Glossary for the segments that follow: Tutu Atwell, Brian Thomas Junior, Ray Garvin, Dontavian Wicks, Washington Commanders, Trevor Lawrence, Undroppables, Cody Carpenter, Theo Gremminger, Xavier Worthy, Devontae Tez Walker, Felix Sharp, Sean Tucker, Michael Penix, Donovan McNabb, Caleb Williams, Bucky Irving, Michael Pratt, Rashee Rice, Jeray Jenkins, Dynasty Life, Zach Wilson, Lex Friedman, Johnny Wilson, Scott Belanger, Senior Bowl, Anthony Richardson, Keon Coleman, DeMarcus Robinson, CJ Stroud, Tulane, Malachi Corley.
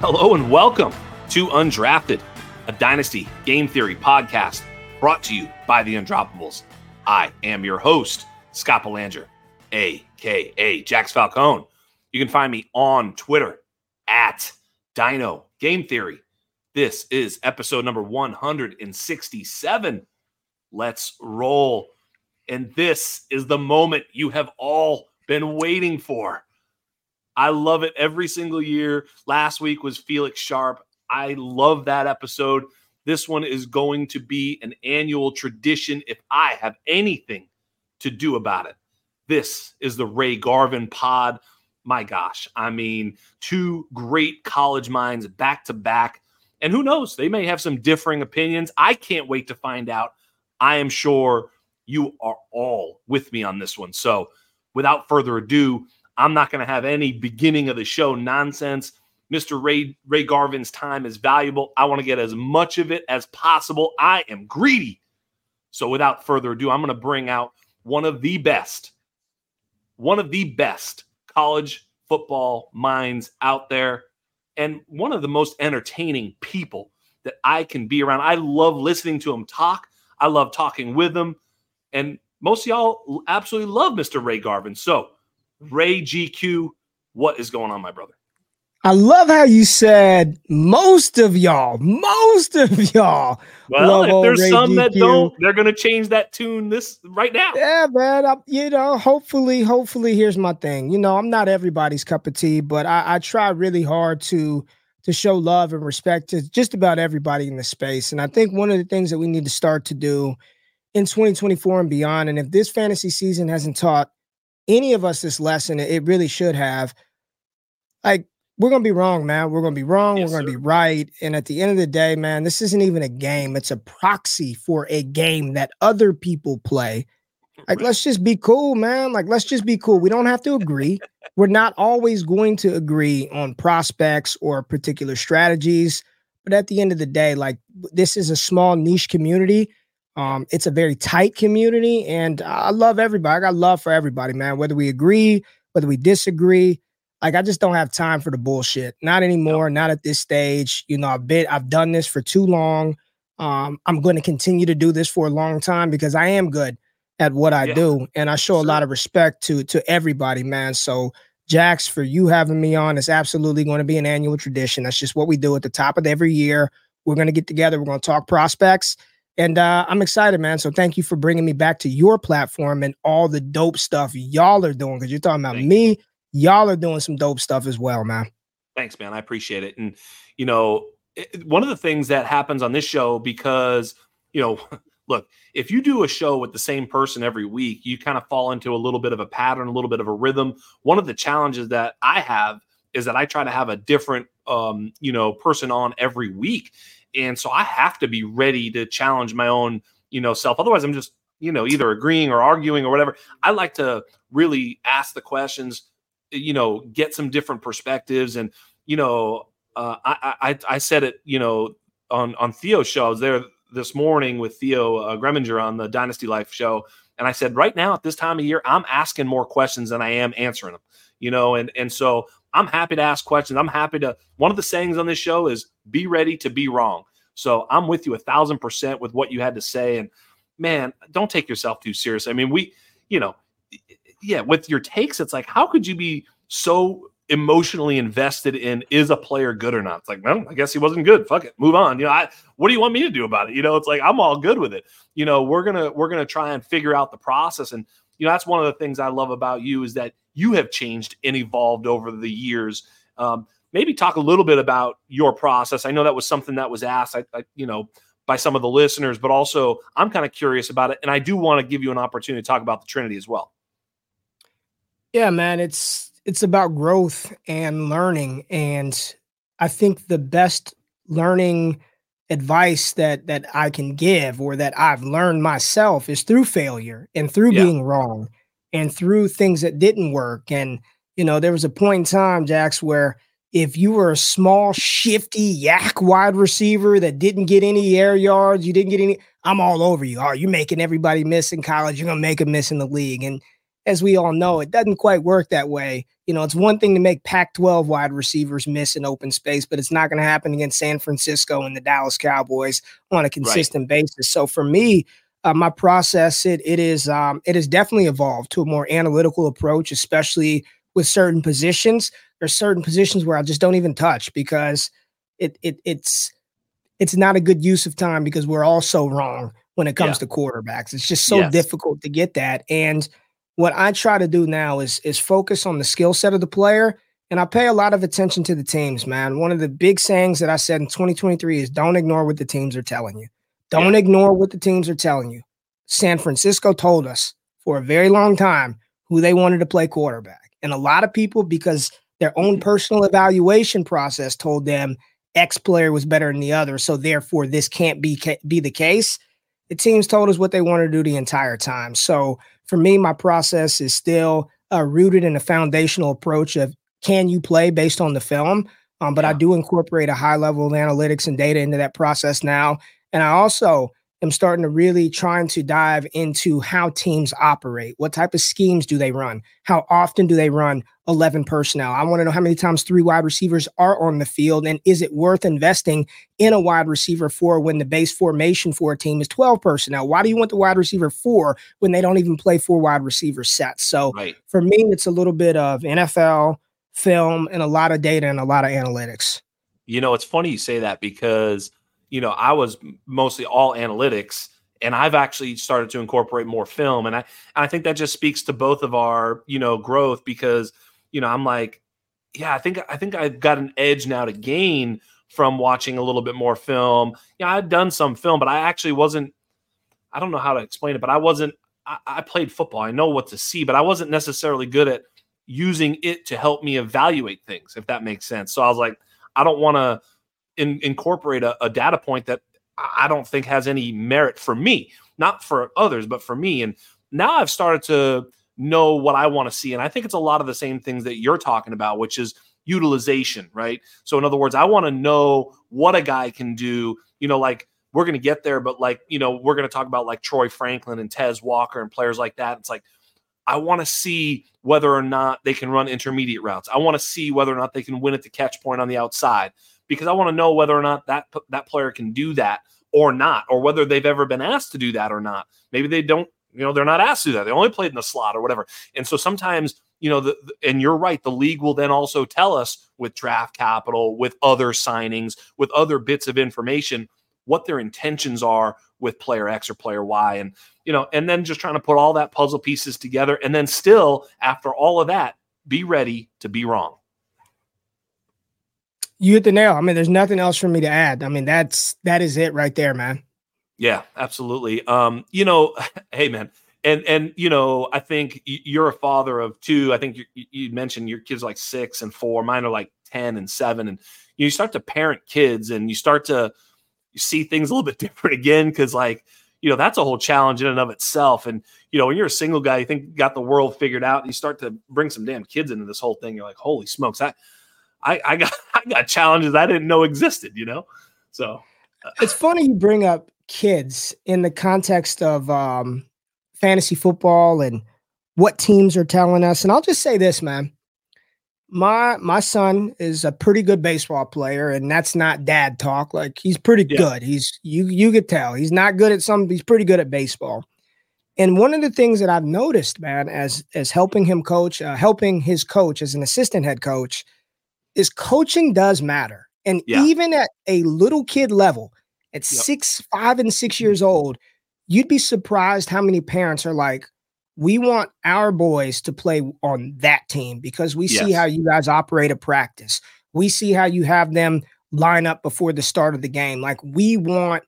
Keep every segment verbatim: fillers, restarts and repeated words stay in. Hello and welcome to Undrafted, a Dynasty Game Theory podcast brought to you by the Undroppables. I am your host, Scott Belanger, a k a. Jax Falcone. You can find me on Twitter at Dino Game Theory. This is episode number one hundred sixty-seven. Let's roll. And this is the moment you have all been waiting for. I love it every single year. Last week was Felix Sharp. I love that episode. This one is going to be an annual tradition if I have anything to do about it. This is the Ray Garvin pod. My gosh, I mean, two great college minds back to back. And who knows, they may have some differing opinions. I can't wait to find out. I am sure you are all with me on this one. So without further ado, I'm not going to have any beginning of the show nonsense. Mister Ray, Ray Garvin's time is valuable. I want to get as much of it as possible. I am greedy. So without further ado, I'm going to bring out one of the best, one of the best college football minds out there and one of the most entertaining people that I can be around. I love listening to him talk. I love talking with him. And most of y'all absolutely love Mister Ray Garvin. So Ray G Q, what is going on, my brother? I love how you said most of y'all, most of y'all. Well, if there's Ray some G Q that don't, they're going to change that tune this right now. Yeah, man. I, you know, hopefully, hopefully, here's my thing. You know, I'm not everybody's cup of tea, but I, I try really hard to to show love and respect to just about everybody in the space. And I think one of the things that we need to start to do in twenty twenty-four and beyond, and if this fantasy season hasn't taught any of us this lesson, it really should have. Like, we're going to be wrong, man. We're going to be wrong. Yes, we're going to be right. And at the end of the day, man, this isn't even a game. It's a proxy for a game that other people play. Like, right. Let's just be cool, man. Like, let's just be cool. We don't have to agree. We're not always going to agree on prospects or particular strategies. But at the end of the day, like, this is a small niche community. Um, it's a very tight community, and I love everybody. I got love for everybody, man, whether we agree, whether we disagree. Like, I just don't have time for the bullshit. Not anymore. Nope. Not at this stage. You know, I've been, I've done this for too long. Um, I'm going to continue to do this for a long time because I am good at what I yeah. do. And I show sure. a lot of respect to, to everybody, man. So Jax, for you having me on, it's absolutely going to be an annual tradition. That's just what we do at the top of every year. We're going to get together. We're going to talk prospects. And uh, I'm excited, man. So thank you for bringing me back to your platform and all the dope stuff y'all are doing. Because you're talking about Thanks. me. Y'all are doing some dope stuff as well, man. Thanks, man. I appreciate it. And, you know, it, one of the things that happens on this show, because, you know, look, if you do a show with the same person every week, you kind of fall into a little bit of a pattern, a little bit of a rhythm. One of the challenges that I have is that I try to have a different, um, you know, person on every week. And so I have to be ready to challenge my own, you know, self. Otherwise, I'm just, you know, either agreeing or arguing or whatever. I like to really ask the questions, you know, get some different perspectives. And, you know, Uh, I, I I said it, you know, on, on Theo's show. I was there this morning with Theo uh, Gremminger on the Dynasty Life show. And I said, right now at this time of year, I'm asking more questions than I am answering them, you know, and, and so I'm happy to ask questions. I'm happy to, one of the sayings on this show is be ready to be wrong. So I'm with you a thousand percent with what you had to say. And man, don't take yourself too seriously. I mean, we, you know, yeah, with your takes, it's like, how could you be so emotionally invested in is a player good or not? It's like, no, I guess he wasn't good. Fuck it. Move on. You know, I, what do you want me to do about it? You know, it's like, I'm all good with it. You know, we're going to, we're going to try and figure out the process. And, you know, that's one of the things I love about you is that you have changed and evolved over the years. Um, maybe talk a little bit about your process. I know that was something that was asked, I, I, you know, by some of the listeners, but also I'm kind of curious about it. And I do want to give you an opportunity to talk about the Trinity as well. Yeah, man, it's, It's about growth and learning. And I think the best learning advice that that I can give or that I've learned myself is through failure and through yeah. being wrong and through things that didn't work. And, you know, there was a point in time, Jax, where if you were a small, shifty, yak wide receiver that didn't get any air yards, you didn't get any, I'm all over you. Oh, you're making everybody miss in college. You're going to make a miss in the league. And as we all know, it doesn't quite work that way. You know, it's one thing to make Pac twelve wide receivers miss in open space, but it's not going to happen against San Francisco and the Dallas Cowboys on a consistent right. basis. So for me, uh, my process, it it is um, it has definitely evolved to a more analytical approach, especially with certain positions. There's certain positions where I just don't even touch because it it it's it's not a good use of time because we're all so wrong when it comes yeah. to quarterbacks. It's just so yes. difficult to get that. And what I try to do now is is focus on the skill set of the player, and I pay a lot of attention to the teams, man. One of the big sayings that I said in twenty twenty-three is don't ignore what the teams are telling you. Don't yeah. ignore what the teams are telling you. San Francisco told us for a very long time who they wanted to play quarterback. And a lot of people, because their own personal evaluation process told them X player was better than the other, so therefore this can't be, be the case. The teams told us what they wanted to do the entire time. So for me, my process is still uh, rooted in a foundational approach of can you play based on the film? Um, but yeah. I do incorporate a high level of analytics and data into that process now. And I also am starting to really trying to dive into how teams operate. What type of schemes do they run? How often do they run eleven personnel? I want to know how many times three wide receivers are on the field. And is it worth investing in a wide receiver for when the base formation for a team is twelve personnel? Why do you want the wide receiver four when they don't even play four wide receiver sets? So right. for me, it's a little bit of N F L film and a lot of data and a lot of analytics. You know, it's funny you say that because you know, I was mostly all analytics, and I've actually started to incorporate more film. And I, I think that just speaks to both of our, you know, growth because, you know, I'm like, yeah, I think, I think I've got an edge now to gain from watching a little bit more film. Yeah. I'd done some film, but I actually wasn't, I don't know how to explain it, but I wasn't, I, I played football. I know what to see, but I wasn't necessarily good at using it to help me evaluate things, if that makes sense. So I was like, I don't want to, In, incorporate a, a data point that I don't think has any merit for me, not for others, but for me. And now I've started to know what I want to see. And I think it's a lot of the same things that you're talking about, which is utilization, right? So in other words, I want to know what a guy can do, you know, like we're going to get there, but like, you know, we're going to talk about like Troy Franklin and Tez Walker and players like that. It's like, I want to see whether or not they can run intermediate routes. I want to see whether or not they can win at the catch point on the outside, because I want to know whether or not that that player can do that or not, or whether they've ever been asked to do that or not. Maybe they don't, you know, they're not asked to do that. They only played in the slot or whatever. And so sometimes, you know, the, and you're right, the league will then also tell us with draft capital, with other signings, with other bits of information, what their intentions are with player X or player Y. And, you know, and then just trying to put all that puzzle pieces together. And then still, after all of that, be ready to be wrong. You hit the nail. I mean, there's nothing else for me to add. I mean, that's, that is it right there, man. Yeah, absolutely. Um, you know, hey man, and, and, you know, I think you're a father of two. I think you, you mentioned your kids are like six and four, mine are like ten and seven. And you start to parent kids and you start to you see things a little bit different again. Cause like, you know, that's a whole challenge in and of itself. And, you know, when you're a single guy, you think you got the world figured out and you start to bring some damn kids into this whole thing. You're like, holy smokes. I, I, I got I got challenges I didn't know existed, you know? So uh, it's funny you bring up kids in the context of um, fantasy football and what teams are telling us. And I'll just say this, man. My my son is a pretty good baseball player, and that's not dad talk. Like, he's pretty yeah. good. He's you you could tell he's not good at some. He's pretty good at baseball. And one of the things that I've noticed, man, as as helping him coach, uh, helping his coach as an assistant head coach, is coaching does matter. And yeah. even at a little kid level, at yep. six, five, and six years old, you'd be surprised how many parents are like, we want our boys to play on that team because we yes. see how you guys operate at practice. We see how you have them line up before the start of the game. Like, we want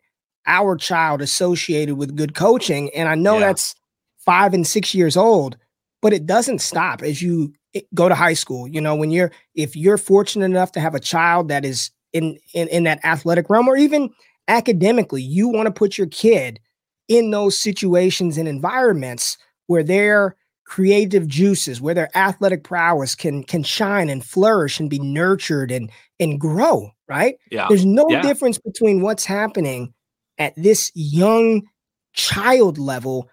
our child associated with good coaching. And I know yeah. that's five and six years old, but it doesn't stop as you go to high school. You know, when you're, if you're fortunate enough to have a child that is in, in, in that athletic realm, or even academically, you want to put your kid in those situations and environments where their creative juices, where their athletic prowess can, can shine and flourish and be nurtured and, and grow. Right. Yeah. There's no yeah. difference between what's happening at this young child level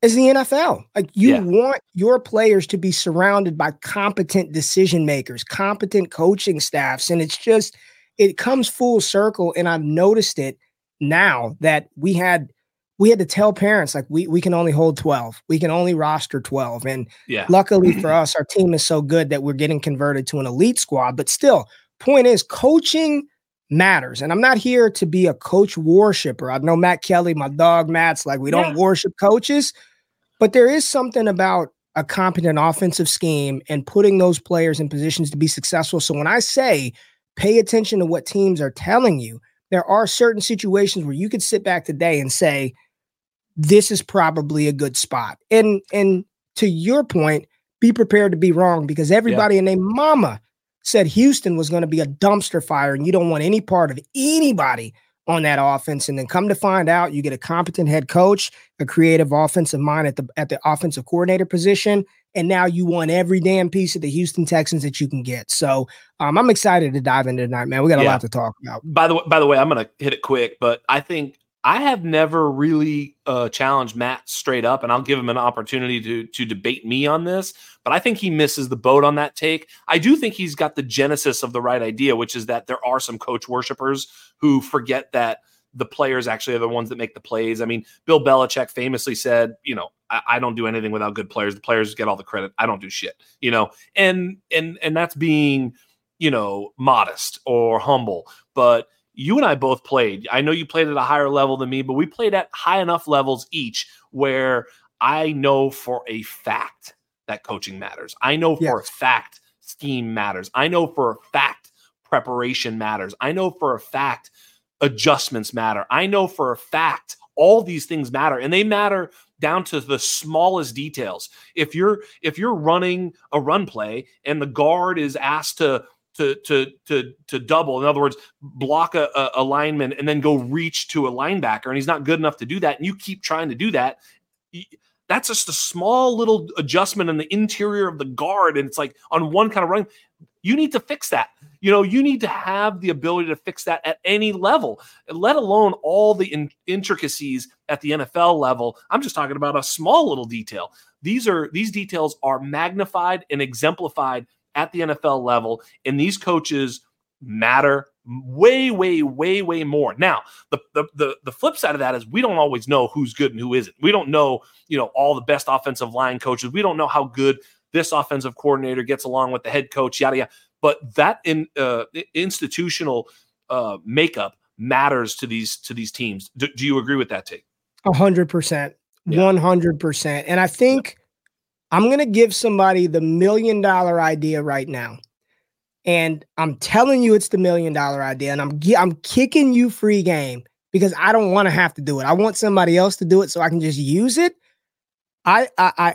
as the N F L. Like, you yeah. want your players to be surrounded by competent decision makers, competent coaching staffs. And it's just, it comes full circle. And I've noticed it now that we had, we had to tell parents, like, we, we can only hold twelve. We can only roster twelve. And yeah. luckily for us, our team is so good that we're getting converted to an elite squad. But still, point is, coaching matters. And I'm not here to be a coach worshiper. I know Matt Kelly, my dog Matt's like, we don't yeah. worship coaches, but there is something about a competent offensive scheme and putting those players in positions to be successful. So when I say pay attention to what teams are telling you, there are certain situations where you could sit back today and say, this is probably a good spot. And, and to your point, be prepared to be wrong, because everybody yeah. and their mama said Houston was going to be a dumpster fire and you don't want any part of anybody on that offense. And then come to find out, you get a competent head coach, a creative offensive mind at the at the offensive coordinator position, and now you want every damn piece of the Houston Texans that you can get. So um, I'm excited to dive into tonight, man. We got a yeah. lot to talk about. By the way, by the way, I'm going to hit it quick, but I think I have never really uh, challenged Matt straight up, and I'll give him an opportunity to to debate me on this, but I think he misses the boat on that take. I do think he's got the genesis of the right idea, which is that there are some coach worshipers who forget that the players actually are the ones that make the plays. I mean, Bill Belichick famously said, you know, I, I don't do anything without good players. The players get all the credit. I don't do shit, you know, and and and that's being, you know, modest or humble, but you and I both played. I know you played at a higher level than me, but we played at high enough levels each where I know for a fact that coaching matters. I know for yes. a fact scheme matters. I know for a fact preparation matters. I know for a fact adjustments matter. I know for a fact all these things matter, and they matter down to the smallest details. If you're if you're running a run play and the guard is asked to To to to to double, in other words, block a, a lineman and then go reach to a linebacker, and he's not good enough to do that, and you keep trying to do that, that's just a small little adjustment in the interior of the guard, and it's like on one kind of run, you need to fix that. You know, you need to have the ability to fix that at any level, let alone all the in- intricacies at the N F L level. I'm just talking about a small little detail. These are these details are magnified and exemplified at the N F L level, and these coaches matter way, way, way, way more. Now, the, the the the flip side of that is we don't always know who's good and who isn't. We don't know, you know, all the best offensive line coaches. We don't know how good this offensive coordinator gets along with the head coach, yada, yada. But that in, uh, institutional uh, makeup matters to these to these teams. Do, do you agree with that, Tate? A hundred percent, one hundred percent. And I think yeah. – I'm going to give somebody the million dollar idea right now. And I'm telling you, it's the million dollar idea. And I'm, I'm kicking you free game because I don't want to have to do it. I want somebody else to do it so I can just use it. I, I, I,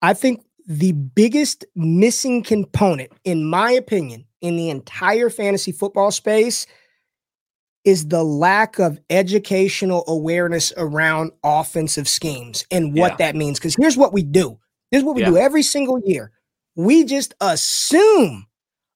I think the biggest missing component, in my opinion, in the entire fantasy football space is the lack of educational awareness around offensive schemes and what yeah. that means. Because here's what we do. This is what we yeah. do every single year. We just assume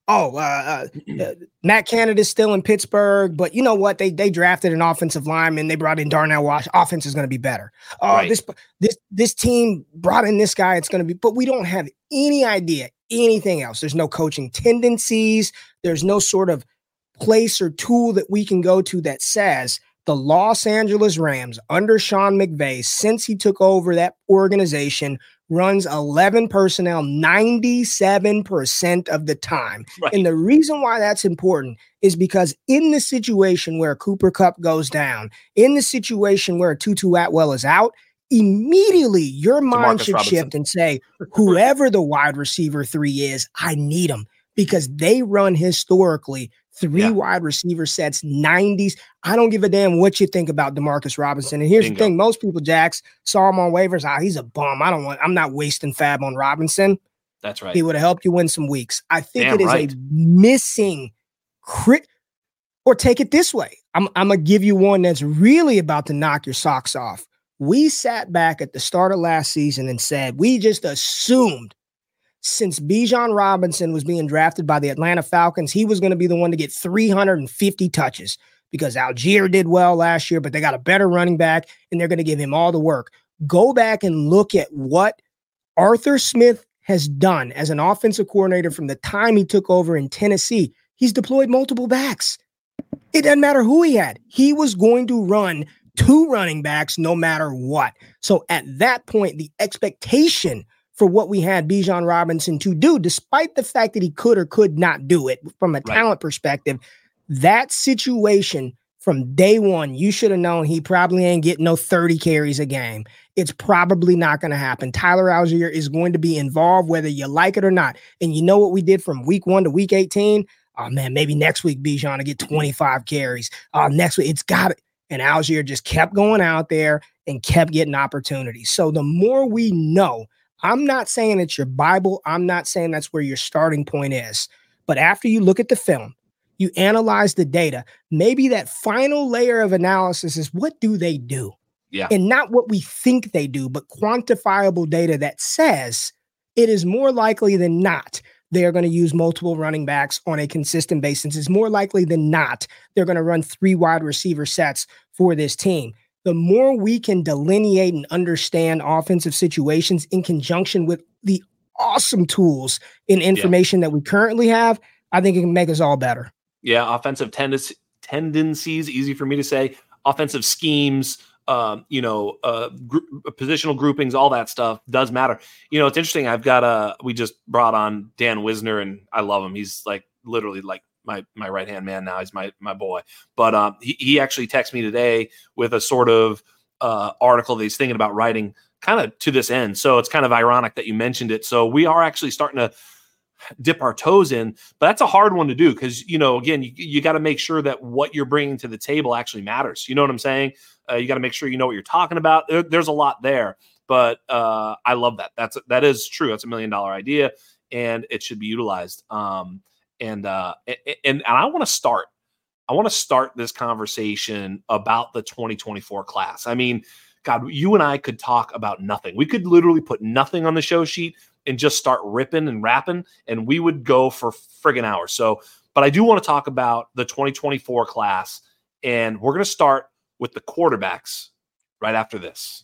oh, uh, uh, Matt Canada's still in Pittsburgh, but you know what? They they drafted an offensive lineman. They brought in Darnell Wash. Offense is going to be better. Oh, right. this this this team brought in this guy. It's going to be, but we don't have any idea anything else. There's no coaching tendencies. There's no sort of place or tool that we can go to that says the Los Angeles Rams under Sean McVay, since he took over that organization, runs eleven personnel ninety-seven percent of the time. Right. And the reason why that's important is because in the situation where Cooper Kupp goes down, in the situation where Tutu Atwell is out, immediately your mind DeMarcus should Robinson. shift and say, whoever the wide receiver three is, I need him, because they run historically Three yeah. wide receiver sets, nineties. I don't give a damn what you think about DeMarcus Robinson. And here's Bingo. the thing. Most people, Jax, saw him on waivers. Ah, he's a bum. I don't want, I'm not wasting fab on Robinson. That's right. He would have helped you win some weeks. I think damn it is right. a missing crit. Or take it this way. I'm, I'm going to give you one that's really about to knock your socks off. We sat back at the start of last season and said, we just assumed since Bijan Robinson was being drafted by the Atlanta Falcons, he was going to be the one to get three hundred fifty touches because Algier did well last year, but they got a better running back and they're going to give him all the work. Go back and look at what Arthur Smith has done as an offensive coordinator from the time he took over in Tennessee. He's deployed multiple backs. It doesn't matter who he had. He was going to run two running backs no matter what. So at that point, the expectation for what we had Bijan Robinson to do, despite the fact that he could or could not do it from a right. talent perspective, that situation from day one, you should have known he probably ain't getting no thirty carries a game. It's probably not going to happen. Tyler Algier is going to be involved whether you like it or not. And you know what we did from week one to week eighteen? Oh man, maybe next week Bijan will get twenty-five carries. Uh, next week, it's got it. And Algier just kept going out there and kept getting opportunities. So the more we know, I'm not saying it's your Bible. I'm not saying that's where your starting point is. But after you look at the film, you analyze the data, maybe that final layer of analysis is what do they do? Yeah. And not what we think they do, but quantifiable data that says it is more likely than not they're going to use multiple running backs on a consistent basis. It's more likely than not they're going to run three wide receiver sets for this team. The more we can delineate and understand offensive situations in conjunction with the awesome tools and information yeah. that we currently have, I think it can make us all better. Yeah, offensive tendency, tendencies, easy for me to say, offensive schemes, um, you know, uh, group, positional groupings, all that stuff does matter. You know, it's interesting. I've got a, we just brought on Dan Wisner, and I love him. He's like literally like my my right-hand man now. He's my my boy. But um, he, he actually texted me today with a sort of uh, article that he's thinking about writing kind of to this end. So it's kind of ironic that you mentioned it. So we are actually starting to dip our toes in, but that's a hard one to do because, you know, again, you, you got to make sure that what you're bringing to the table actually matters. You know what I'm saying? Uh, you got to make sure you know what you're talking about. There, there's a lot there, but uh, I love that. That's that is true. That's a million-dollar idea, and it should be utilized. Um And, uh, and, and I want to start, I want to start this conversation about the twenty twenty-four class. I mean, God, you and I could talk about nothing. We could literally put nothing on the show sheet and just start ripping and rapping, and we would go for friggin' hours. So, but I do want to talk about the twenty twenty-four class, and we're going to start with the quarterbacks right after this.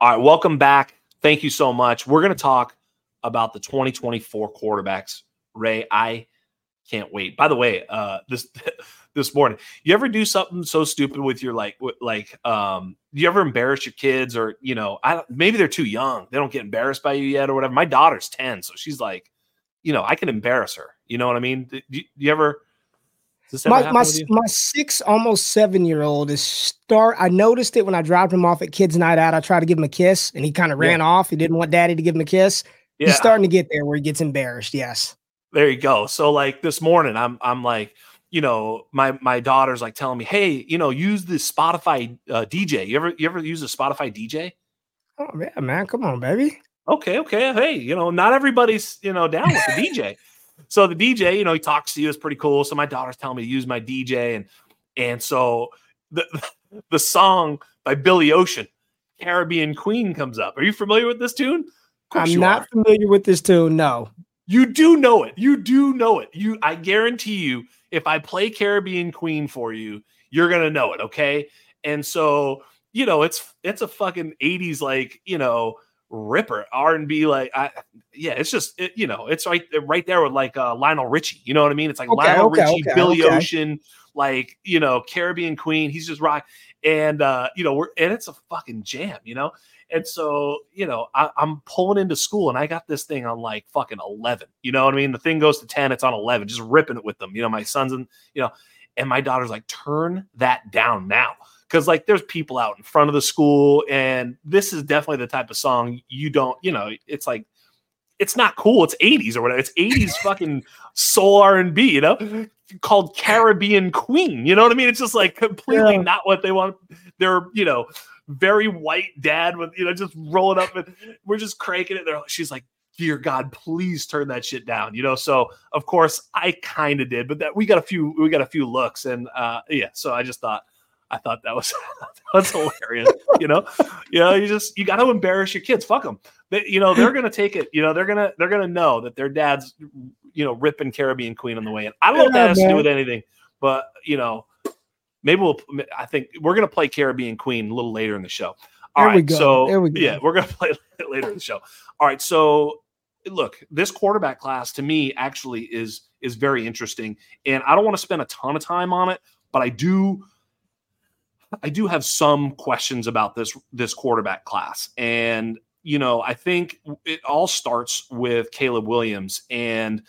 All right, welcome back. Thank you so much. We're going to talk about the twenty twenty-four quarterbacks. Ray, I can't wait. By the way, uh, this this morning, you ever do something so stupid with your like like um, you ever embarrass your kids, or you know, I maybe they're too young. They don't get embarrassed by you yet or whatever. My daughter's ten, so she's like, you know, I can embarrass her. You know what I mean? Do you, do you ever My my, my six, almost seven-year-old is start. I noticed it when I dropped him off at Kids Night Out. I tried to give him a kiss, and he kind of ran yeah. off. He didn't want daddy to give him a kiss. Yeah. He's starting to get there where he gets embarrassed. Yes. There you go. So like this morning, I'm I'm like, you know, my my daughter's like telling me, hey, you know, use the Spotify uh, D J. You ever you ever use a Spotify D J? Oh man, man, come on, baby. Okay, okay. Hey, you know, not everybody's, you know, down with the D J. So the D J, you know, he talks to you. It's pretty cool. So my daughter's telling me to use my D J, and and so the the song by Billy Ocean, Caribbean Queen, comes up. Are you familiar with this tune? I'm not are. familiar with this tune. No, you do know it. You do know it. You, I guarantee you, if I play Caribbean Queen for you, you're gonna know it. Okay, and so you know, it's it's a fucking eighties, like, you know, ripper R and B, like I, yeah, it's just it, you know, it's right right there with like uh, Lionel Richie. You know what I mean? It's like okay, Lionel okay, Richie, okay, Billy okay. Ocean, like, you know, Caribbean Queen. He's just rock, and uh, you know, we're and it's a fucking jam, you know. And so, you know, I, I'm pulling into school and I got this thing on like fucking eleven. You know what I mean? The thing goes to ten, it's on eleven, just ripping it with them. You know, my son's and, you know, and my daughter's like, turn that down now. Cause like there's people out in front of the school, and this is definitely the type of song you don't, you know, it's like, it's not cool. It's eighties or whatever. It's eighties fucking soul R and B, you know, called Caribbean Queen. You know what I mean? It's just like completely yeah. not what they want. They're, you know, very white dad with, you know, just rolling up, and we're just cranking it there. She's like, dear God, please turn that shit down. You know? So of course I kind of did, but that we got a few, we got a few looks, and uh, yeah. So I just thought, I thought that was, that was hilarious. You know, you know, you just, you got to embarrass your kids. Fuck them. They, you know, they're going to take it, you know, they're going to, they're going to know that their dad's, you know, ripping Caribbean Queen on the way in. I don't know if that has to do with anything, but you know, Maybe we'll. I think we're gonna play Caribbean Queen a little later in the show. All right, so there we go. Yeah, we're gonna play it later in the show. All right, so look, this quarterback class to me actually is is very interesting, and I don't want to spend a ton of time on it, but I do, I do have some questions about this this quarterback class, and you know, I think it all starts with Caleb Williams. And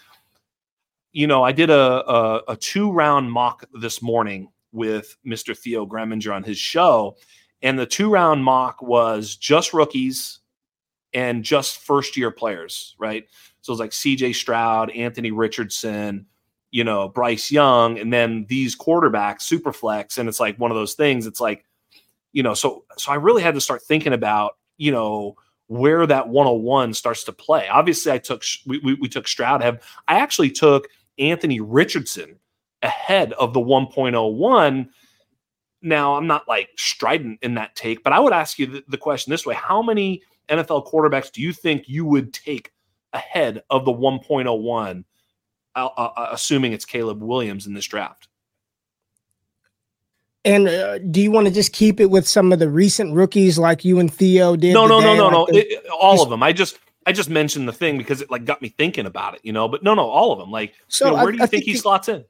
you know, I did a a, a two round mock this morning with Mister Theo Gremminger on his show. And the two round mock was just rookies and just first year players. Right. So it's like C J Stroud, Anthony Richardson, you know, Bryce Young, and then these quarterbacks, super flex. And it's like one of those things. It's like, you know, so, so I really had to start thinking about, you know, where that one oh one starts to play. Obviously I took, we, we, we took Stroud. Have I actually took Anthony Richardson ahead of the one point oh one. Now, I'm not like strident in that take, but I would ask you the, the question this way. How many N F L quarterbacks do you think you would take ahead of the one point oh one, uh, uh, assuming it's Caleb Williams in this draft? And uh, do you want to just keep it with some of the recent rookies like you and Theo did? No, no, no, no, no. It, all of them. I just... I just mentioned the thing because it like got me thinking about it, you know, but no, no, all of them. Like, so you know, where I, do you I think, think he the, slots in?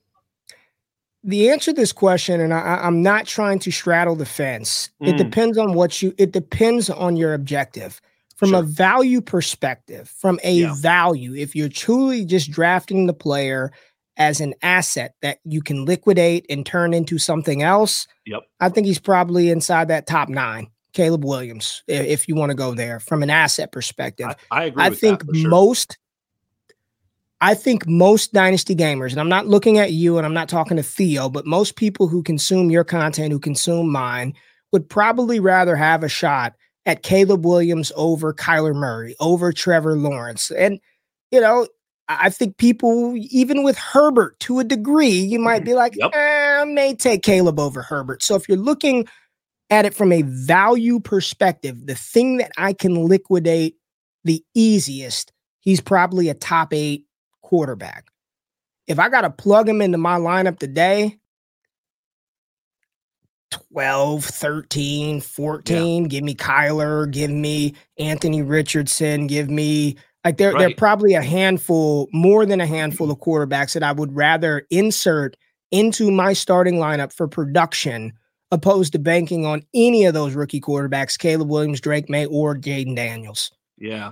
The answer to this question, and I, I'm not trying to straddle the fence. Mm. It depends on what you, it depends on your objective from sure. a value perspective, from a yeah. value. If you're truly just drafting the player as an asset that you can liquidate and turn into something else. Yep. I think he's probably inside that top nine. Caleb Williams, if you want to go there from an asset perspective. I, I agree. I with think that for sure. most, I think most dynasty gamers, and I'm not looking at you and I'm not talking to Theo, but most people who consume your content, who consume mine, would probably rather have a shot at Caleb Williams over Kyler Murray, over Trevor Lawrence. And, you know, I think people, even with Herbert to a degree, you might be like, yep. eh, I may take Caleb over Herbert. So if you're looking at it from a value perspective, the thing that I can liquidate the easiest, he's probably a top eight quarterback. If I got to plug him into my lineup today, twelve, thirteen, fourteen, yeah. give me Kyler, give me Anthony Richardson, give me like there, right. there are probably a handful, more than a handful of quarterbacks that I would rather insert into my starting lineup for production opposed to banking on any of those rookie quarterbacks, Caleb Williams, Drake Maye, or Jayden Daniels. Yeah.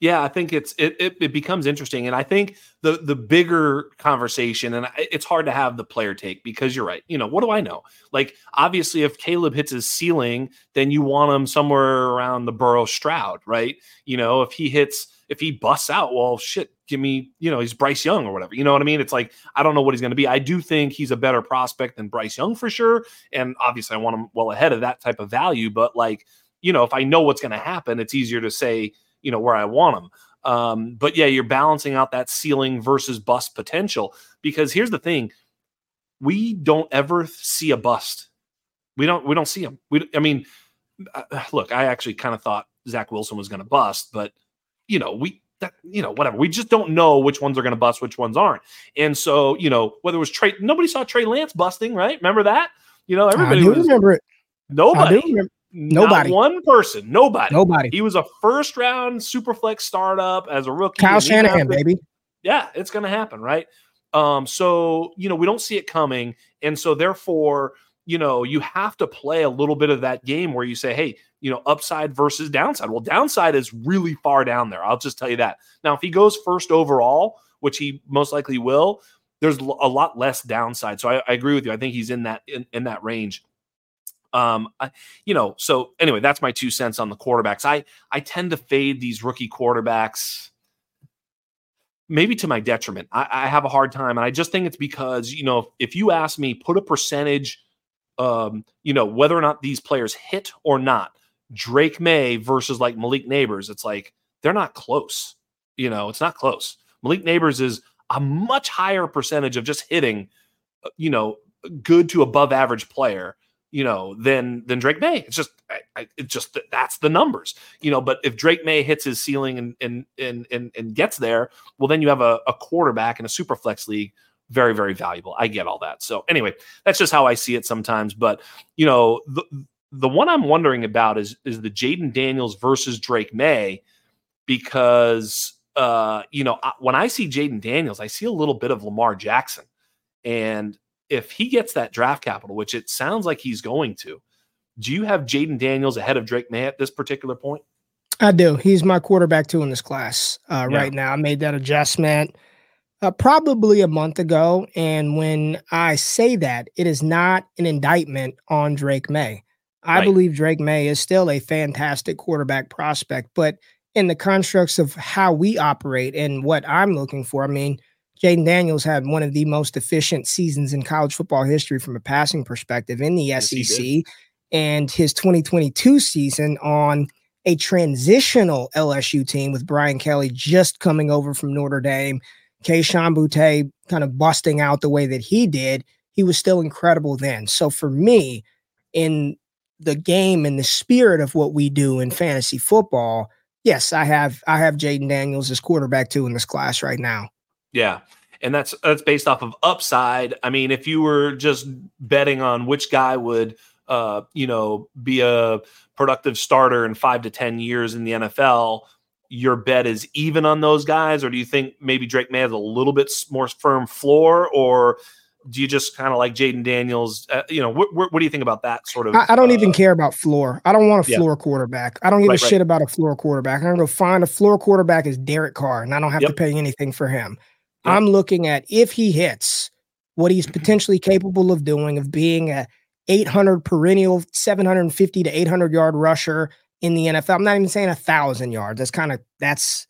yeah, I think it's it, it it becomes interesting. And I think the the bigger conversation, and it's hard to have the player take because you're right. You know, what do I know? Like, obviously, if Caleb hits his ceiling, then you want him somewhere around the Burrow Stroud, right? You know, if he hits, if he busts out, well, shit, give me, you know, he's Bryce Young or whatever. You know what I mean? It's like, I don't know what he's going to be. I do think he's a better prospect than Bryce Young for sure. And obviously, I want him well ahead of that type of value. But like, you know, if I know what's going to happen, it's easier to say, you know, where I want them. Um, but yeah, you're balancing out that ceiling versus bust potential, because here's the thing. We don't ever see a bust. We don't, we don't see them. We, I mean, look, I actually kind of thought Zach Wilson was going to bust, but you know, we, that, you know, whatever. We just don't know which ones are going to bust, which ones aren't. And so, you know, whether it was Trey, nobody saw Trey Lance busting, right? Remember that? You know, everybody I do was, remember it. Nobody. Nobody. Not one person. Nobody. Nobody. He was a first-round Superflex startup as a rookie. Kyle Shanahan, baby. Yeah, it's going to happen, right? Um, so, you know, we don't see it coming. And so, therefore, you know, you have to play a little bit of that game where you say, hey, you know, upside versus downside. Well, downside is really far down there. I'll just tell you that. Now, if he goes first overall, which he most likely will, there's a lot less downside. So, I, I agree with you. I think he's in that in, in that range. Um, I, you know, so anyway, that's my two cents on the quarterbacks. I, I tend to fade these rookie quarterbacks, maybe to my detriment. I, I have a hard time. And I just think it's because, you know, if you ask me, put a percentage, um, you know, whether or not these players hit or not, Drake Maye versus like Malik Nabers, it's like, they're not close. You know, it's not close. Malik Nabers is a much higher percentage of just hitting, you know, good to above average player, you know, then, then Drake Maye. It's just, I, I, it's just, that's the numbers, you know, but if Drake Maye hits his ceiling and, and, and, and, and gets there, well, then you have a, a quarterback in a super flex league. Very, very valuable. I get all that. So anyway, that's just how I see it sometimes. But, you know, the, the one I'm wondering about is, is the Jayden Daniels versus Drake Maye, because, uh, you know, I, when I see Jayden Daniels, I see a little bit of Lamar Jackson. And if he gets that draft capital, which it sounds like he's going to, do you have Jayden Daniels ahead of Drake Maye at this particular point? I do. He's my quarterback two in this class uh, yeah. right now. I made that adjustment uh, probably a month ago. And when I say that, it is not an indictment on Drake Maye. I right. believe Drake Maye is still a fantastic quarterback prospect, but in the constructs of how we operate and what I'm looking for, I mean, Jayden Daniels had one of the most efficient seasons in college football history from a passing perspective in the yes, S E C, and his twenty twenty-two season on a transitional L S U team with Brian Kelly just coming over from Notre Dame, Kayshon Boutte kind of busting out the way that he did, he was still incredible then. So for me, in the game and the spirit of what we do in fantasy football, yes, I have I have Jayden Daniels as quarterback two in this class right now. Yeah. And that's, that's based off of upside. I mean, if you were just betting on which guy would, uh, you know, be a productive starter in five to ten years in the N F L, your bet is even on those guys. Or do you think maybe Drake Maye has a little bit more firm floor, or do you just kind of like Jayden Daniels? Uh, you know, wh- wh- what do you think about that sort of? I, I don't uh, even care about floor. I don't want a floor yeah. quarterback. I don't give right, a right. shit about a floor quarterback. I'm going to go find a floor quarterback is Derek Carr, and I don't have yep. to pay anything for him. I'm looking at if he hits what he's potentially capable of doing, of being a eight hundred perennial, seven fifty to eight hundred yard rusher in the N F L. I'm not even saying a thousand yards. That's kind of, that's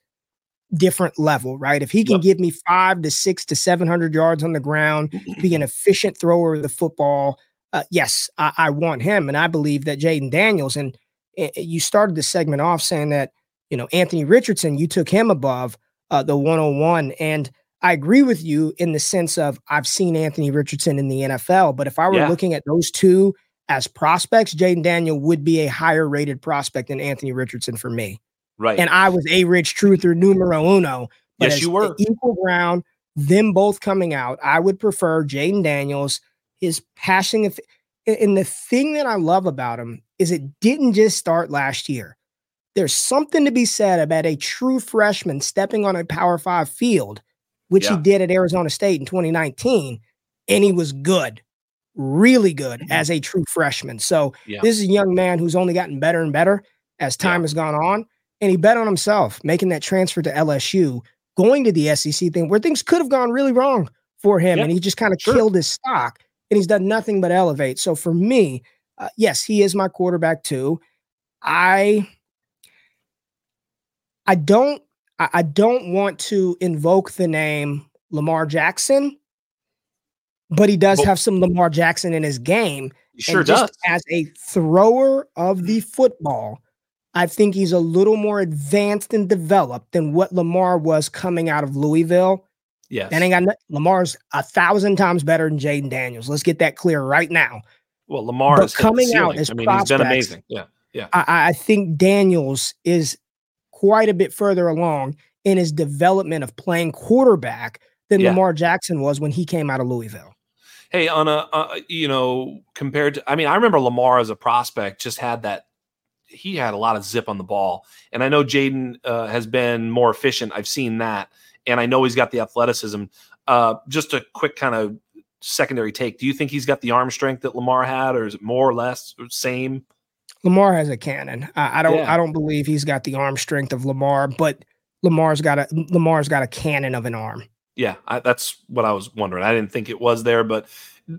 different level, right? If he can yep. give me five to six to seven hundred yards on the ground, be an efficient thrower of the football. Uh, yes, I, I want him. And I believe that Jayden Daniels, and uh, you started the segment off saying that, you know, Anthony Richardson, you took him above uh, the one oh one, and I agree with you in the sense of I've seen Anthony Richardson in the N F L, but if I were yeah. looking at those two as prospects, Jayden Daniels would be a higher rated prospect than Anthony Richardson for me. Right. And I was a rich truther numero uno. But yes, you were. Equal ground, them both coming out, I would prefer Jayden Daniels, his passing. And the thing that I love about him is it didn't just start last year. There's something to be said about a true freshman stepping on a Power Five field, which yeah. he did at Arizona State in twenty nineteen, and he was good, really good as a true freshman. So yeah. this is a young man who's only gotten better and better as time yeah. has gone on, and he bet on himself, making that transfer to L S U, going to the S E C thing where things could have gone really wrong for him. Yep. And he just kind of sure. killed his stock, and he's done nothing but elevate. So for me, uh, yes, he is my quarterback too. I, I don't, I, I don't want to invoke the name Lamar Jackson, but he does have some Lamar Jackson in his game. He sure just does. As a thrower of the football, I think he's a little more advanced and developed than what Lamar was coming out of Louisville. Yes. That ain't got no- Lamar's a thousand times better than Jayden Daniels. Let's get that clear right now. Well, Lamar but is coming out as I mean, he's been amazing. Yeah. Yeah. I, I think Daniels is quite a bit further along in his development of playing quarterback than yeah. Lamar Jackson was when he came out of Louisville. Hey, on a, uh, you know, compared to, I mean, I remember Lamar as a prospect just had that, he had a lot of zip on the ball. And I know Jayden uh, has been more efficient. I've seen that. And I know he's got the athleticism. Uh, just a quick kind of secondary take. Do you think he's got the arm strength that Lamar had, or is it more or less or same? Lamar has a cannon. I, I don't, yeah. I don't believe he's got the arm strength of Lamar, but Lamar's got a, Lamar's got a cannon of an arm. Yeah, I, that's what I was wondering. I didn't think it was there, but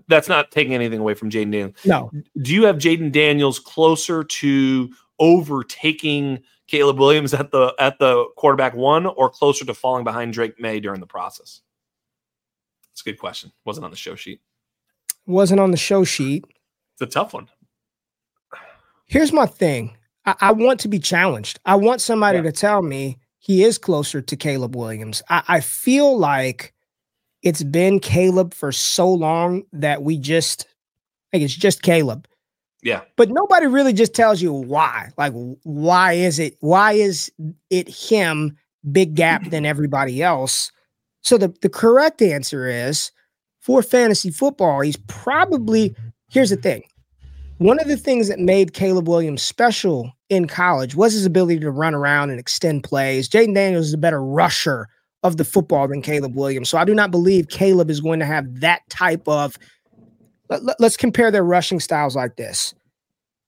that's not taking anything away from Jayden Daniels. No. Do you have Jayden Daniels closer to overtaking Caleb Williams at the at the quarterback one, or closer to falling behind Drake Maye during the process? That's a good question. Wasn't on the show sheet. Wasn't on the show sheet. It's a tough one. Here's my thing. I, I want to be challenged. I want somebody yeah. to tell me he is closer to Caleb Williams. I, I feel like it's been Caleb for so long that we just, like, it's just Caleb. Yeah. But nobody really just tells you why. Like, why is it, why is it him big gap than everybody else? So the, the correct answer is, for fantasy football, he's probably, here's the thing. One of the things that made Caleb Williams special in college was his ability to run around and extend plays. Jayden Daniels is a better rusher of the football than Caleb Williams. So I do not believe Caleb is going to have that type of, let, let's compare their rushing styles like this.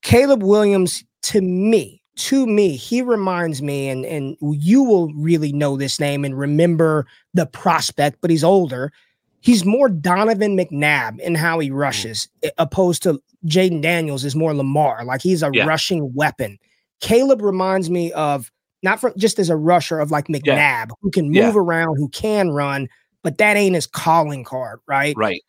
Caleb Williams, to me, to me, he reminds me, and, and you will really know this name and remember the prospect, but he's older. He's more Donovan McNabb in how he rushes, opposed to Jayden Daniels is more Lamar. Like, he's a yeah. rushing weapon. Caleb reminds me of, not for, just as a rusher, of like McNabb, yeah. who can move yeah. around, who can run, but that ain't his calling card, right? Right.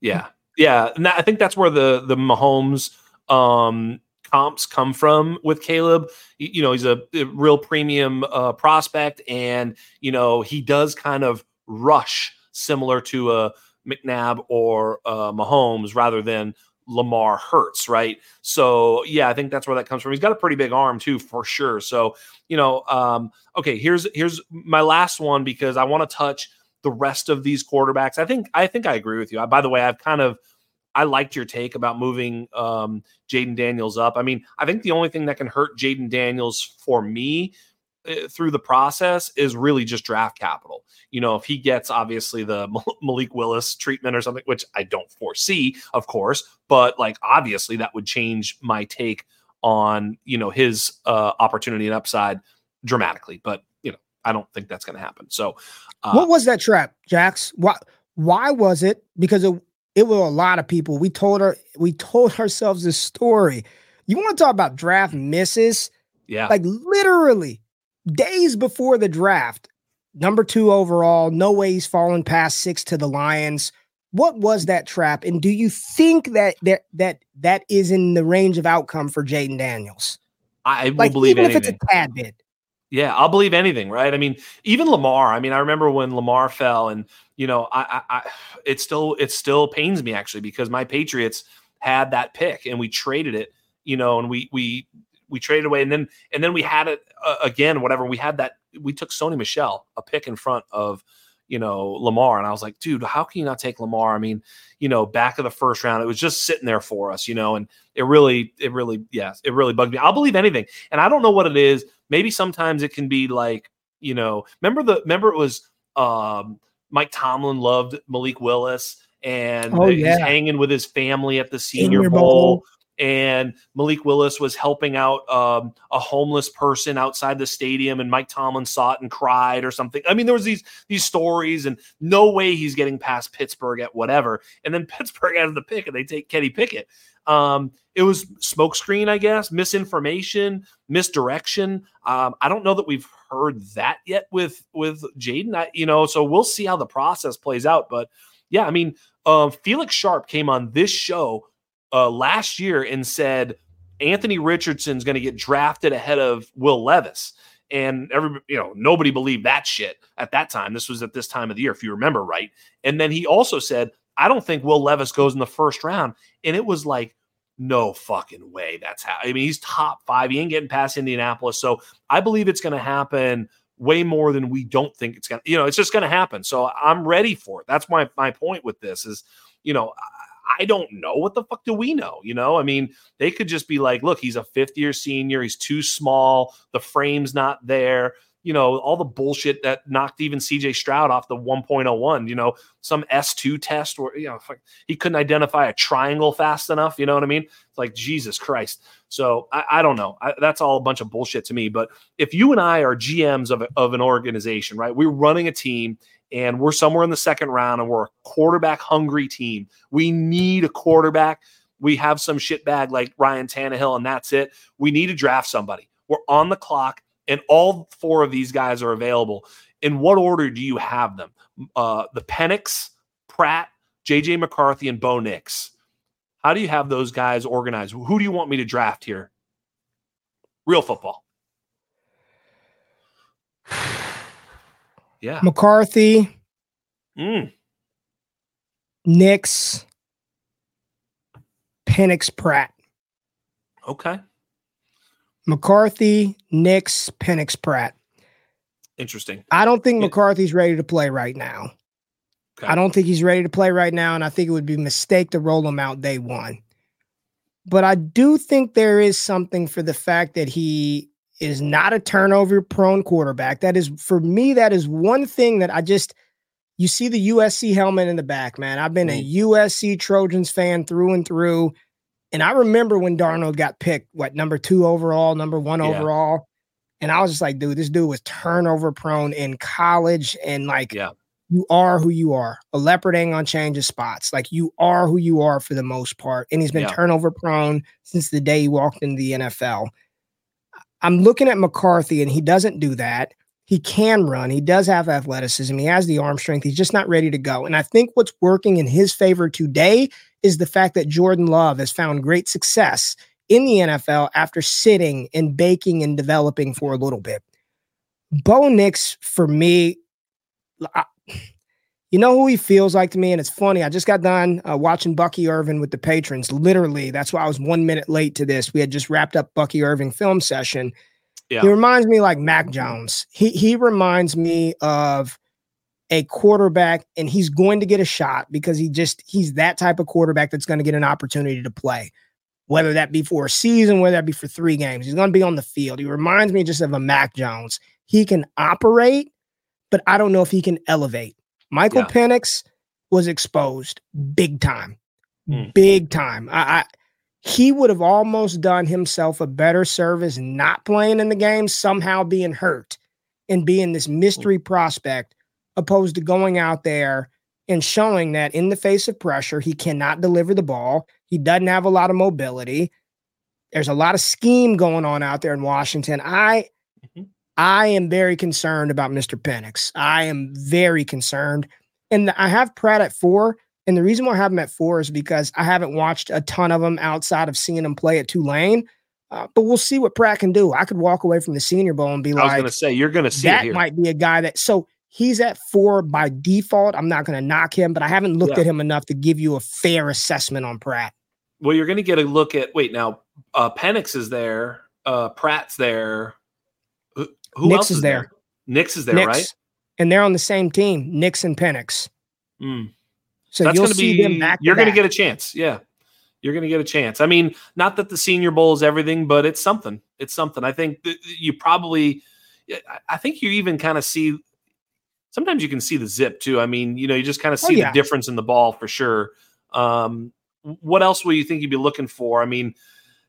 Yeah. Yeah. And I think that's where the the Mahomes um, comps come from with Caleb. You know, he's a, a real premium uh, prospect, and, you know, he does kind of rush similar to a McNabb or uh, Mahomes rather than Lamar Hurts, right? So, yeah, I think that's where that comes from. He's got a pretty big arm too, for sure. So, you know, um, okay, here's here's my last one, because I want to touch the rest of these quarterbacks. I think I think I agree with you. I, by the way, I've kind of I liked your take about moving um, Jayden Daniels up. I mean, I think the only thing that can hurt Jayden Daniels for me uh, through the process is really just draft capital. You know, if he gets obviously the Malik Willis treatment or something, which I don't foresee, of course, but like, obviously that would change my take on, you know, his uh, opportunity and upside dramatically. But, you know, I don't think that's going to happen. So uh, what was that trap, Jax? Why, why was it? Because it, it was a lot of people. We told our, we told ourselves this story. You want to talk about draft misses? Yeah. Like, literally days before the draft, number two overall, no way he's fallen past six to the Lions. What was that trap? And do you think that that that, that is in the range of outcome for Jayden Daniels? I will like, believe even anything. If it's a tad bit. Yeah, I'll believe anything, right? I mean, even Lamar. I mean, I remember when Lamar fell, and, you know, I, I, I it still it still pains me, actually, because my Patriots had that pick and we traded it, you know, and we we we traded away, and then and then we had it uh, again. Whatever we had that. We took Sony Michel a pick in front of, you know, Lamar. And I was like, dude, how can you not take Lamar? I mean, you know, back of the first round, it was just sitting there for us, you know, and it really, it really, yes, it really bugged me. I'll believe anything. And I don't know what it is. Maybe sometimes it can be like, you know, remember the, remember it was um, Mike Tomlin loved Malik Willis, and oh, yeah. he's hanging with his family at the Senior Bowl. Bowl. and Malik Willis was helping out um, a homeless person outside the stadium, and Mike Tomlin saw it and cried or something. I mean, there was these these stories, and no way he's getting past Pittsburgh at whatever. And then Pittsburgh has the pick, and they take Kenny Pickett. Um, it was smokescreen, I guess, misinformation, misdirection. Um, I don't know that we've heard that yet with with Jayden, you know. So we'll see how the process plays out. But yeah, I mean, uh, Felix Sharp came on this show Uh, last year and said Anthony Richardson's going to get drafted ahead of Will Levis, and every you know nobody believed that shit at that time. This was at this time of the year, if you remember right. And then he also said, "I don't think Will Levis goes in the first round," and it was like, no fucking way. That's how. I mean, he's top five. He ain't getting past Indianapolis. So I believe it's going to happen way more than we don't think it's going to. You know, it's just going to happen. So I'm ready for it. That's my my point with this is, you know. I, I don't know. What the fuck do we know? You know, I mean, they could just be like, look, he's a fifth year senior. He's too small. The frame's not there. You know, all the bullshit that knocked even C J Stroud off the one point oh one, you know, some S two test where, you know, he couldn't identify a triangle fast enough. You know what I mean? It's like, Jesus Christ. So I, I don't know. I, that's all a bunch of bullshit to me. But if you and I are G Ms of, of an organization, right, we're running a team and we're somewhere in the second round and we're a quarterback hungry team. We need a quarterback. We have some shitbag like Ryan Tannehill and that's it. We need to draft somebody. We're on the clock and all four of these guys are available. In what order do you have them? Uh, the Penix, Pratt, J J. McCarthy, and Bo Nix. How do you have those guys organized? Who do you want me to draft here? Real football. Yeah. McCarthy. Mm. Nix. Penix, Pratt. Okay. McCarthy, Nix, Penix, Pratt. Interesting. I don't think McCarthy's ready to play right now. Okay. I don't think he's ready to play right now, and I think it would be a mistake to roll him out day one. But I do think there is something for the fact that he is not a turnover-prone quarterback. That is, for me, that is one thing that I just, you see the U S C helmet in the back, man. I've been a U S C Trojans fan through and through. And I remember when Darnold got picked, what, number two overall, number one yeah. overall. And I was just like, dude, this dude was turnover-prone in college. And, like, yeah. you are who you are. A leopard ain't gonna change his spots. Like, you are who you are for the most part. And he's been yeah. turnover-prone since the day he walked into the N F L. I'm looking at McCarthy, and he doesn't do that. He can run. He does have athleticism. He has the arm strength. He's just not ready to go. And I think what's working in his favor today is the fact that Jordan Love has found great success in the N F L after sitting and baking and developing for a little bit. Bo Nix, for me, I, you know who he feels like to me? And it's funny. I just got done uh, watching Bucky Irvin with the patrons. Literally, that's why I was one minute late to this. We had just wrapped up Bucky Irvin film session. Yeah. He reminds me like Mac Jones. He he reminds me of a quarterback, and he's going to get a shot because he just he's that type of quarterback that's going to get an opportunity to play, whether that be for a season, whether that be for three games. He's going to be on the field. He reminds me just of a Mac Jones. He can operate, but I don't know if he can elevate. Michael yeah. Penix was exposed big time, mm. big time. I, I he would have almost done himself a better service not playing in the game, somehow being hurt and being this mystery mm. prospect, opposed to going out there and showing that in the face of pressure, he cannot deliver the ball. He doesn't have a lot of mobility. There's a lot of scheme going on out there in Washington. I... Mm-hmm. I am very concerned about Mister Penix. I am very concerned. And I have Pratt at four. And the reason why I have him at four is because I haven't watched a ton of him outside of seeing him play at Tulane. Uh, but we'll see what Pratt can do. I could walk away from the Senior Bowl and be I like, I was going to say, you're going to see that it here. Might be a guy that. So he's at four by default. I'm not going to knock him, but I haven't looked yeah. at him enough to give you a fair assessment on Pratt. Well, you're going to get a look at, wait, now uh, Penix is there. Uh, Pratt's there. Who Nix else is, is there? there? Nix is there, Nix. Right? And they're on the same team, Nix and Penix. Mm. So That's you'll gonna see be, them back. You're going to get a chance. Yeah. You're going to get a chance. I mean, not that the Senior Bowl is everything, but it's something. It's something. I think that you probably, I think you even kind of see, sometimes you can see the zip too. I mean, you know, you just kind of see oh, yeah. the difference in the ball for sure. Um, what else will you think you'd be looking for? I mean,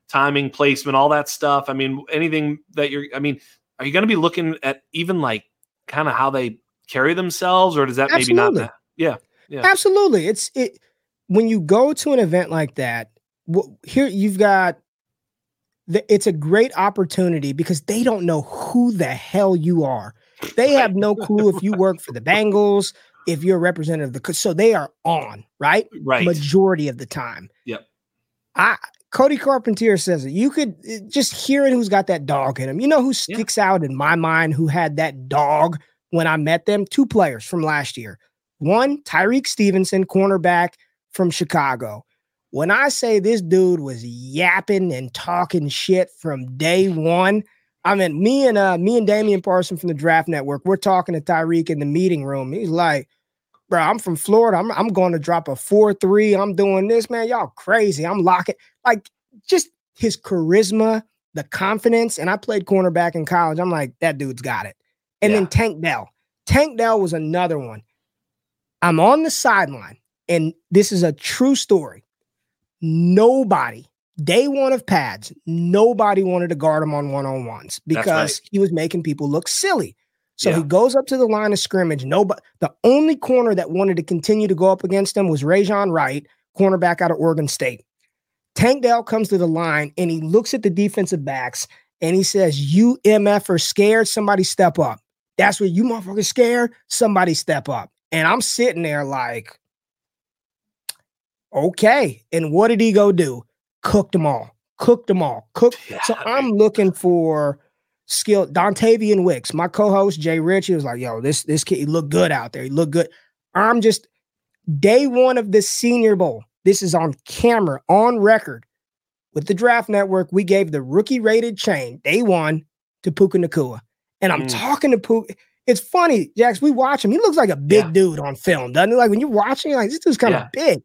timing, placement, all that stuff. I mean, anything that you're, I mean, are you going to be looking at even like kind of how they carry themselves, or does that Absolutely. maybe not? Yeah. Yeah. Absolutely. It's it when you go to an event like that, here you've got the, it's a great opportunity because they don't know who the hell you are. They have no clue if you work for the Bengals, if you're a representative of the, so they are on, right? Right. Majority of the time. Yep. I, Cody Carpenter says it. You could just hear it. Who's got that dog in him? You know who sticks yeah. out in my mind, who had that dog when I met them? Two players from last year. One, Tyreek Stevenson, cornerback from Chicago. When I say this dude was yapping and talking shit from day one, I mean, me and uh, me and Damian Parson from the Draft Network, we're talking to Tyreek in the meeting room. He's like, bro, I'm from Florida. I'm I'm going to drop a four three. I'm doing this, man. Y'all crazy. I'm locking. Like, just his charisma, the confidence. And I played cornerback in college. I'm like, that dude's got it. And yeah. then Tank Dell. Tank Dell was another one. I'm on the sideline, and this is a true story. Nobody, day one of pads, nobody wanted to guard him on one-on-ones because right. he was making people look silly. So yeah. he goes up to the line of scrimmage. Nobody, the only corner that wanted to continue to go up against him was Rajon Wright, cornerback out of Oregon State. Tank Dell comes to the line, and he looks at the defensive backs, and he says, you M F are scared, somebody step up. That's what you motherfuckers scared, somebody step up. And I'm sitting there like, okay. And what did he go do? Cooked them all. Cooked them all. Cooked. Yeah, so I'm looking for skill. Dontavian Wicks, my co-host, Jay Rich, he was like, yo, this, this kid, he looked good out there. He looked good. I'm just, day one of the Senior Bowl, this is on camera, on record. With the Draft Network, we gave the rookie-rated chain, day one, to Puka Nacua. And I'm mm. talking to Puka. It's funny, Jax, we watch him. He looks like a big yeah. dude on film, doesn't he? Like, when you're watching, you're like, this dude's kind of yeah. big.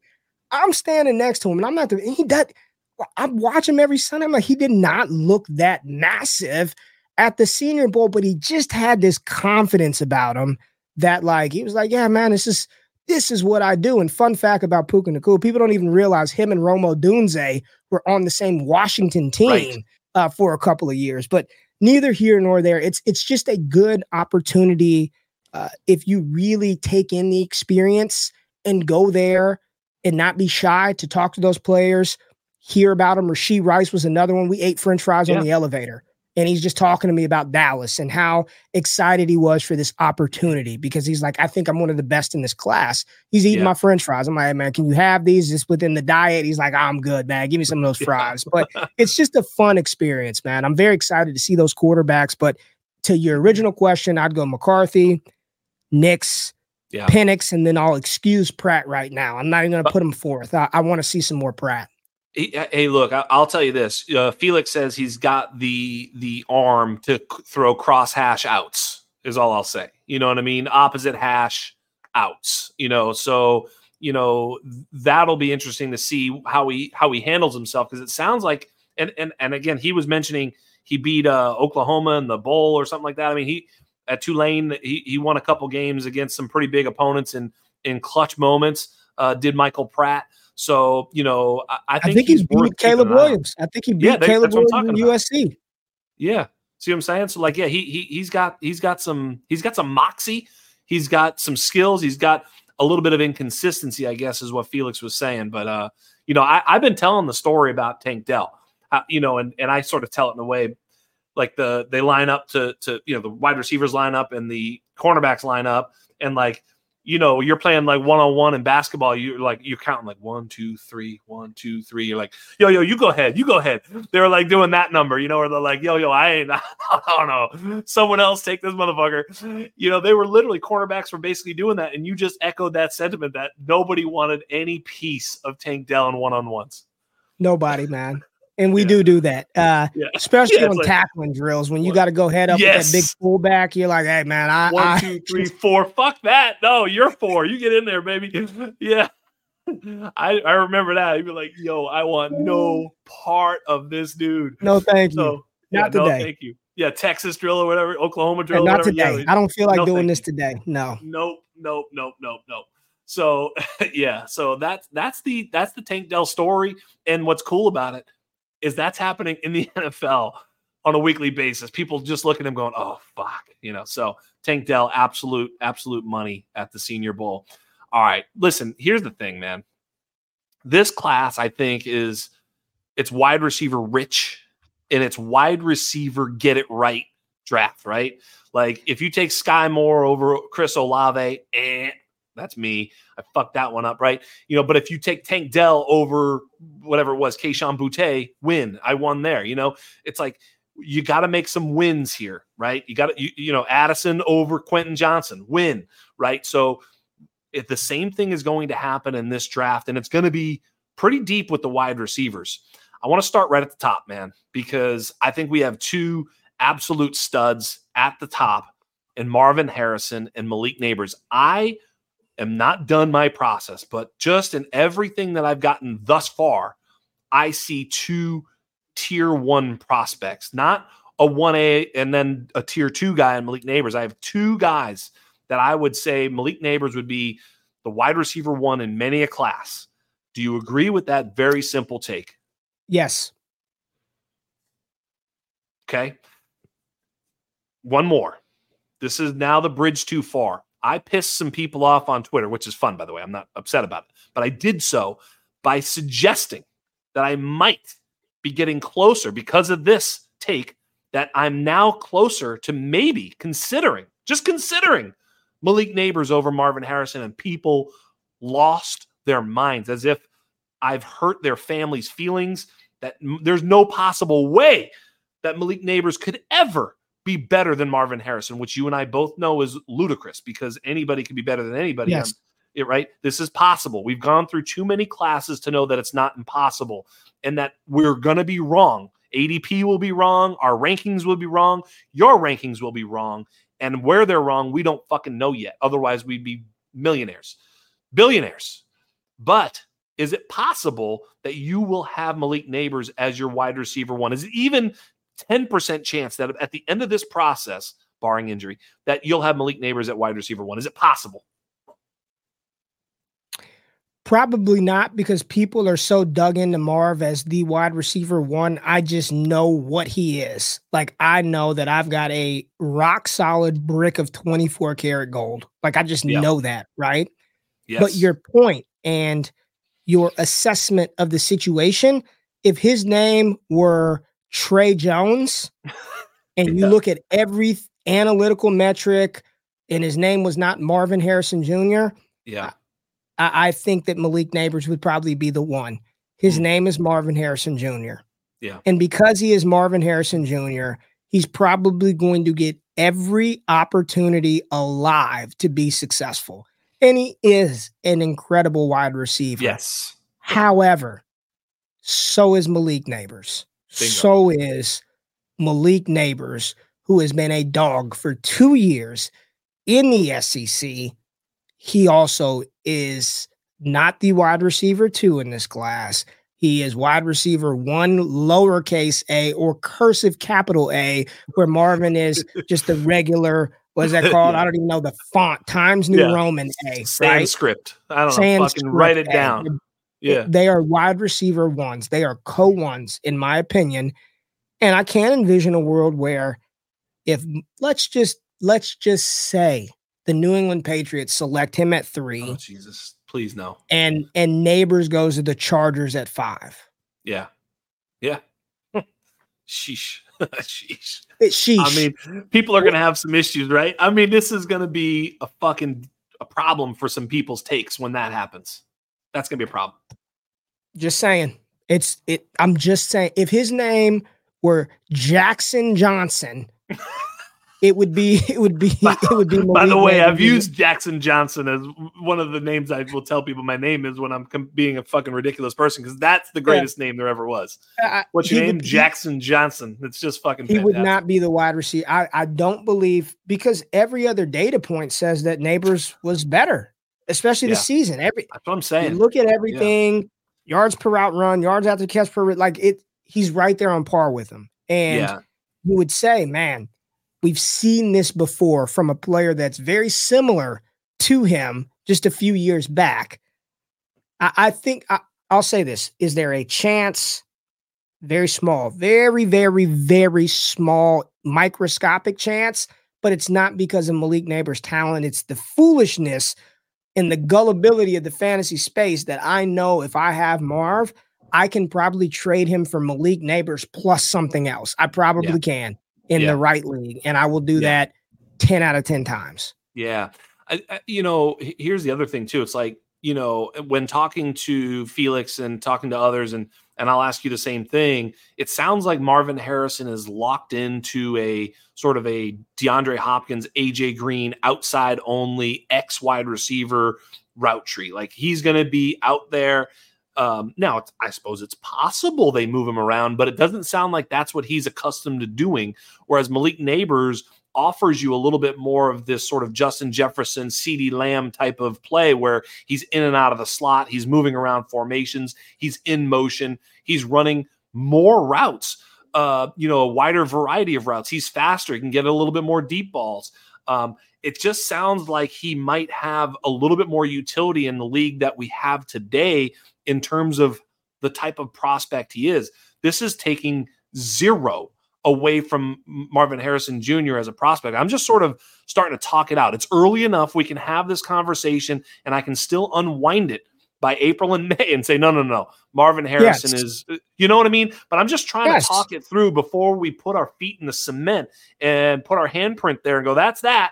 I'm standing next to him, and I'm not the, and he does, I watch him every Sunday. I'm like, he did not look that massive at the Senior Bowl, but he just had this confidence about him that, like, he was like, yeah, man, this is, this is what I do. And fun fact about Puka Nacua, people don't even realize him and Rome Odunze were on the same Washington team right. uh, for a couple of years, but neither here nor there. It's it's just a good opportunity uh, if you really take in the experience and go there and not be shy to talk to those players, hear about them. Rashee Rice was another one. We ate French fries yeah. on the elevator, and he's just talking to me about Dallas and how excited he was for this opportunity because he's like, I think I'm one of the best in this class. He's eating yeah. my French fries. I'm like, hey, man, can you have these? It's within the diet. He's like, I'm good, man. Give me some of those fries. But it's just a fun experience, man. I'm very excited to see those quarterbacks. But to your original question, I'd go McCarthy, Nix, yeah. Penix, and then I'll excuse Pratt right now. I'm not even going to put him forth. I, I want to see some more Pratt. Hey, look, I'll tell you this. Uh, Felix says he's got the the arm to c- throw cross hash outs is all I'll say. You know what I mean? Opposite hash outs, you know, so, you know, that'll be interesting to see how he how he handles himself. Because it sounds like and, and and again, he was mentioning he beat uh, Oklahoma in the bowl or something like that. I mean, he at Tulane, he, he won a couple games against some pretty big opponents in in clutch moments. Uh, did Michael Pratt. So, you know, I, I, think, I think he's, he's beat Caleb Williams. I think he beat yeah, they, Caleb Williams in U S C. Yeah. See what I'm saying? So like, yeah, he, he, he's got, he's got some, he's got some moxie. He's got some skills. He's got a little bit of inconsistency, I guess, is what Felix was saying. But, uh, you know, I, I've been telling the story about Tank Dell, uh, you know, and, and I sort of tell it in a way like the, they line up to, to, you know, the wide receivers line up and the cornerbacks line up and like, you know, you're playing like one-on-one in basketball. You're like, you're counting like one, two, three, one, two, three. You're like, yo, yo, you go ahead. You go ahead. They're like doing that number, you know, or they're like, yo, yo, I ain't, I don't know. Someone else take this motherfucker. You know, they were literally cornerbacks were basically doing that. And you just echoed that sentiment that nobody wanted any piece of Tank Dell in one-on-ones. Nobody, man. And we yeah. do do that, uh, yeah. especially yeah, on like, tackling drills. When you got to go head up yes. with that big fullback, you're like, hey, man. I, One, I, two, three, four. Fuck that. No, you're four. You get in there, baby. Yeah. I, I remember that. You'd be like, yo, I want no part of this dude. No, thank so, you. Yeah, not today. No, thank you. Yeah, Texas drill or whatever, Oklahoma drill. And not whatever. today. Yeah, I don't feel like no, doing this you. today. No. Nope, nope, nope, nope, nope. So yeah, so that's that's the that's the Tank Dell story. And what's cool about it is that's happening in the N F L on a weekly basis. People just look at him going, oh fuck, you know. So Tank Dell, absolute absolute money at the Senior Bowl. All right, listen, here's the thing, man. This class, I think, is it's wide receiver rich, and it's wide receiver get it right draft, right? Like if you take Sky Moore over Chris Olave, eh, that's me. I fucked that one up, right? You know, but if you take Tank Dell over whatever it was, Keishawn Butte, win. I won there. You know, it's like you got to make some wins here, right? You got to, you, you know, Addison over Quentin Johnson, win, right? So if the same thing is going to happen in this draft, and it's going to be pretty deep with the wide receivers, I want to start right at the top, man, because I think we have two absolute studs at the top in Marvin Harrison and Malik Nabers. I am not done my process, but just in everything that I've gotten thus far, I see two tier one prospects, not a one A and then a tier two guy in Malik Nabers. I have two guys that I would say Malik Nabers would be the wide receiver one in many a class. Do you agree with that very simple take? Yes. Okay. One more. This is now the bridge too far. I pissed some people off on Twitter, which is fun, by the way. I'm not upset about it. But I did so by suggesting that I might be getting closer because of this take, that I'm now closer to maybe considering, just considering Malik Nabers over Marvin Harrison, and people lost their minds as if I've hurt their family's feelings, that there's no possible way that Malik Nabers could ever be better than Marvin Harrison, which you and I both know is ludicrous because anybody can be better than anybody. Yes. It, right? This is possible. We've gone through too many classes to know that it's not impossible and that we're going to be wrong. A D P will be wrong. Our rankings will be wrong. Your rankings will be wrong. And where they're wrong, we don't fucking know yet. Otherwise, we'd be millionaires, billionaires. But is it possible that you will have Malik Nabers as your wide receiver one? Is it even ten percent chance that at the end of this process, barring injury, that you'll have Malik Nabers at wide receiver one? Is it possible? Probably not, because people are so dug into Marv as the wide receiver one. I just know what he is. Like, I know that I've got a rock solid brick of twenty-four karat gold. Like, I just yeah. know that, right? Yes. But your point and your assessment of the situation, if his name were Trey Jones, and you yeah. look at every analytical metric, and his name was not Marvin Harrison Junior, yeah, I, I think that Malik Nabers would probably be the one. His mm. name is Marvin Harrison Junior Yeah, and because he is Marvin Harrison Junior, he's probably going to get every opportunity alive to be successful, and he is an incredible wide receiver. Yes, however, so is Malik Nabers. Bingo. So is Malik Nabers, who has been a dog for two years in the S E C. He also is not the wide receiver two in this class. He is wide receiver one, lowercase a, or cursive capital A, where Marvin is just the regular, what is that called? yeah. I don't even know the font. Times New yeah. Roman A. Sanskrit. Right? I don't Sanskrit know. Fucking write it a. down. Yeah, they are wide receiver ones. They are co ones, in my opinion. And I can't envision a world where, if let's just let's just say the New England Patriots select him at three. Oh, Jesus, please no. And and Nabers goes to the Chargers at five. Yeah, yeah. Sheesh, sheesh, sheesh. I mean, people are gonna have some issues, right? I mean, this is gonna be a fucking a problem for some people's takes when that happens. That's going to be a problem. Just saying. It's it. I'm just saying, if his name were Jackson Johnson, it would be, it would be, it would be. Malik By the way, Nabers. I've used Jackson Johnson as one of the names I will tell people my name is when I'm com- being a fucking ridiculous person. Cause that's the greatest yeah. name there ever was. I, What's your name? Would, Jackson he, Johnson. It's just fucking He fantastic. Would not be the wide receiver. I, I don't believe, because every other data point says that Nabers was better. Especially yeah. this season. Every, That's what I'm saying. You look at everything, yeah. yards per route run, yards after catch per like it. He's right there on par with him. And yeah. you would say, man, we've seen this before from a player that's very similar to him, just a few years back. I, I think I, I'll say this. Is there a chance, very small, very, very, very small, microscopic chance, but it's not because of Malik Nabers' talent. It's the foolishness and the gullibility of the fantasy space that I know if I have Marv, I can probably trade him for Malik Nabers plus something else. I probably yeah. can in yeah. the right league, and I will do yeah. that ten out of ten times. Yeah. I, I, you know, here's the other thing, too. It's like, you know, when talking to Felix and talking to others, and and I'll ask you the same thing, it sounds like Marvin Harrison is locked into a sort of a DeAndre Hopkins, A J Green, outside only X wide receiver route tree. Like, he's going to be out there. Um, now, it's, I suppose it's possible they move him around, but it doesn't sound like that's what he's accustomed to doing, whereas Malik Nabers offers you a little bit more of this sort of Justin Jefferson, CeeDee Lamb type of play where he's in and out of the slot. He's moving around formations. He's in motion. He's running more routes, uh, you know, a wider variety of routes. He's faster. He can get a little bit more deep balls. Um, it just sounds like he might have a little bit more utility in the league that we have today in terms of the type of prospect he is. This is taking zero away from Marvin Harrison Junior as a prospect. I'm just sort of starting to talk it out. It's early enough. We can have this conversation, and I can still unwind it by April and May and say, no, no, no, Marvin Harrison yes. is, you know what I mean? But I'm just trying yes. to talk it through before we put our feet in the cement and put our handprint there and go, that's that.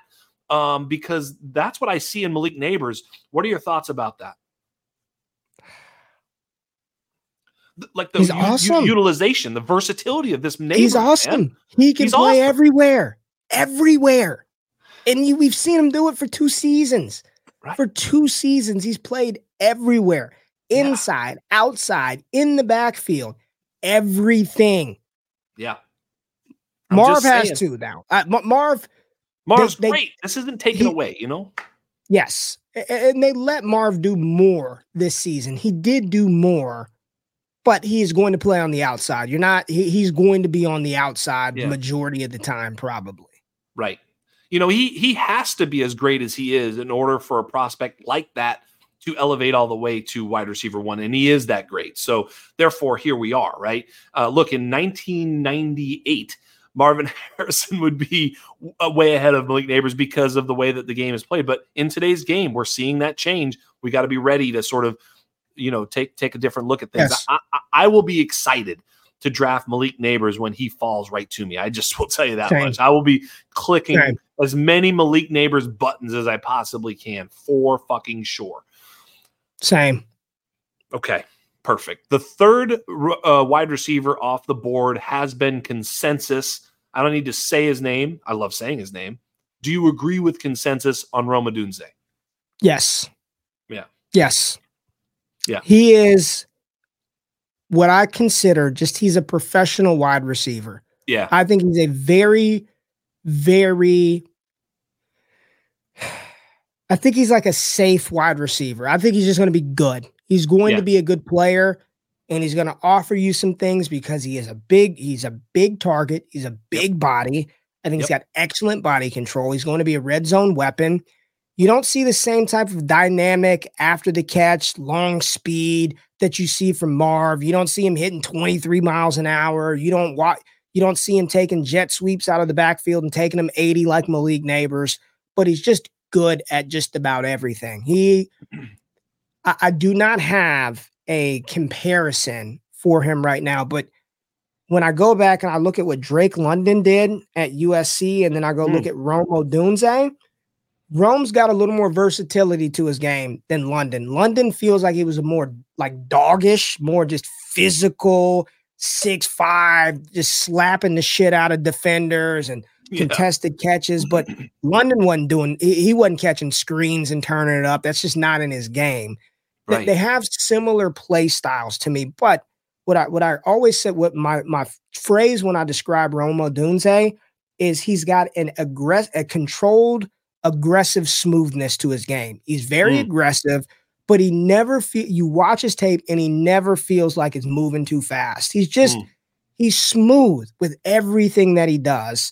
Um, because that's what I see in Malik Nabers. What are your thoughts about that? Like the u- utilization, the versatility of this neighbor. He's awesome. Man. He can He's play awesome. everywhere, everywhere. And you, we've seen him do it for two seasons. Right. For two seasons, he's played everywhere, inside, yeah. outside, in the backfield, everything. Yeah. I'm Marv has saying. two now. Uh, Marv. Marv's they, great. They, this isn't taken he, away, you know? Yes. And they let Marv do more this season. He did do more. But he is going to play on the outside. You're not, he, he's going to be on the outside yeah. majority of the time, probably. Right. You know, he, he has to be as great as he is in order for a prospect like that to elevate all the way to wide receiver one. And he is that great. So therefore here we are, right? Uh, look, in nineteen ninety-eight, Marvin Harrison would be way ahead of Malik Nabers because of the way that the game is played. But in today's game, we're seeing that change. We got to be ready to sort of, you know, take take a different look at things. Yes. I, I, I will be excited to draft Malik Nabers when he falls right to me. I just will tell you that Same. much. I will be clicking Same. as many Malik Nabers buttons as I possibly can, for fucking sure. Same. Okay, perfect. The third uh, wide receiver off the board has been consensus. I don't need to say his name. I love saying his name. Do you agree with consensus on Rome Odunze? Yes. Yeah. Yes. Yeah. He is what I consider just he's a professional wide receiver. Yeah. I think he's a very, very I think he's like a safe wide receiver. I think he's just going to be good. He's going yeah. to be a good player, and he's going to offer you some things because he is a big, he's a big target. He's a big yep. body. I think yep. he's got excellent body control. He's going to be a red zone weapon. You don't see the same type of dynamic after the catch, long speed that you see from Marv. You don't see him hitting twenty-three miles an hour. You don't watch, you don't see him taking jet sweeps out of the backfield and taking them eighty like Malik Nabers, but he's just good at just about everything. He, I, I do not have a comparison for him right now, but when I go back and I look at what Drake London did at U S C, and then I go mm. look at Rome Odunze, Rome's got a little more versatility to his game than London. London feels like he was a more like doggish, more just physical, six five, just slapping the shit out of defenders and yeah. contested catches. But London wasn't doing, he, he wasn't catching screens and turning it up. That's just not in his game. Right. They, they have similar play styles to me. But what I what I always said, what my, my phrase when I describe Rome Odunze is he's got an aggressive, a controlled, aggressive smoothness to his game. He's very mm. aggressive, but he never feel you watch his tape and he never feels like it's moving too fast. He's just, mm. he's smooth with everything that he does.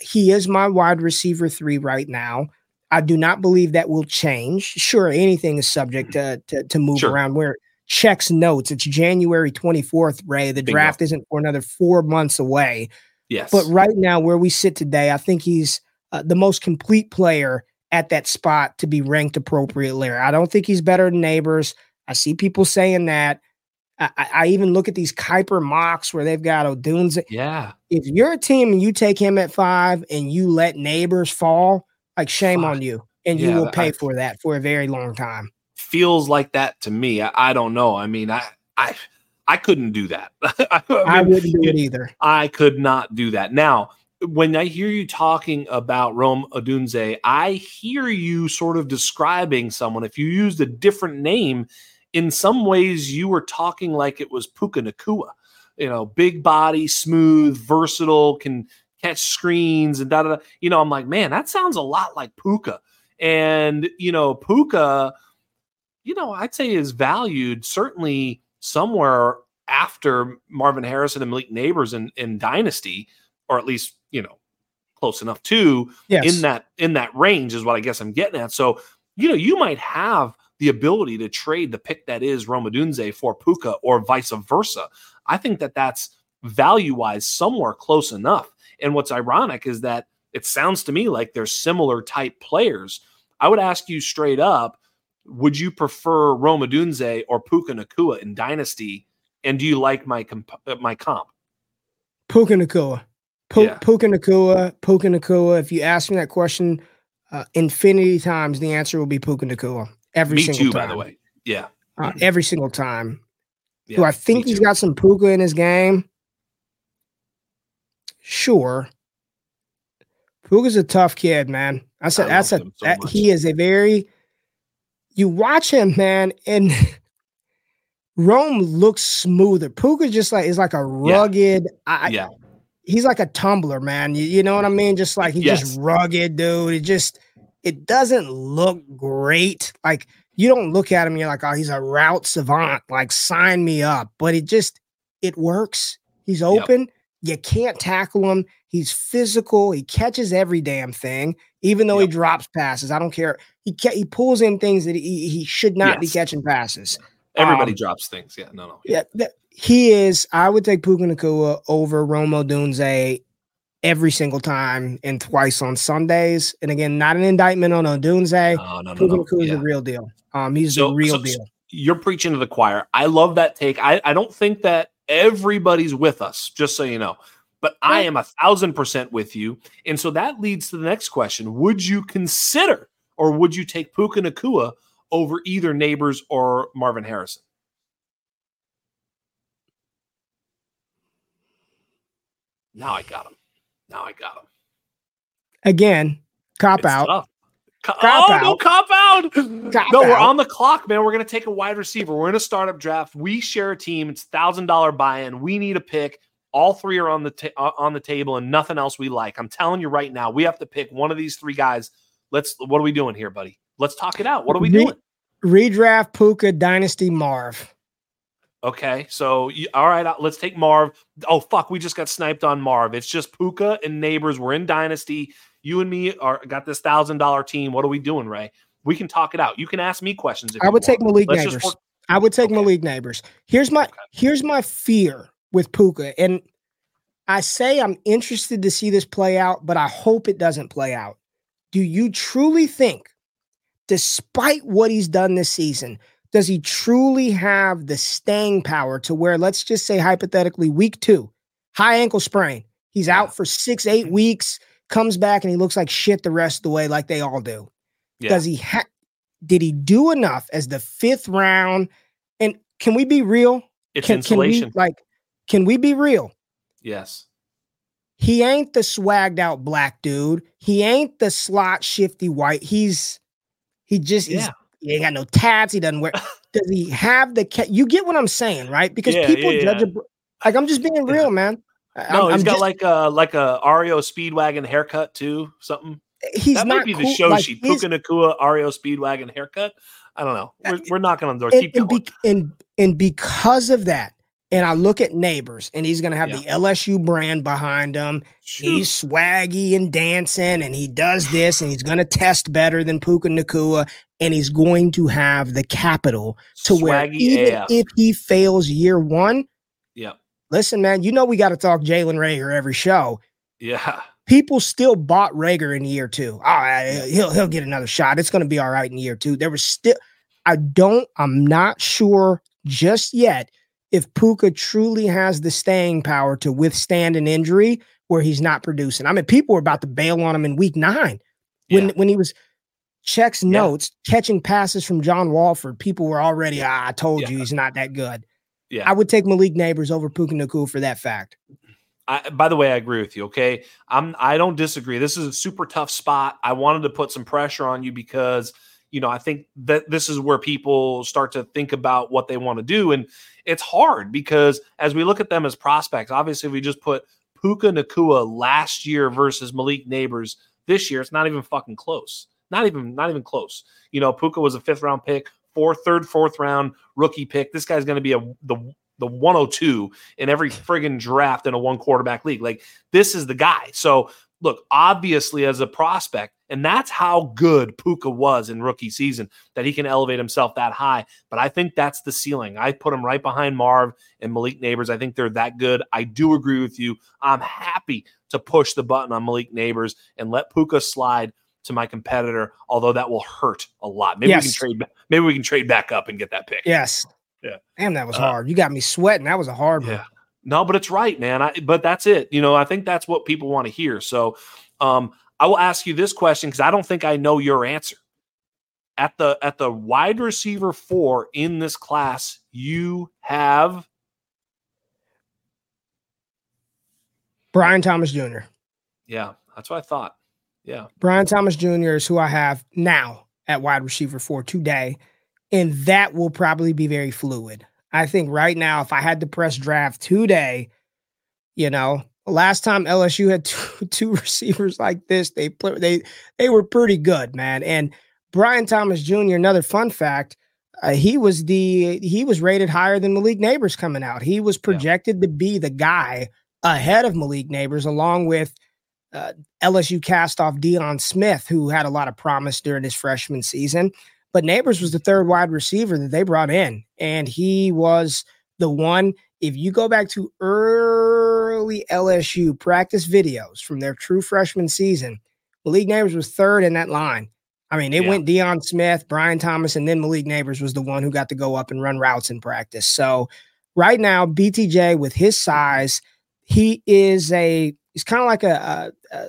He is my wide receiver three right now. I do not believe that will change. Sure, anything is subject to to, to move sure. around. Where checks notes, it's January twenty-fourth, Ray. The Bingo. Draft isn't for another four months away. Yes. But right now, where we sit today, I think he's uh, the most complete player at that spot to be ranked appropriately. I don't think he's better than Nabers. I see people saying that. I, I even look at these Kuiper mocks where they've got Odunze. Yeah. If you're a team and you take him at five and you let Nabers fall, like shame five. on you. And yeah, you will pay I, for that for a very long time. Feels like that to me. I, I don't know. I mean, I, I, I couldn't do that. I, mean, I wouldn't do it either. I could not do that. Now, when I hear you talking about Rome Odunze, I hear you sort of describing someone. If you used a different name, in some ways you were talking like it was Puka Nacua, you know, big body, smooth, versatile, can catch screens and da da. You know, I'm like, man, that sounds a lot like Puka. And, you know, Puka, you know, I'd say is valued certainly somewhere after Marvin Harrison and Malik Nabers in, in Dynasty, or at least, you know, close enough to yes. in that in that range is what I guess I'm getting at. So, you know, you might have the ability to trade the pick that is Rome Odunze for Puka or vice versa. I think that that's value-wise somewhere close enough. And what's ironic is that it sounds to me like they're similar type players. I would ask you straight up, would you prefer Rome Odunze or Puka Nacua in Dynasty? And do you like my comp- my comp? Puka Nacua. P- yeah. Puka Nacua. Puka Nacua. If you ask me that question uh, infinity times, the answer will be Puka Nacua. Every me single too, time. By the way. Yeah. Uh, every single time. Yeah, do I think he's too. got some Puka in his game? Sure. Puka's a tough kid, man. I said I that's a so that, he is a very you watch him, man, and Rome looks smoother. Puka just like is like a rugged. Yeah. I, yeah. He's like a tumbler, man. You, you know what I mean? Just like he's yes. just rugged, dude. It just it doesn't look great. Like you don't look at him, you're like, oh, he's a route savant. Like sign me up. But it just it works. He's open. Yep. You can't tackle him. He's physical. He catches every damn thing, even though yep. he drops passes. I don't care. He ca- he pulls in things that he, he should not yes. be catching passes. Everybody um, drops things. Yeah, no, no. Yeah, yeah th- he is. I would take Puka Nacua over Rome Odunze every single time and twice on Sundays. And again, not an indictment on Odunze. No, no, Puka no, Nacua no. is yeah. the real deal. Um, he's so, the real so, deal. So you're preaching to the choir. I love that take. I, I don't think that everybody's with us, just so you know. But I am a thousand percent with you. And so that leads to the next question. Would you consider or would you take Puka Nacua over either Nabers or Marvin Harrison? Now I got him. Now I got him. Again, cop it's out. Tough. Cop oh, out. no cop out. Cop no, out. We're on the clock, man. We're going to take a wide receiver. We're in a startup draft. We share a team. It's one thousand dollars buy-in. We need a pick. All three are on the ta- on the table and nothing else we like. I'm telling you right now, we have to pick one of these three guys. Let's. What are we doing here, buddy? Let's talk it out. What are we Re- doing? Redraft Puka, Dynasty Marv. Okay, so you, all right, let's take Marv. Oh, fuck, we just got sniped on Marv. It's just Puka and Nabers. We're in Dynasty. You and me are got this one thousand dollars team. What are we doing, Ray? We can talk it out. You can ask me questions if I you would want. Take Malik let's Nabers. Work- I would take okay. Malik Nabers. Here's my okay. here's my fear with Puka, and I say I'm interested to see this play out, but I hope it doesn't play out. Do you truly think, despite what he's done this season, does he truly have the staying power to where, let's just say hypothetically, week two, high ankle sprain, he's yeah. out for six, eight weeks, comes back and he looks like shit the rest of the way like they all do. Yeah. Does he ha- did he do enough as the fifth round? And can we be real? It's can, insulation. Can we, like, can we be real? Yes. He ain't the swagged out black dude. He ain't the slot shifty white. He's, he just, yeah. he's, he ain't got no tats. He doesn't wear, does he have the, ca- you get what I'm saying, right? Because yeah, people yeah, judge, yeah. A, like I'm just being real, yeah. man. No, I'm, he's I'm got just, like a, like a Ario Speedwagon haircut too, something. He's that not might be cool. The show like sheet, Puka Nacua, Ario Speedwagon haircut. I don't know. We're, we're knocking on the door. And, Keep and, going. Be, and, and because of that, and I look at Nabers, and he's going to have yeah. the L S U brand behind him. Shoot. He's swaggy and dancing, and he does this, and he's going to test better than Puka Nacua, and he's going to have the capital to swaggy where even A F. If he fails year one, yeah. listen, man, you know we got to talk Jalen Reagor every show. Yeah. People still bought Reagor in year two. All right, he'll he'll get another shot. It's going to be all right in year two. There was still – I don't – I'm not sure just yet if Puka truly has the staying power to withstand an injury where he's not producing. I mean, people were about to bail on him in week nine when, yeah. when he was – checks notes, yeah. catching passes from John Walford. People were already, ah, I told yeah. you he's not that good. Yeah. I would take Malik Nabers over Puka Nacua for that fact. I, by the way, I agree with you. Okay. I'm, I don't disagree. This is a super tough spot. I wanted to put some pressure on you because, you know, I think that this is where people start to think about what they want to do. And it's hard because as we look at them as prospects, obviously we just put Puka Nacua last year versus Malik Nabers this year. It's not even fucking close. Not even, not even close. You know, Puka was a fifth round pick, fourth, third, fourth round rookie pick. This guy's going to be a, the, the one oh two in every friggin' draft in a one quarterback league. Like, this is the guy. So look, obviously as a prospect, and that's how good Puka was in rookie season, that he can elevate himself that high. But I think that's the ceiling. I put him right behind Marv and Malik Nabers. I think they're that good. I do agree with you. I'm happy to push the button on Malik Nabers and let Puka slide to my competitor, although that will hurt a lot. Maybe yes. we can trade. Maybe we can trade back up and get that pick. Yes. Yeah. Damn, that was uh, hard. You got me sweating. That was a hard yeah. one. No, but it's right, man. I, but that's it. You know, I think that's what people want to hear. So, um, I will ask you this question because I don't think I know your answer. At the at the wide receiver four in this class, you have Brian Thomas Junior Yeah, that's what I thought. Yeah, Brian Thomas Junior is who I have now at wide receiver for today, and that will probably be very fluid. I think right now, if I had to press draft today, you know, last time L S U had two, two receivers like this, they they they were pretty good, man. And Brian Thomas Junior, another fun fact, uh, he was the he was rated higher than Malik Nabers coming out. He was projected yeah. to be the guy ahead of Malik Nabers, along with Uh, L S U cast off Deion Smith, who had a lot of promise during his freshman season, but Nabers was the third wide receiver that they brought in. And he was the one, if you go back to early L S U practice videos from their true freshman season, Malik Nabers was third in that line. I mean, it yeah. went Deion Smith, Brian Thomas, and then Malik Nabers was the one who got to go up and run routes in practice. So right now, B T J with his size, he is a, He's kind of like a, a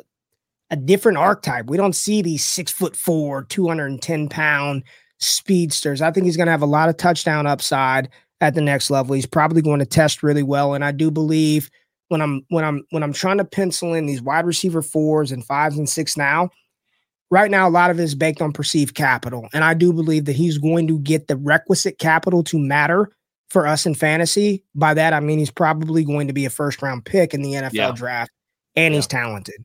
a different archetype. We don't see these six foot four, two hundred ten pound speedsters. I think he's going to have a lot of touchdown upside at the next level. He's probably going to test really well, and I do believe when I'm when I'm when I'm trying to pencil in these wide receiver fours and fives and six now, right now a lot of it is baked on perceived capital, and I do believe that he's going to get the requisite capital to matter for us in fantasy. By that I mean he's probably going to be a first round pick in the N F L yeah. draft. And yeah. he's talented.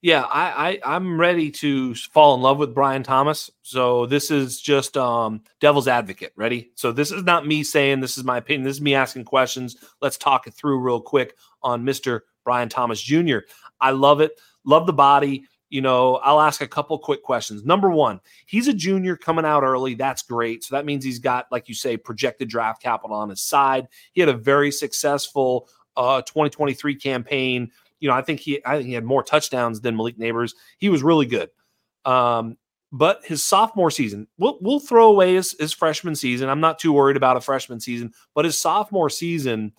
Yeah, I, I, I'm ready to fall in love with Brian Thomas. So this is just um, devil's advocate. Ready? So this is not me saying this is my opinion. This is me asking questions. Let's talk it through real quick on Mister Brian Thomas Junior I love it. Love the body. You know, I'll ask a couple quick questions. Number one, he's a junior coming out early. That's great. So that means he's got, like you say, projected draft capital on his side. He had a very successful uh, twenty twenty-three campaign. You know, I think he I think he had more touchdowns than Malik Nabers. He was really good. Um, but his sophomore season, we'll, we'll throw away his, his freshman season. I'm not too worried about a freshman season. But his sophomore season,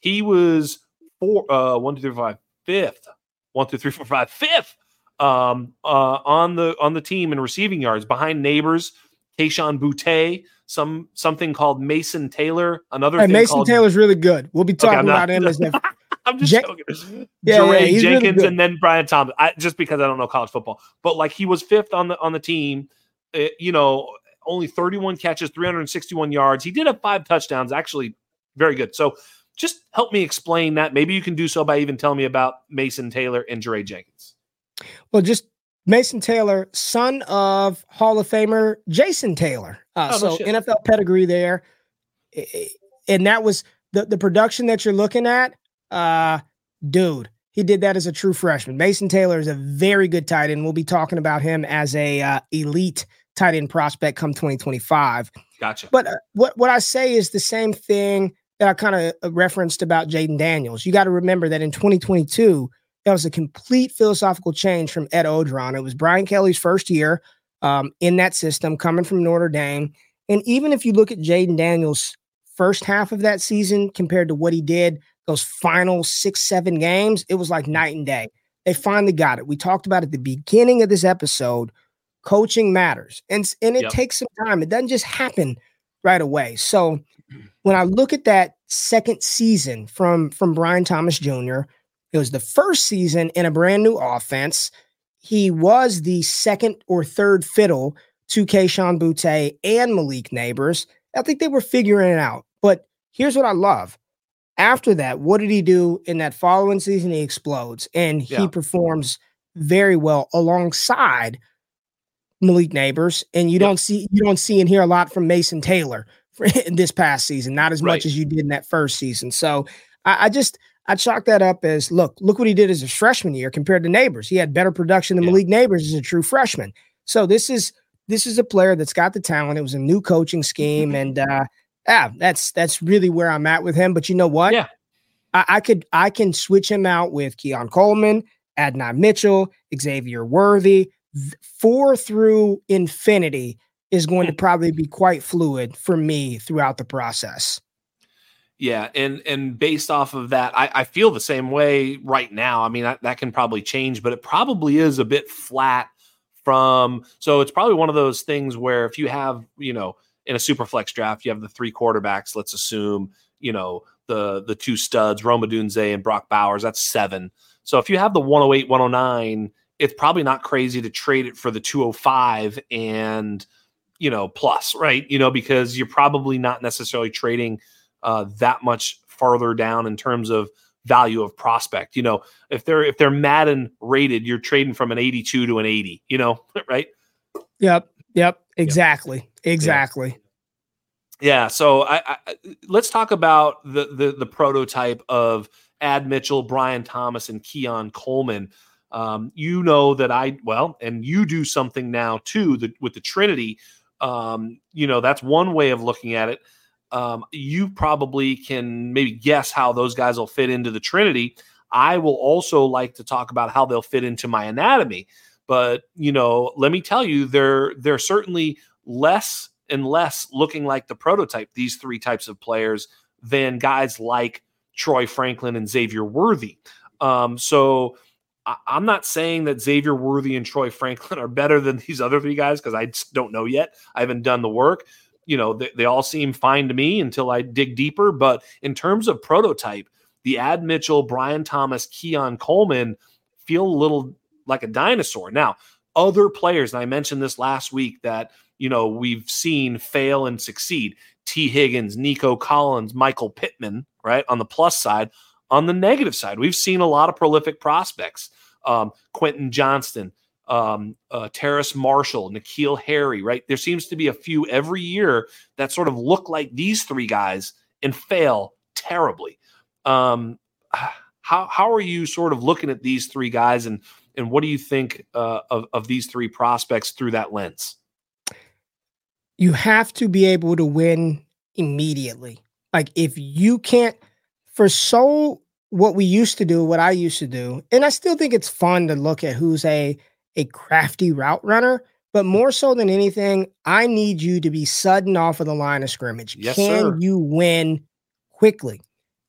he was four, uh, one, two, three, four, five, fifth. One, two, three, four, five, fifth um, uh, on the on the team in receiving yards, behind Nabers, Tayshawn Butte, some something called Mason Taylor. Another hey, thing Mason called, Taylor's really good. We'll be talking okay, about not, him as never. I'm just J- joking. Yeah, yeah, Jenkins really and then Brian Thomas, I, just because I don't know college football. But, like, he was fifth on the on the team, it, you know, only thirty-one catches, three hundred sixty-one yards. He did have five touchdowns, actually very good. So just help me explain that. Maybe you can do so by even telling me about Mason Taylor and Jeray Jenkins. Well, just Mason Taylor, son of Hall of Famer Jason Taylor. Uh, oh, so no N F L pedigree there. And that was – the, the production that you're looking at, uh, dude, he did that as a true freshman. Mason Taylor is a very good tight end. We'll be talking about him as a uh, elite tight end prospect come twenty twenty-five. Gotcha. But uh, what, what I say is the same thing that I kind of referenced about Jayden Daniels. You got to remember that in twenty twenty-two, that was a complete philosophical change from Ed Orgeron. It was Brian Kelly's first year um, in that system, coming from Notre Dame. And even if you look at Jayden Daniels' first half of that season compared to what he did those final six, seven games, it was like night and day. They finally got it. We talked about at the beginning of this episode, coaching matters. And, and it yep. takes some time. It doesn't just happen right away. So when I look at that second season from, from Brian Thomas Junior, it was the first season in a brand new offense. He was the second or third fiddle to Kayshon Boutte and Malik Nabers. I think they were figuring it out. But here's what I love. After that, what did he do in that following season? He explodes, and he yeah. performs very well alongside Malik Nabers. And you yeah. don't see you don't see and hear a lot from Mason Taylor for, in this past season, not as right. much as you did in that first season. So I, I just I chalk that up as look look what he did as a freshman year compared to Nabers. He had better production than yeah. Malik Nabers as a true freshman. So this is this is a player that's got the talent. It was a new coaching scheme, and uh, Yeah, that's that's really where I'm at with him. But you know what? Yeah, I, I could I can switch him out with Keon Coleman, Adnan Mitchell, Xavier Worthy. Four through infinity is going to probably be quite fluid for me throughout the process. Yeah, and and based off of that, I, I feel the same way right now. I mean, I, that can probably change, but it probably is a bit flat from. So it's probably one of those things where if you have, you know, in a super flex draft, you have the three quarterbacks. Let's assume, you know, the the two studs, Rome Odunze and Brock Bowers. That's seven. So if you have the one oh eight, one oh nine, it's probably not crazy to trade it for the two oh five and, you know, plus, right? You know, because you're probably not necessarily trading uh, that much farther down in terms of value of prospect. You know, if they're if they're Madden rated, you're trading from an eighty-two to an eighty. You know, right? Yep. Yep. Exactly. Yep. Exactly. Yeah. yeah so I, I let's talk about the, the the prototype of Ad Mitchell, Brian Thomas, and Keon Coleman. Um, you know that I well, and you do something now too the, with the Trinity. Um, you know that's one way of looking at it. Um, you probably can maybe guess how those guys will fit into the Trinity. I will also like to talk about how they'll fit into my anatomy. But you know, let me tell you, they're they're certainly less and less looking like the prototype, these three types of players, than guys like Troy Franklin and Xavier Worthy. Um, so I, I'm not saying that Xavier Worthy and Troy Franklin are better than these other three guys, because I just don't know yet. I haven't done the work. You know, they, they all seem fine to me until I dig deeper. But in terms of prototype, the Ad Mitchell, Brian Thomas, Keon Coleman feel a little like a dinosaur. Now, other players, and I mentioned this last week, that you know, we've seen fail and succeed. T. Higgins, Nico Collins, Michael Pittman, right? On the plus side. On the negative side, we've seen a lot of prolific prospects. Um, Quentin Johnston, um, uh, Terrace Marshall, N'Keal Harry, right? There seems to be a few every year that sort of look like these three guys and fail terribly. Um, how how are you sort of looking at these three guys, and and what do you think uh, of, of these three prospects through that lens? You have to be able to win immediately. Like if you can't, for so what we used to do, what I used to do, and I still think it's fun to look at who's a, a crafty route runner, but more so than anything, I need you to be sudden off of the line of scrimmage. Yes, Can sir. you win quickly?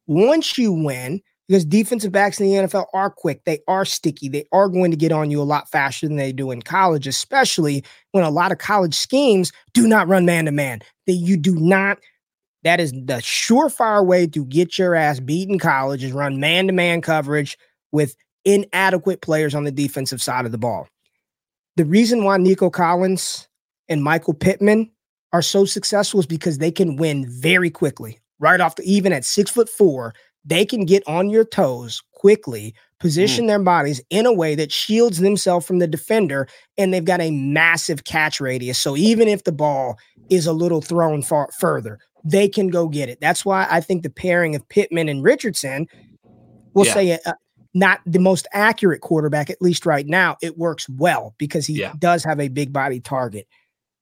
Once you win, because defensive backs in the N F L are quick. They are sticky. They are going to get on you a lot faster than they do in college, especially when a lot of college schemes do not run man-to-man. That you do not. That is the surefire way to get your ass beat in college, is run man-to-man coverage with inadequate players on the defensive side of the ball. The reason why Nico Collins and Michael Pittman are so successful is because they can win very quickly. Right off the, even at six foot four, they can get on your toes quickly, position mm. their bodies in a way that shields themselves from the defender, and they've got a massive catch radius. So even if the ball is a little thrown far further, they can go get it. That's why I think the pairing of Pittman and Richardson, we'll yeah. say uh, not the most accurate quarterback, at least right now, it works well because he yeah. does have a big body target.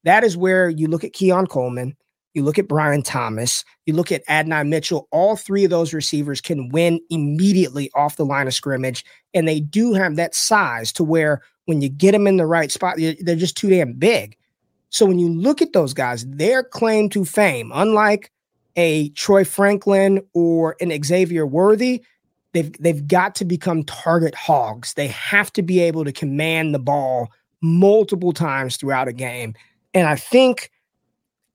That is where you look at Keon Coleman, you look at Brian Thomas, you look at Adonai Mitchell, all three of those receivers can win immediately off the line of scrimmage. And they do have that size to where when you get them in the right spot, they're just too damn big. So when you look at those guys, their claim to fame, unlike a Troy Franklin or an Xavier Worthy, they've, they've got to become target hogs. They have to be able to command the ball multiple times throughout a game. And I think,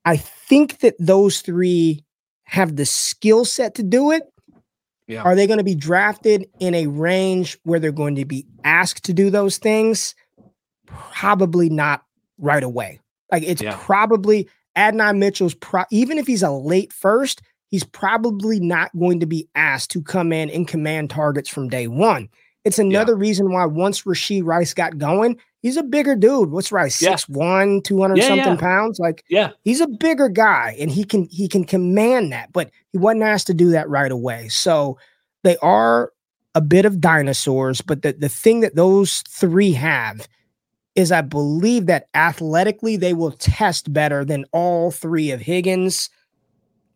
I think that those three have the skill set to do it. Yeah. Are they going to be drafted in a range where they're going to be asked to do those things? Probably not right away. Like it's yeah. probably Adonai Mitchell's pro- even if he's a late first, he's probably not going to be asked to come in and command targets from day one. It's another yeah. reason why once Rashee Rice got going, he's a bigger dude. What's Rice? Yeah. six one, two hundred yeah, something yeah. pounds. Like yeah. he's a bigger guy and he can, he can command that, but he wasn't asked to do that right away. So they are a bit of dinosaurs, but the, the thing that those three have is I believe that athletically they will test better than all three of Higgins,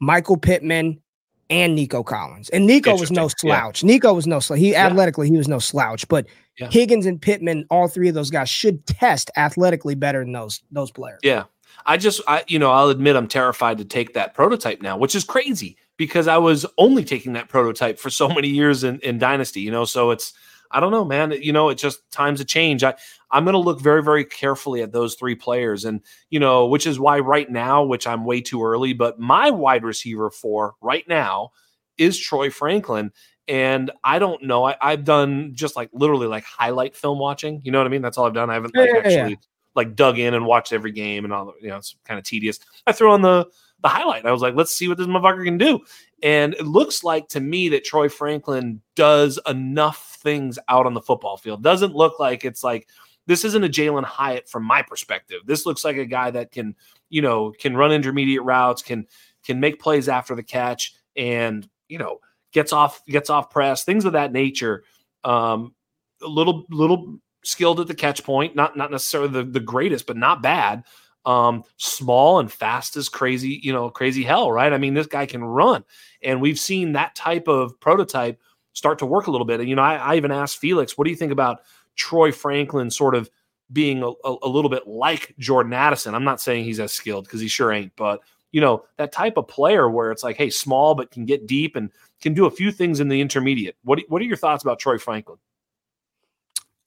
Michael Pittman, and Nico Collins. And Nico was no slouch. Yeah. Nico was no slouch. He yeah. athletically, he was no slouch. But yeah. Higgins and Pittman, all three of those guys should test athletically better than those those players. Yeah. I just, I you know, I'll admit I'm terrified to take that prototype now, which is crazy because I was only taking that prototype for so many years in, in Dynasty, you know. So it's, I don't know, man. You know, it's just times a change. I, I'm going to look very, very carefully at those three players. And, you know, which is why right now, which I'm way too early, but my wide receiver for right now is Troy Franklin. And I don't know. I, I've done just like literally like highlight film watching. You know what I mean? That's all I've done. I haven't like yeah, actually yeah. like dug in and watched every game and all, you know, it's kind of tedious. I threw on the, the highlight. I was like, let's see what this motherfucker can do. And it looks like to me that Troy Franklin does enough things out on the football field. Doesn't look like it's like, this isn't a Jalen Hyatt from my perspective. This looks like a guy that can, you know, can run intermediate routes, can, can make plays after the catch and, you know, gets off, gets off press, things of that nature. Um, a little, little skilled at the catch point, not, not necessarily the, the greatest, but not bad. Um, small and fast as crazy, you know, crazy hell, right? I mean, this guy can run, and we've seen that type of prototype start to work a little bit. And, you know, I, I even asked Felix, what do you think about Troy Franklin sort of being a, a, a little bit like Jordan Addison? I'm not saying he's as skilled because he sure ain't, but, you know, that type of player where it's like, hey, small, but can get deep and can do a few things in the intermediate. What, what are your thoughts about Troy Franklin?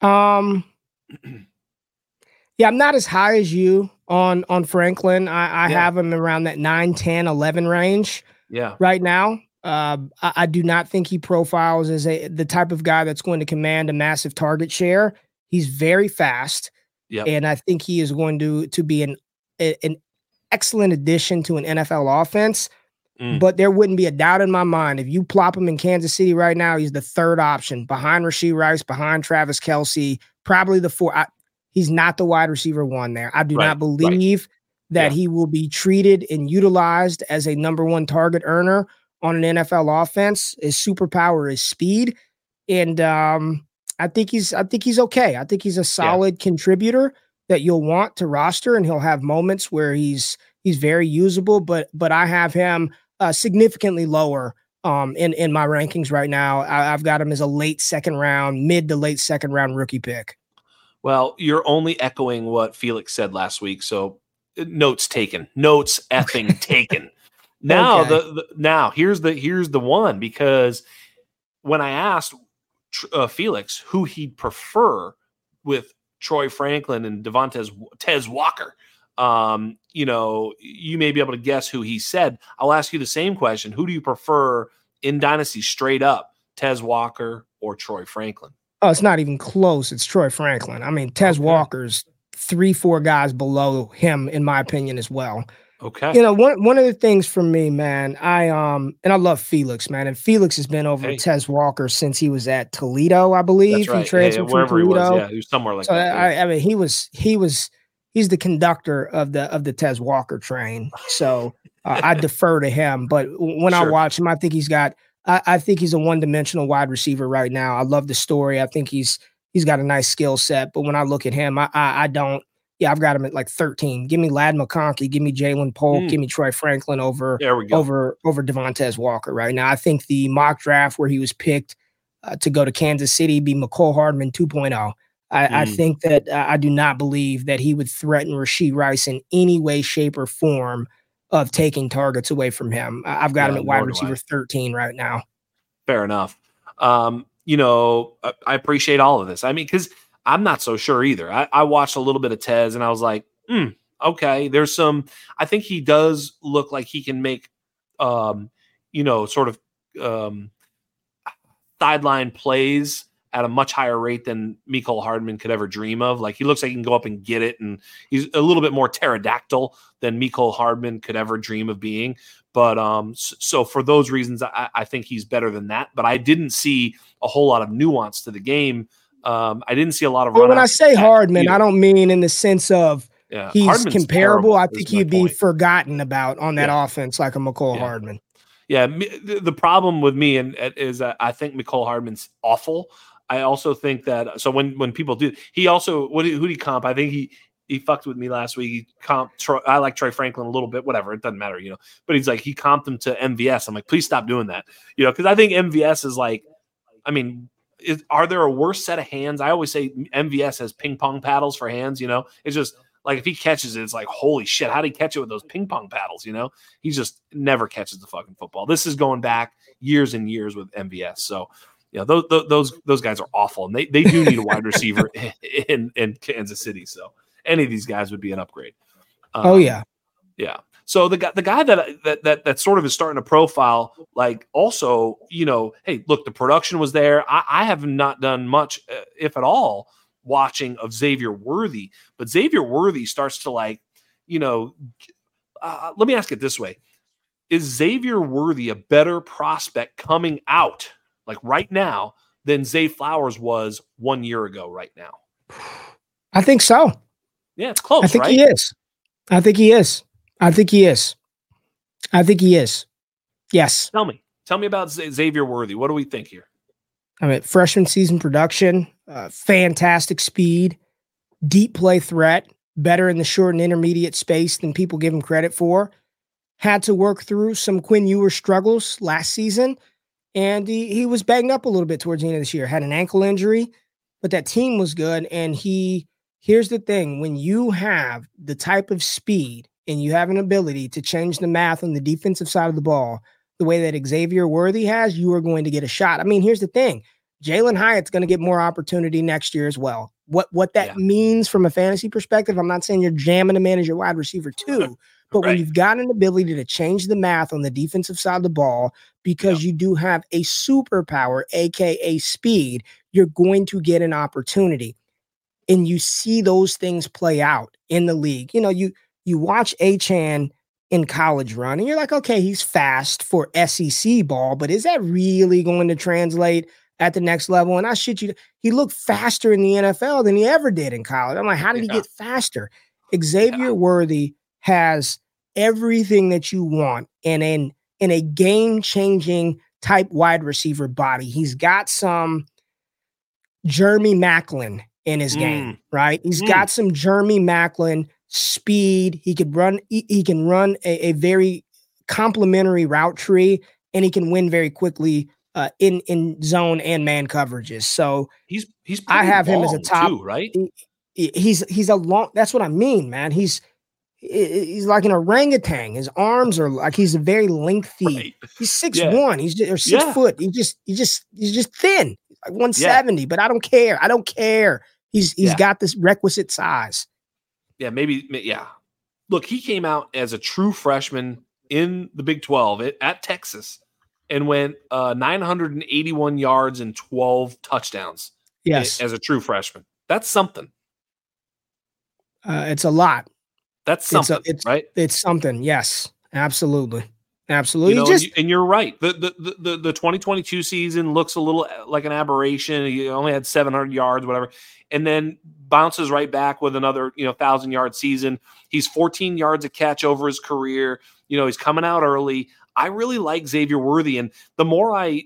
Um, yeah, I'm not as high as you on, on Franklin. I, I yeah. have him around that nine, ten, eleven range yeah. right now. Uh, I, I do not think he profiles as a, the type of guy that's going to command a massive target share. He's very fast. Yep. And I think he is going to, to be an, a, an excellent addition to an N F L offense, mm. but there wouldn't be a doubt in my mind. If you plop him in Kansas City right now, he's the third option behind Rashee Rice, behind Travis Kelce, probably the four. I, He's not the wide receiver one there. I do right, not believe right. that yeah. he will be treated and utilized as a number one target earner on an N F L offense. His superpower is speed. And um, I think he's I think he's okay. I think he's a solid yeah. contributor that you'll want to roster, and he'll have moments where he's he's very usable, but but I have him uh, significantly lower um, in, in my rankings right now. I, I've got him as a late second round, mid to late second round rookie pick. Well, you're only echoing what Felix said last week. So notes taken, notes effing taken. Now okay. the, the now here's the here's the one, because when I asked uh, Felix who he'd prefer with Troy Franklin and Devontae Tez Walker, um, you know, you may be able to guess who he said. I'll ask you the same question: who do you prefer in Dynasty straight up, Tez Walker or Troy Franklin? Oh, it's not even close. It's Troy Franklin. I mean, Tez Walker's three, four guys below him, in my opinion, as well. Okay. You know, one one of the things for me, man, I um and I love Felix, man. And Felix has been over hey. Tez Walker since he was at Toledo, I believe. That's right. He transferred yeah, yeah, wherever from Toledo. He was, yeah, he was somewhere like so that. I, I mean, he was he was he's the conductor of the of the Tez Walker train. So uh, I defer to him. But when sure. I watch him, I think he's got I, I think he's a one-dimensional wide receiver right now. I love the story. I think he's he's got a nice skill set. But when I look at him, I I, I don't. Yeah, I've got him at like thirteen. Give me Ladd McConkey. Give me Jalen Polk. Mm. Give me Troy Franklin over over over Devontae Walker right now. I think the mock draft where he was picked uh, to go to Kansas City be McCole Hardman two point oh. I, mm. I think that uh, I do not believe that he would threaten Rashee Rice in any way, shape, or form of taking targets away from him. I, I've got yeah, him at wide receiver thirteen right now. Fair enough. Um, you know, I, I appreciate all of this. I mean, because I'm not so sure either. I, I watched a little bit of Tez and I was like, hmm, okay, there's some, I think he does look like he can make, um, you know, sort of um, sideline plays at a much higher rate than Mecole Hardman could ever dream of. Like he looks like he can go up and get it. And he's a little bit more pterodactyl than Mecole Hardman could ever dream of being. But um, so for those reasons, I, I think he's better than that, but I didn't see a whole lot of nuance to the game. Um, I didn't see a lot of. Well, when I say Hardman, either. I don't mean in the sense of yeah. he's Hardman's comparable. Terrible, I think he'd be point. forgotten about on that yeah. offense, like a Mecole yeah. Hardman. Yeah, the problem with me and is that I think Mecole Hardman's awful. I also think that so when when people do, he also what who he comp? I think he he fucked with me last week. He comp. I like Troy Franklin a little bit. Whatever, it doesn't matter, you know. But he's like he comped him to M V S. I'm like, please stop doing that, you know, because I think M V S is like, I mean. Is, are there a worse set of hands? I always say M V S has ping pong paddles for hands. You know, it's just like if he catches it, it's like, holy shit, how did he catch it with those ping pong paddles? You know, he just never catches the fucking football. This is going back years and years with M V S. So, you know, those those those guys are awful, and they, they do need a wide receiver in, in Kansas City. So any of these guys would be an upgrade. Um, oh yeah, yeah. So the guy, the guy that, that that that sort of is starting to profile, like also, you know, hey, look, the production was there. I, I have not done much, uh, if at all, watching of Xavier Worthy, but Xavier Worthy starts to like, you know, uh, let me ask it this way: is Xavier Worthy a better prospect coming out like right now than Zay Flowers was one year ago? Right now, I think so. Yeah, it's close. I think right? he is. I think he is. I think he is. I think he is. Yes. Tell me. Tell me about Xavier Worthy. What do we think here? I mean, freshman season production, uh, fantastic speed, deep play threat, better in the short and intermediate space than people give him credit for. Had to work through some Quinn Ewers struggles last season, and he, he was banged up a little bit towards the end of this year. Had an ankle injury, but that team was good, and he – here's the thing. When you have the type of speed and you have an ability to change the math on the defensive side of the ball the way that Xavier Worthy has, you are going to get a shot. I mean, here's the thing. Jalen Hyatt's going to get more opportunity next year as well. What what that yeah. means from a fantasy perspective, I'm not saying you're jamming him in as your wide receiver too, but right. when you've got an ability to change the math on the defensive side of the ball because yeah. you do have a superpower, a k a speed, you're going to get an opportunity. And you see those things play out in the league. You know, you – You watch Achane in college run, and you're like, okay, he's fast for S E C ball, but is that really going to translate at the next level? And I shit you, he looked faster in the N F L than he ever did in college. I'm like, how did yeah. he get faster? Xavier yeah. Worthy has everything that you want in, in, in a game-changing type wide receiver body. He's got some Jeremy Maclin in his mm. game, right? He's mm. got some Jeremy Maclin speed. He could run, he, he can run a, a very complementary route tree, and he can win very quickly uh, in, in zone and man coverages. So he's, he's, I have him as a top, too, right? He, he's, he's a long, that's what I mean, man. He's, he's like an orangutan. His arms are like, he's a very lengthy, right. he's six, yeah. one, he's just, or six yeah. foot. He just, he just, he's just thin, like one seventy, yeah. but I don't care. I don't care. He's, he's yeah. got this requisite size. Yeah, maybe. Yeah, look, he came out as a true freshman in the Big twelve at, at Texas, and went uh, nine hundred eighty-one yards and twelve touchdowns. Yes, as a true freshman, that's something. Uh, it's a lot. That's something, it's a, it's, right? It's something. Yes, absolutely. Absolutely. You know, just, and you're right. The, the the the twenty twenty-two season looks a little like an aberration. He only had seven hundred yards, whatever, and then bounces right back with another, you know, one thousand yard season. He's fourteen yards a catch over his career. You know, he's coming out early. I really like Xavier Worthy, and the more I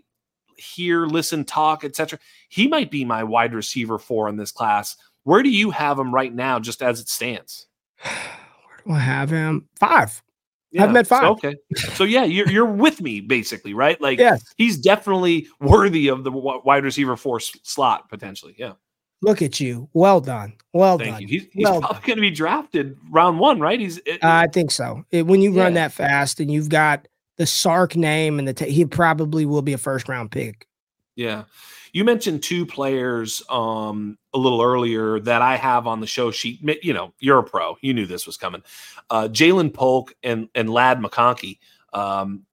hear, listen, talk, et cetera, he might be my wide receiver four in this class. Where do you have him right now, just as it stands? Where do I have him? Five. Yeah, I've met five. So, okay. So yeah, you're you're with me basically, right? Like yes. He's definitely worthy of the wide receiver four slot potentially. Yeah. Look at you. Well done. Well Thank done. You. He's, he's well probably going to be drafted round one, right? He's. It, uh, I think so. It, when you yeah. run that fast and you've got the Sark name and the t- he probably will be a first round pick. Yeah. You mentioned two players um, a little earlier that I have on the show sheet. You know, you're a pro. You knew this was coming. Uh, Jalen Polk and and Ladd McConkey. Um,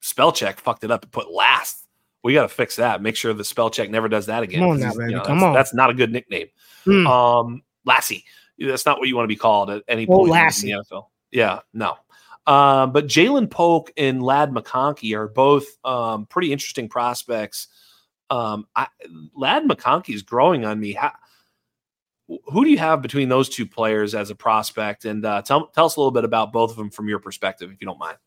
spell check fucked it up and put last. We got to fix that. Make sure the spell check never does that again. Come on now, baby. You know, Come that's, on. That's not a good nickname. Mm. Um, Lassie. That's not what you want to be called at any point. Oh, Lassie. In the N F L. Yeah, no. Uh, but Jalen Polk and Ladd McConkey are both um, pretty interesting prospects. Um, I, Ladd McConkey is growing on me. How, who do you have between those two players as a prospect? And uh, tell tell us a little bit about both of them from your perspective, if you don't mind.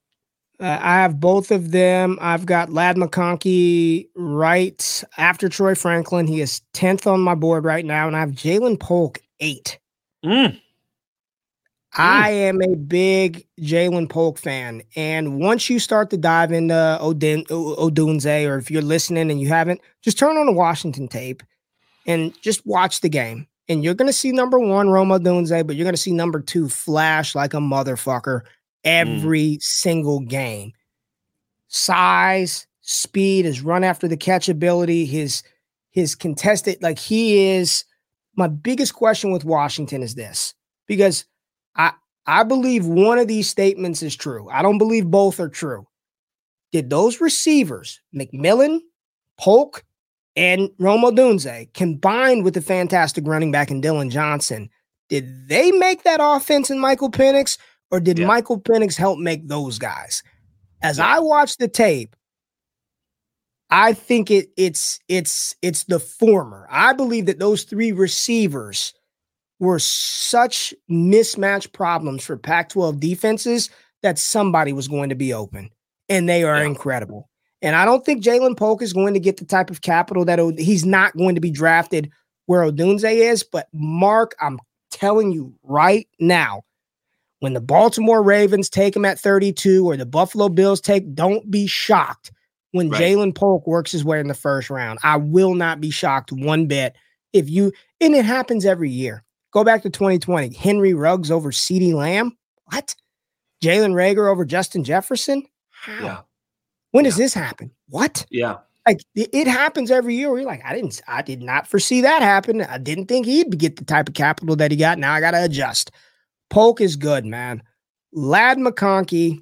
Uh, I have both of them. I've got Ladd McConkey right after Troy Franklin. He is tenth on my board right now, and I have Jalen Polk eight. Mm. I mm. am a big Jalen Polk fan. And once you start to dive into Odin, Odunze, or if you're listening and you haven't, just turn on the Washington tape and just watch the game. And you're going to see number one, Rome Odunze, but you're going to see number two flash like a motherfucker every mm. single game. Size, speed, his run after the catch ability, his, his contested, like he is. My biggest question with Washington is this, because I, I believe one of these statements is true. I don't believe both are true. Did those receivers, McMillan, Polk, and Rome Odunze, combined with the fantastic running back in Dylan Johnson, did they make that offense in Michael Penix, or did yeah. Michael Penix help make those guys? As yeah. I watch the tape, I think it it's it's it's the former. I believe that those three receivers were such mismatch problems for Pac twelve defenses that somebody was going to be open, and they are yeah. incredible. And I don't think Jalen Polk is going to get the type of capital that o- he's not going to be drafted where Odunze is. But Mark, I'm telling you right now, when the Baltimore Ravens take him at thirty-two or the Buffalo Bills take, don't be shocked when right. Jalen Polk works his way in the first round. I will not be shocked one bit if you, and it happens every year. Go back to twenty twenty. Henry Ruggs over CeeDee Lamb. What? Jalen Reagor over Justin Jefferson. How? Yeah. When yeah. does this happen? What? Yeah. Like it happens every year where you're like, I didn't, I did not foresee that happen. I didn't think he'd get the type of capital that he got. Now I got to adjust. Polk is good, man. Ladd McConkey.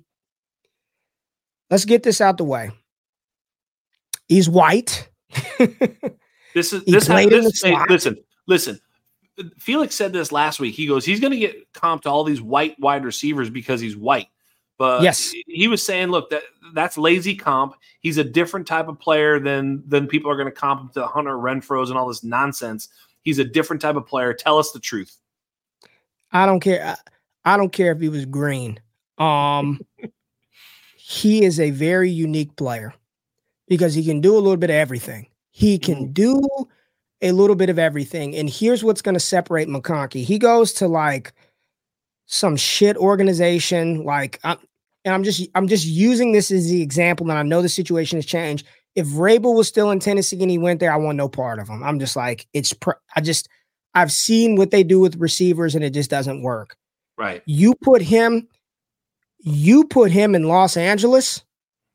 Let's get this out the way. He's white. This is, this, has, this hey, listen, listen. Felix said this last week. He goes, he's going to get comped to all these white wide receivers because he's white. But yes. he was saying, look, that that's lazy comp. He's a different type of player than than people are going to comp him to Hunter Renfro's and all this nonsense. He's a different type of player. Tell us the truth. I don't care. I don't care if he was green. Um, he is a very unique player because he can do a little bit of everything. He can do a little bit of everything. And here's what's going to separate McConkey. He goes to like some shit organization. Like, I'm, and I'm just, I'm just using this as the example. And I know the situation has changed. If Rabel was still in Tennessee and he went there, I want no part of him. I'm just like, it's, pr- I just, I've seen what they do with receivers and it just doesn't work. Right. You put him, you put him in Los Angeles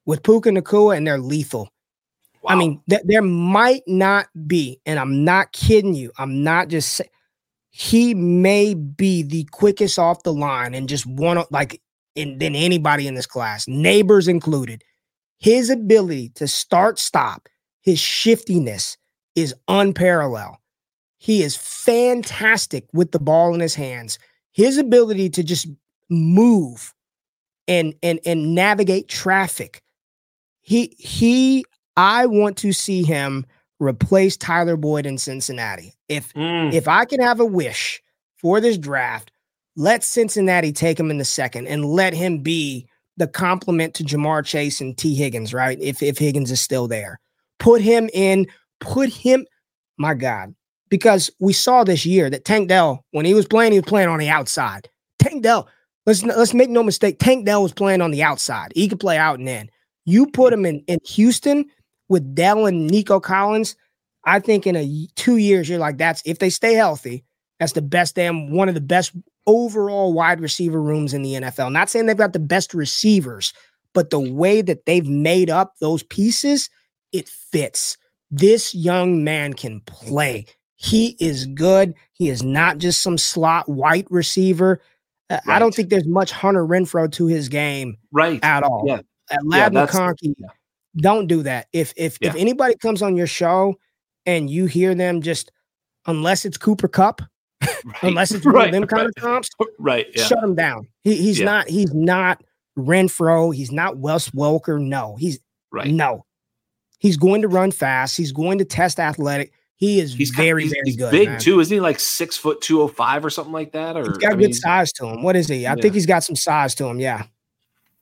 with Puka Nacua and they're lethal. Wow. I mean, th- there might not be, and I'm not kidding you. I'm not just saying, he may be the quickest off the line and just one like in, than anybody in this class, Neighbors included. His ability to start, stop, his shiftiness is unparalleled. He is fantastic with the ball in his hands. his ability to just move and and and navigate traffic. He he I want to see him replace Tyler Boyd in Cincinnati. If mm. if I can have a wish for this draft, let Cincinnati take him in the second and let him be the complement to Jamar Chase and T. Higgins, right? If if Higgins is still there. Put him in, put him, my God, because we saw this year that Tank Dell, when he was playing, he was playing on the outside. Tank Dell, let's let's make no mistake, Tank Dell was playing on the outside. He could play out and in. You put him in, in Houston with Dell and Nico Collins, I think in a two years, you're like, that's, if they stay healthy, that's the best damn, one of the best overall wide receiver rooms in the N F L. Not saying they've got the best receivers, but the way that they've made up those pieces, it fits. This young man can play. He is good. He is not just some slot white receiver. Uh, right. I don't think there's much Hunter Renfrow to his game right. at all. Yeah. At Ladd yeah, McConkey, yeah. Don't do that. If if yeah. if anybody comes on your show and you hear them just, unless it's Cooper Kupp, right. unless it's one right. of them kind right. of comps, right? Yeah. Shut him down. He, he's yeah. not. He's not Renfrow. He's not Wes Welker. No, he's right. No, he's going to run fast. He's going to test athletic. He is he's very, kind of, he's, very good. He's big, man. Too. Isn't he like six foot two oh five or something like that? Or he's got I good mean, size to him. What is he? I yeah. think he's got some size to him. Yeah.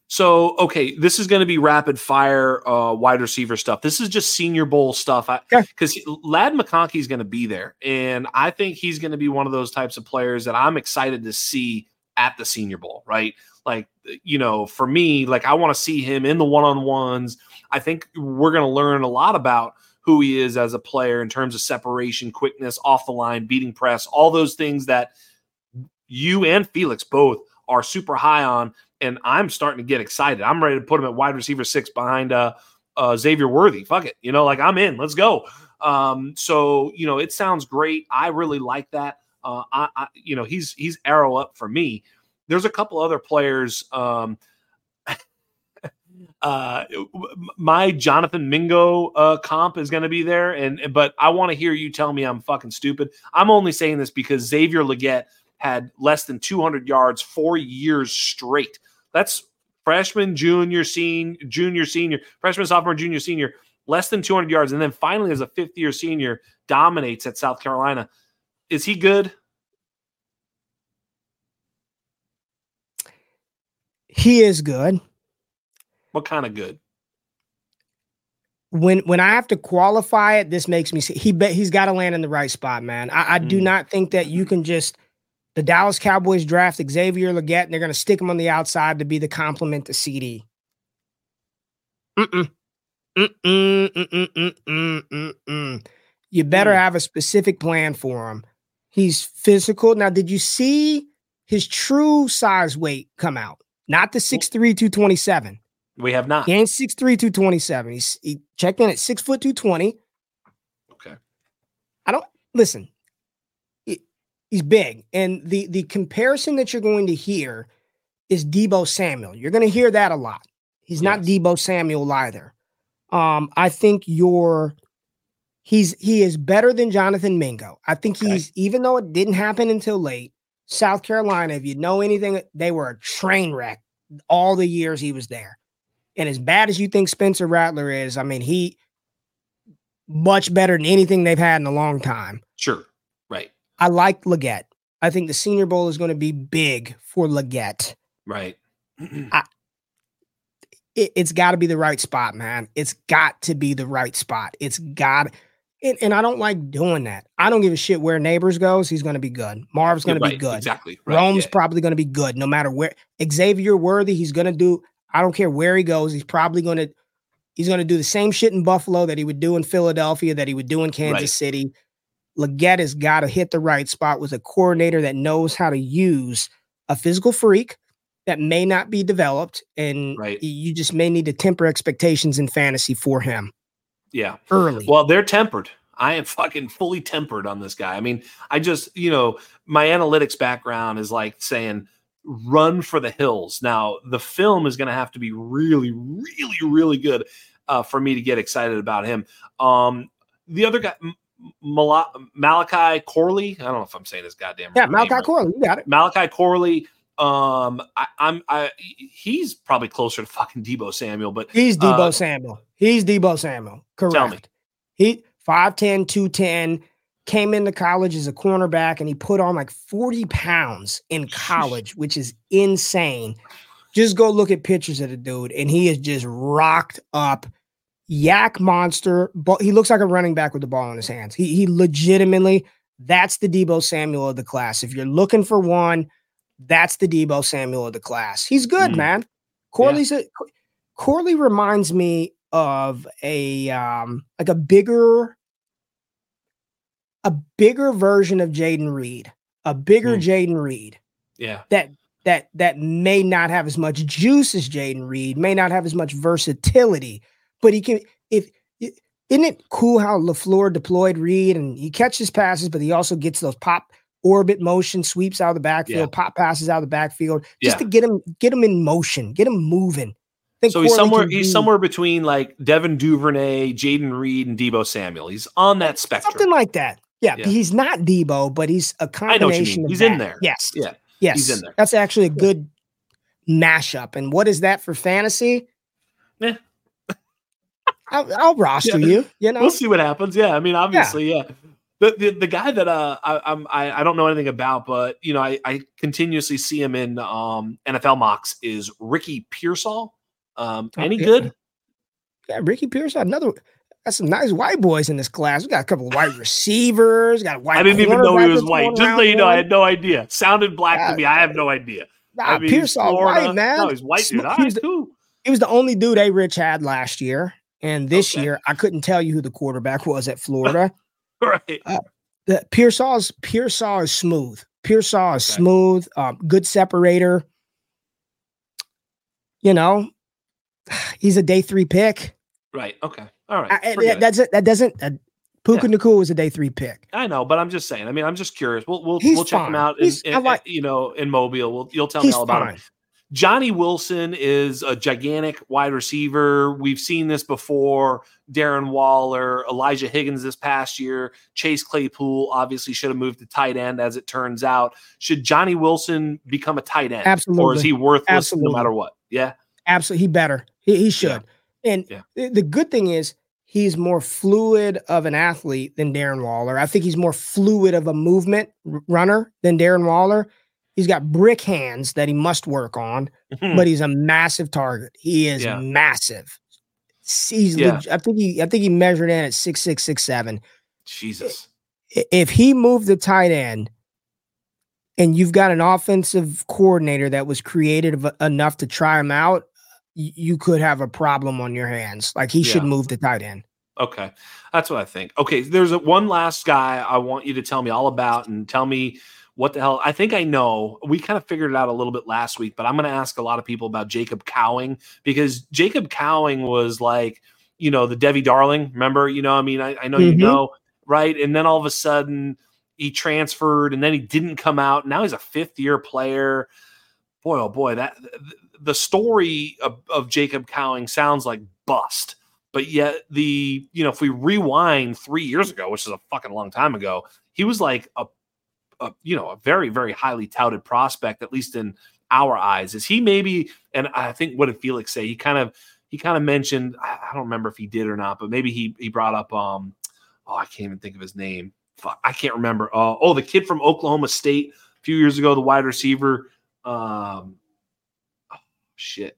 So, okay, this is going to be rapid fire uh, wide receiver stuff. This is just Senior Bowl stuff because okay. Ladd McConkey is going to be there, and I think he's going to be one of those types of players that I'm excited to see at the Senior Bowl, right? Like, you know, for me, like I want to see him in the one-on-ones. I think we're going to learn a lot about who he is as a player in terms of separation, quickness, off the line, beating press, all those things that you and Felix both are super high on. And I'm starting to get excited. I'm ready to put him at wide receiver six behind uh, uh, Xavier Worthy. Fuck it. You know, like I'm in. Let's go. Um, so, you know, it sounds great. I really like that. Uh, I, I, you know, he's he's arrow up for me. There's a couple other players. Um, uh, my Jonathan Mingo uh, comp is going to be there. and But I want to hear you tell me I'm fucking stupid. I'm only saying this because Xavier Legette had less than two hundred yards four years straight. That's freshman, junior, senior, junior, senior, freshman, sophomore, junior, senior, less than two hundred yards. And then finally, as a fifth year senior, dominates at South Carolina. Is he good? He is good. What kind of good? When when I have to qualify it, this makes me see. He bet he's got to land in the right spot, man. I, I mm. do not think that you can just. The Dallas Cowboys draft Xavier Legette, and they're going to stick him on the outside to be the complement to C D. Mm-mm. Mm-mm, mm-mm, mm-mm, mm-mm. You better mm. have a specific plan for him. He's physical. Now, did you see his true size weight come out? Not the six three, two twenty-seven. We have not. He ain't six three, two twenty-seven. He's, he checked in at six foot, two twenty. Okay. I don't – listen – he's big. And the, the comparison that you're going to hear is Debo Samuel. You're going to hear that a lot. He's yes. not Debo Samuel either. Um, I think you're, he's, he is better than Jonathan Mingo. I think okay. he's, even though it didn't happen until late, South Carolina, if you know anything, they were a train wreck all the years he was there. And as bad as you think Spencer Rattler is, I mean, he much better than anything they've had in a long time. Sure. I like Legette. I think the Senior Bowl is going to be big for Legette. Right. I, it, it's got to be the right spot, man. It's got to be the right spot. It's got and, and I don't like doing that. I don't give a shit where Nabers goes. He's going to be good. Marv's going to right, be good. Exactly. Right, Rome's yeah. probably going to be good no matter where. Xavier Worthy, he's going to do. I don't care where he goes. He's probably going to. He's going to do the same shit in Buffalo that he would do in Philadelphia, that he would do in Kansas right. City. Legette has got to hit the right spot with a coordinator that knows how to use a physical freak that may not be developed. And right. you just may need to temper expectations in fantasy for him. Yeah. Early. Well, they're tempered. I am fucking fully tempered on this guy. I mean, I just, you know, my analytics background is like saying run for the hills. Now the film is going to have to be really, really, really good uh, for me to get excited about him. Um, The other guy, Mal- Malachi Corley. I don't know if I'm saying this goddamn yeah, right. Yeah, Malachi name, Corley. You got it. Malachi Corley. Um, I, I'm. I he's probably closer to fucking Debo Samuel, but he's Debo uh, Samuel. He's Debo Samuel. Correct. Tell me. He five ten, two ten Came into college as a cornerback, and he put on like forty pounds in college, which is insane. Just go look at pictures of the dude, and he is just rocked up, yak monster. But he looks like a running back with the ball in his hands. He he legitimately, that's the Debo Samuel of the class. If you're looking for one, that's the Debo Samuel of the class. He's good, mm. man. Corley's yeah. a, Corley reminds me of a um like a bigger. A bigger version of Jaden Reed, a bigger mm. Jaden Reed, yeah. That that that may not have as much juice as Jaden Reed, may not have as much versatility, but he can. If isn't it cool how LaFleur deployed Reed and he catches passes, but he also gets those pop orbit motion sweeps out of the backfield, yeah. pop passes out of the backfield, just yeah. to get him get him in motion, get him moving. So Corley he's somewhere he's be, somewhere between like Devin Duvernay, Jaden Reed, and Deebo Samuel. He's on that spectrum, something like that. Yeah, yeah, he's not Debo, but he's a combination. I know what you mean. He's of that. in there. Yes. Yeah. Yes. He's in there. That's actually a good mashup. And what is that for fantasy? Yeah. I'll, I'll roster yeah. you. You know, we'll see what happens. Yeah. I mean, obviously, yeah. yeah. The, the the guy that uh I, I'm I, I don't know anything about, but you know, I, I continuously see him in um N F L mocks is Ricky Pearsall. Um, oh, any yeah. good? Yeah, Ricky Pearsall. Another. That's some nice white boys in this class. We got a couple of wide receivers. Got a white. I didn't even know he was white. Just so you know, I had no idea. Sounded black uh, to me. I have no idea. Nah, I mean, Pearsall white, man. No, he's white, dude. He was, the, he was the only dude A. Rich had last year, and this okay. year I couldn't tell you who the quarterback was at Florida. right. Uh, the Pearsall's Pearsall is smooth. Pearsall is okay. smooth. Um, good separator. You know, he's a day three pick. Right. Okay. All right. I, that, that's it. That doesn't. Uh, Puka yeah. Nacua was a day three pick. I know, but I'm just saying. I mean, I'm just curious. We'll we'll he's we'll check fine. him out. In, in, like, you know, in Mobile, we'll, you'll tell me all about fine. him. Johnny Wilson is a gigantic wide receiver. We've seen this before. Darren Waller, Elijah Higgins this past year. Chase Claypool obviously should have moved to tight end, as it turns out. Should Johnny Wilson become a tight end? Absolutely. Or is he worthless Absolutely. no matter what? Yeah. Absolutely. He better. He, he should. Yeah. And yeah. the good thing is he's more fluid of an athlete than Darren Waller. I think he's more fluid of a movement r- runner than Darren Waller. He's got brick hands that he must work on, but he's a massive target. He is yeah. massive. He's yeah. leg- I think he I think he measured in at six six, six seven Jesus. If he moved the tight end and you've got an offensive coordinator that was creative enough to try him out, you could have a problem on your hands. Like he yeah. should move the tight end. Okay. That's what I think. Okay. There's a, one last guy I want you to tell me all about and tell me what the hell. I think I know. We kind of figured it out a little bit last week, but I'm going to ask a lot of people about Jacob Cowing, because Jacob Cowing was like, you know, the Debbie Darling. Remember, you know, I mean, I, I know, mm-hmm. you know, right. And then all of a sudden he transferred and then he didn't come out. Now he's a fifth year player. Boy, oh boy, that th- the story of, of Jacob Cowing sounds like bust, but yet the, you know, if we rewind three years ago, which is a fucking long time ago, he was like a, a you know, a very, very highly touted prospect, at least in our eyes. Is he maybe, and I think what did Felix say? He kind of, he kind of mentioned, I don't remember if he did or not, but maybe he, he brought up, um, oh, I can't even think of his name. Fuck, I can't remember. Uh, oh, the kid from Oklahoma State a few years ago, the wide receiver, um, Shit.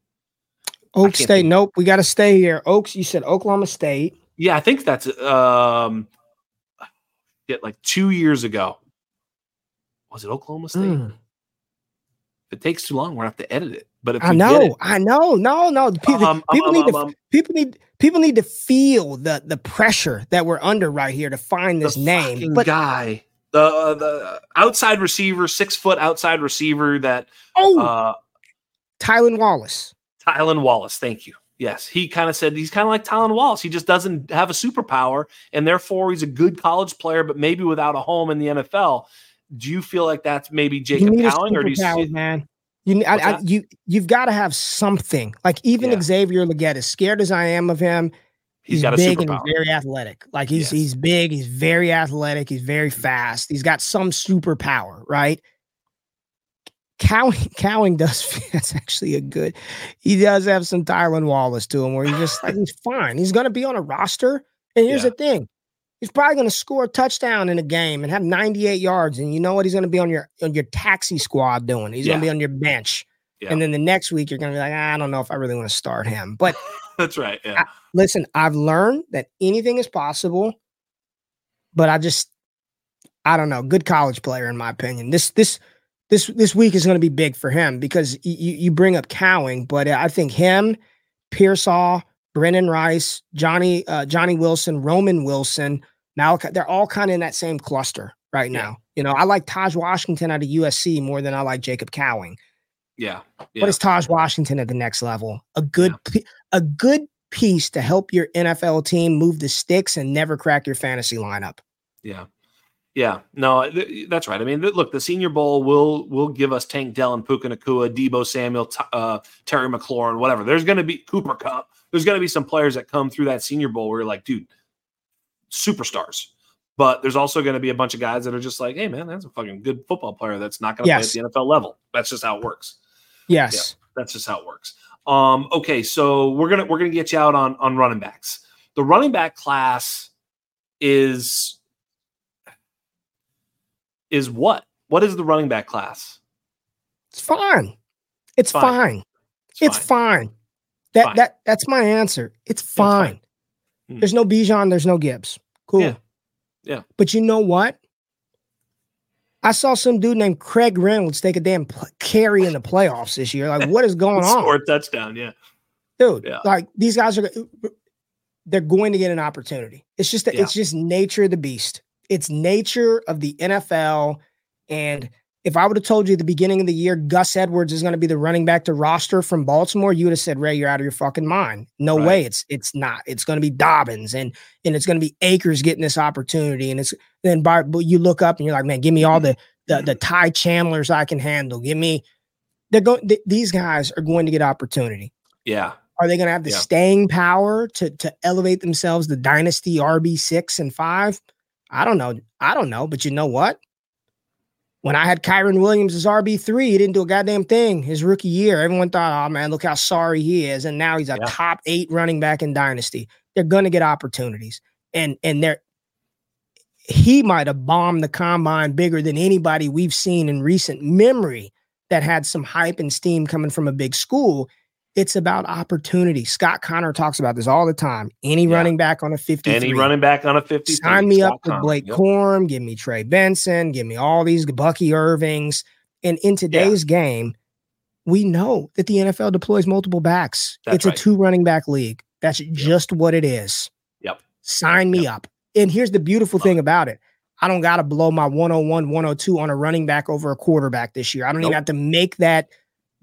Oak State. Think. Nope. We got to stay here. Oaks. You said Oklahoma State. Yeah. I think that's, um, yeah, like two years ago. Was it Oklahoma State? Mm. If it takes too long, we're going to have to edit it. But if I know, it, I know, no, no. People, um, people um, need um, to, um, people need, people need to feel the, the pressure that we're under right here to find this name. But guy, the, uh, the outside receiver, six foot outside receiver that, oh, uh, Tylan Wallace. Tylan Wallace. Thank you. Yes. He kind of said he's kind of like Tylan Wallace. He just doesn't have a superpower, and therefore he's a good college player, but maybe without a home in the N F L. Do you feel like that's maybe Jacob Cowing, or do you see it? Man, you, I, I, you, you've got to have something. Like even yeah. Xavier Legette, as scared as I am of him, He's, he's got a big superpower. And very athletic. Like he's yes. he's big. He's very athletic. He's very fast. He's got some superpower, right? Cowing, Cowing does. That's actually a good. He does have some Tylan Wallace to him, where he's just like he's fine. He's going to be on a roster. And here's yeah. the thing: he's probably going to score a touchdown in a game and have ninety-eight yards. And you know what? He's going to be on your on your taxi squad doing. He's yeah. going to be on your bench. Yeah. And then the next week you're going to be like, I don't know if I really want to start him, but. That's right. Yeah. I, listen, I've learned that anything is possible, but I just, I don't know. Good college player, in my opinion. This, this, this, this week is going to be big for him because you, you bring up Cowing, but I think him, Pearsall, Brennan Rice, Johnny, uh, Johnny Wilson, Roman Wilson, Malachi, they're all kind of in that same cluster right now. Yeah. You know, I like Taj Washington out of U S C more than I like Jacob Cowing. Yeah, yeah. But it's Taj Washington at the next level. A good, yeah. a good piece to help your N F L team move the sticks and never crack your fantasy lineup. Yeah, yeah. No, th- that's right. I mean, th- look, the Senior Bowl will will give us Tank Dell and Puka Nacua, Debo Samuel, t- uh, Terry McLaurin, whatever. There's going to be Cooper Kupp. There's going to be some players that come through that Senior Bowl where you're like, dude, superstars. But there's also going to be a bunch of guys that are just like, hey, man, that's a fucking good football player that's not going to yes. play at the N F L level. That's just how it works. Yes. Yeah, that's just how it works. Um, okay, so we're gonna we're gonna get you out on, on running backs. The running back class is is what? What is the running back class? It's fine. It's fine. fine. It's, it's fine. fine. That fine. that that's my answer. It's fine. It's fine. There's no Bijan, there's no Gibbs. Cool. Yeah. yeah. But you know what? I saw some dude named Craig Reynolds take a damn pl- carry in the playoffs this year. Like, what is going on? Score a touchdown, yeah. Dude, yeah. like, these guys are they're going to get an opportunity. It's just, yeah. it's just nature of the beast. It's nature of the N F L. And if I would have told you at the beginning of the year, Gus Edwards is going to be the running back to roster from Baltimore, you would have said, Ray, you're out of your fucking mind. No right. way. It's it's not. It's going to be Dobbins and and it's going to be Akers getting this opportunity. And it's then by you look up and you're like, man, give me all the the, the Ty Chandlers I can handle. Give me. They're going. Th- these guys are going to get opportunity. Yeah. Are they going to have the yeah. staying power to to elevate themselves to dynasty R B six and five? I don't know. I don't know. But you know what? When I had Kyron Williams as R B three, he didn't do a goddamn thing his rookie year. Everyone thought, oh, man, look how sorry he is. And now he's a yeah. top eight running back in dynasty. They're going to get opportunities. And and they're, he might have bombed the combine bigger than anybody we've seen in recent memory that had some hype and steam coming from a big school. It's about opportunity. Scott Connor talks about this all the time. Any yeah. running back on a fifty-three. Any running back on a fifty-three. Sign me Scott up with Blake yep. Corum. Give me Trey Benson. Give me all these Bucky Irvings. And in today's yeah. game, we know that the N F L deploys multiple backs. That's it's right. a two running back league. That's yep. just what it is. Yep. Sign me yep. up. And here's the beautiful thing about it. I don't got to blow my one oh one, one oh two on a running back over a quarterback this year. I don't nope. even have to make that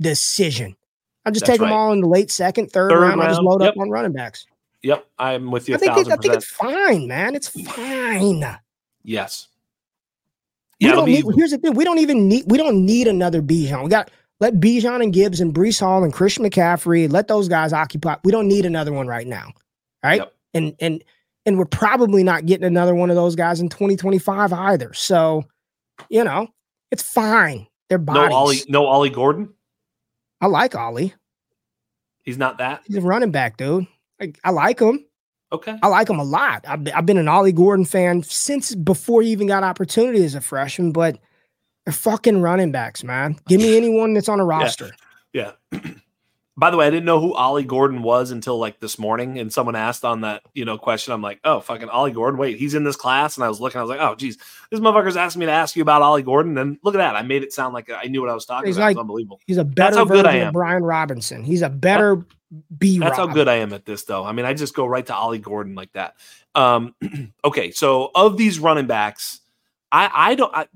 decision. I just That's take them right. all in the late second, third, third round. round. I just load yep. up on running backs. Yep, I'm with you. I think, it, I think it's fine, man. It's fine. Yes. Yeah, we don't be... need, here's the thing: we don't even need. We don't need another Bijan. We got let Bijan and Gibbs and Breece Hall and Christian McCaffrey. Let those guys occupy. We don't need another one right now, right? Yep. And and and we're probably not getting another one of those guys in twenty twenty-five either. So, you know, it's fine. They're bodies. No Ollie. No Ollie Gordon. I like Ollie. He's not that. He's a running back, dude. I, I like him. Okay. I like him a lot. I've, I've been an Ollie Gordon fan since before he even got opportunity as a freshman, but they're fucking running backs, man. Give me anyone that's on a roster. Yeah. yeah. By the way, I didn't know who Ollie Gordon was until like this morning, and someone asked on that, you know, question. I'm like, oh, fucking Ollie Gordon. Wait, he's in this class. And I was looking, I was like, oh, geez, this motherfucker's asking me to ask you about Ollie Gordon. And look at that. I made it sound like I knew what I was talking he's about. Like, it's unbelievable. He's a better version good I am. of Brian Robinson. He's a better that, B That's Robin. How good I am at this, though. I mean, I just go right to Ollie Gordon like that. Um, okay, so of these running backs, I, I don't I,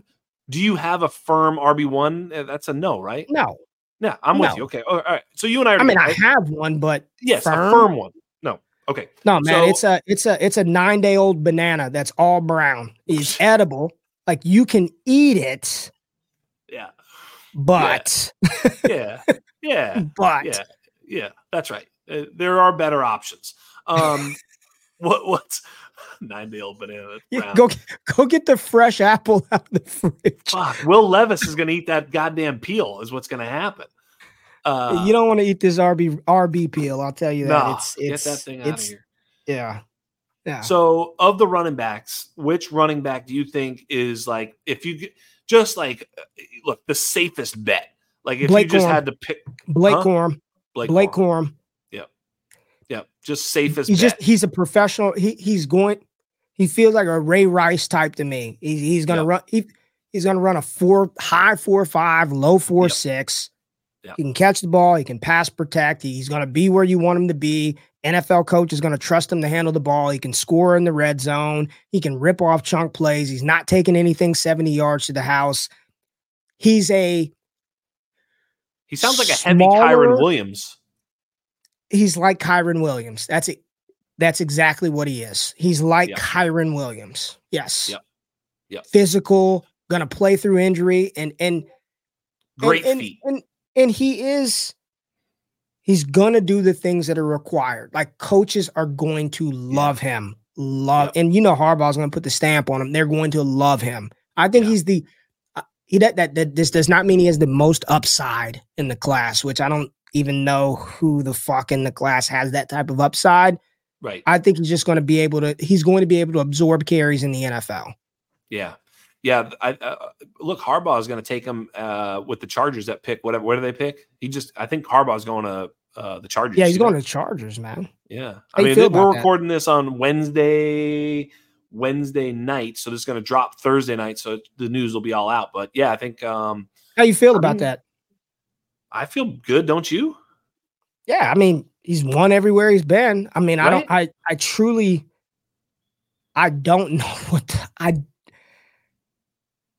do you have a firm R B one? That's a no, right? No. Yeah, I'm no. with you. Okay. All right. So you and I are I mean, right? I have one, but yes, firm? a firm one. No. Okay. No, man, so, it's a it's a it's a nine day old banana that's all brown. It's edible. Like you can eat it. Yeah. But yeah. Yeah. yeah. But yeah. yeah. That's right. Uh, there are better options. Um What? What's nine-day-old banana? Yeah, go, go get the fresh apple out of the fridge. Fuck, Will Levis is going to eat that goddamn peel is what's going to happen. Uh, you don't want to eat this R B R B peel. I'll tell you that. Nah, it's, it's, get that thing out of here. Yeah. Yeah. So of the running backs, which running back do you think is like, if you just like, look, the safest bet? Like if Blake you just Corm. had to pick Blake huh? Corm. Blake, Blake Corm. Corm. Yeah, just safe as he's bet. just he's a professional. He he's going. He feels like a Ray Rice type to me. He, he's gonna yep. run. He, he's gonna run a four high four five, low four yep. six. Yep. He can catch the ball. He can pass protect. He, he's gonna be where you want him to be. N F L coach is gonna trust him to handle the ball. He can score in the red zone. He can rip off chunk plays. He's not taking anything seventy yards to the house. He's a. He sounds like a heavy smaller, Kyron Williams. He's like Kyron Williams. That's it. That's exactly what he is. He's like yep. Kyron Williams. Yes. Yep. Yep. Physical, gonna play through injury, and and great and, feet. And, and and he is. He's gonna do the things that are required. Like coaches are going to love yep. him. Love, yep. and you know Harbaugh's gonna put the stamp on him. They're going to love him. I think yep. he's the. Uh, he that, that that this does not mean he has the most upside in the class, which I don't. Even know who the fuck in the class has that type of upside. Right. I think he's just going to be able to, he's going to be able to absorb carries in the N F L. Yeah. Yeah. I, uh, look, Harbaugh is going to take him uh, with the Chargers that pick, whatever, where do they pick? He just, I think Harbaugh's going to uh, the Chargers. Yeah. He's going to the Chargers, man. Yeah. I mean, th- we're recording that? this on Wednesday, Wednesday night. So this is going to drop Thursday night. So the news will be all out, but yeah, I think um, how you feel about I mean, that? I feel good, don't you? Yeah, I mean, he's won everywhere he's been. I mean, right? I don't I I truly I don't know what the, I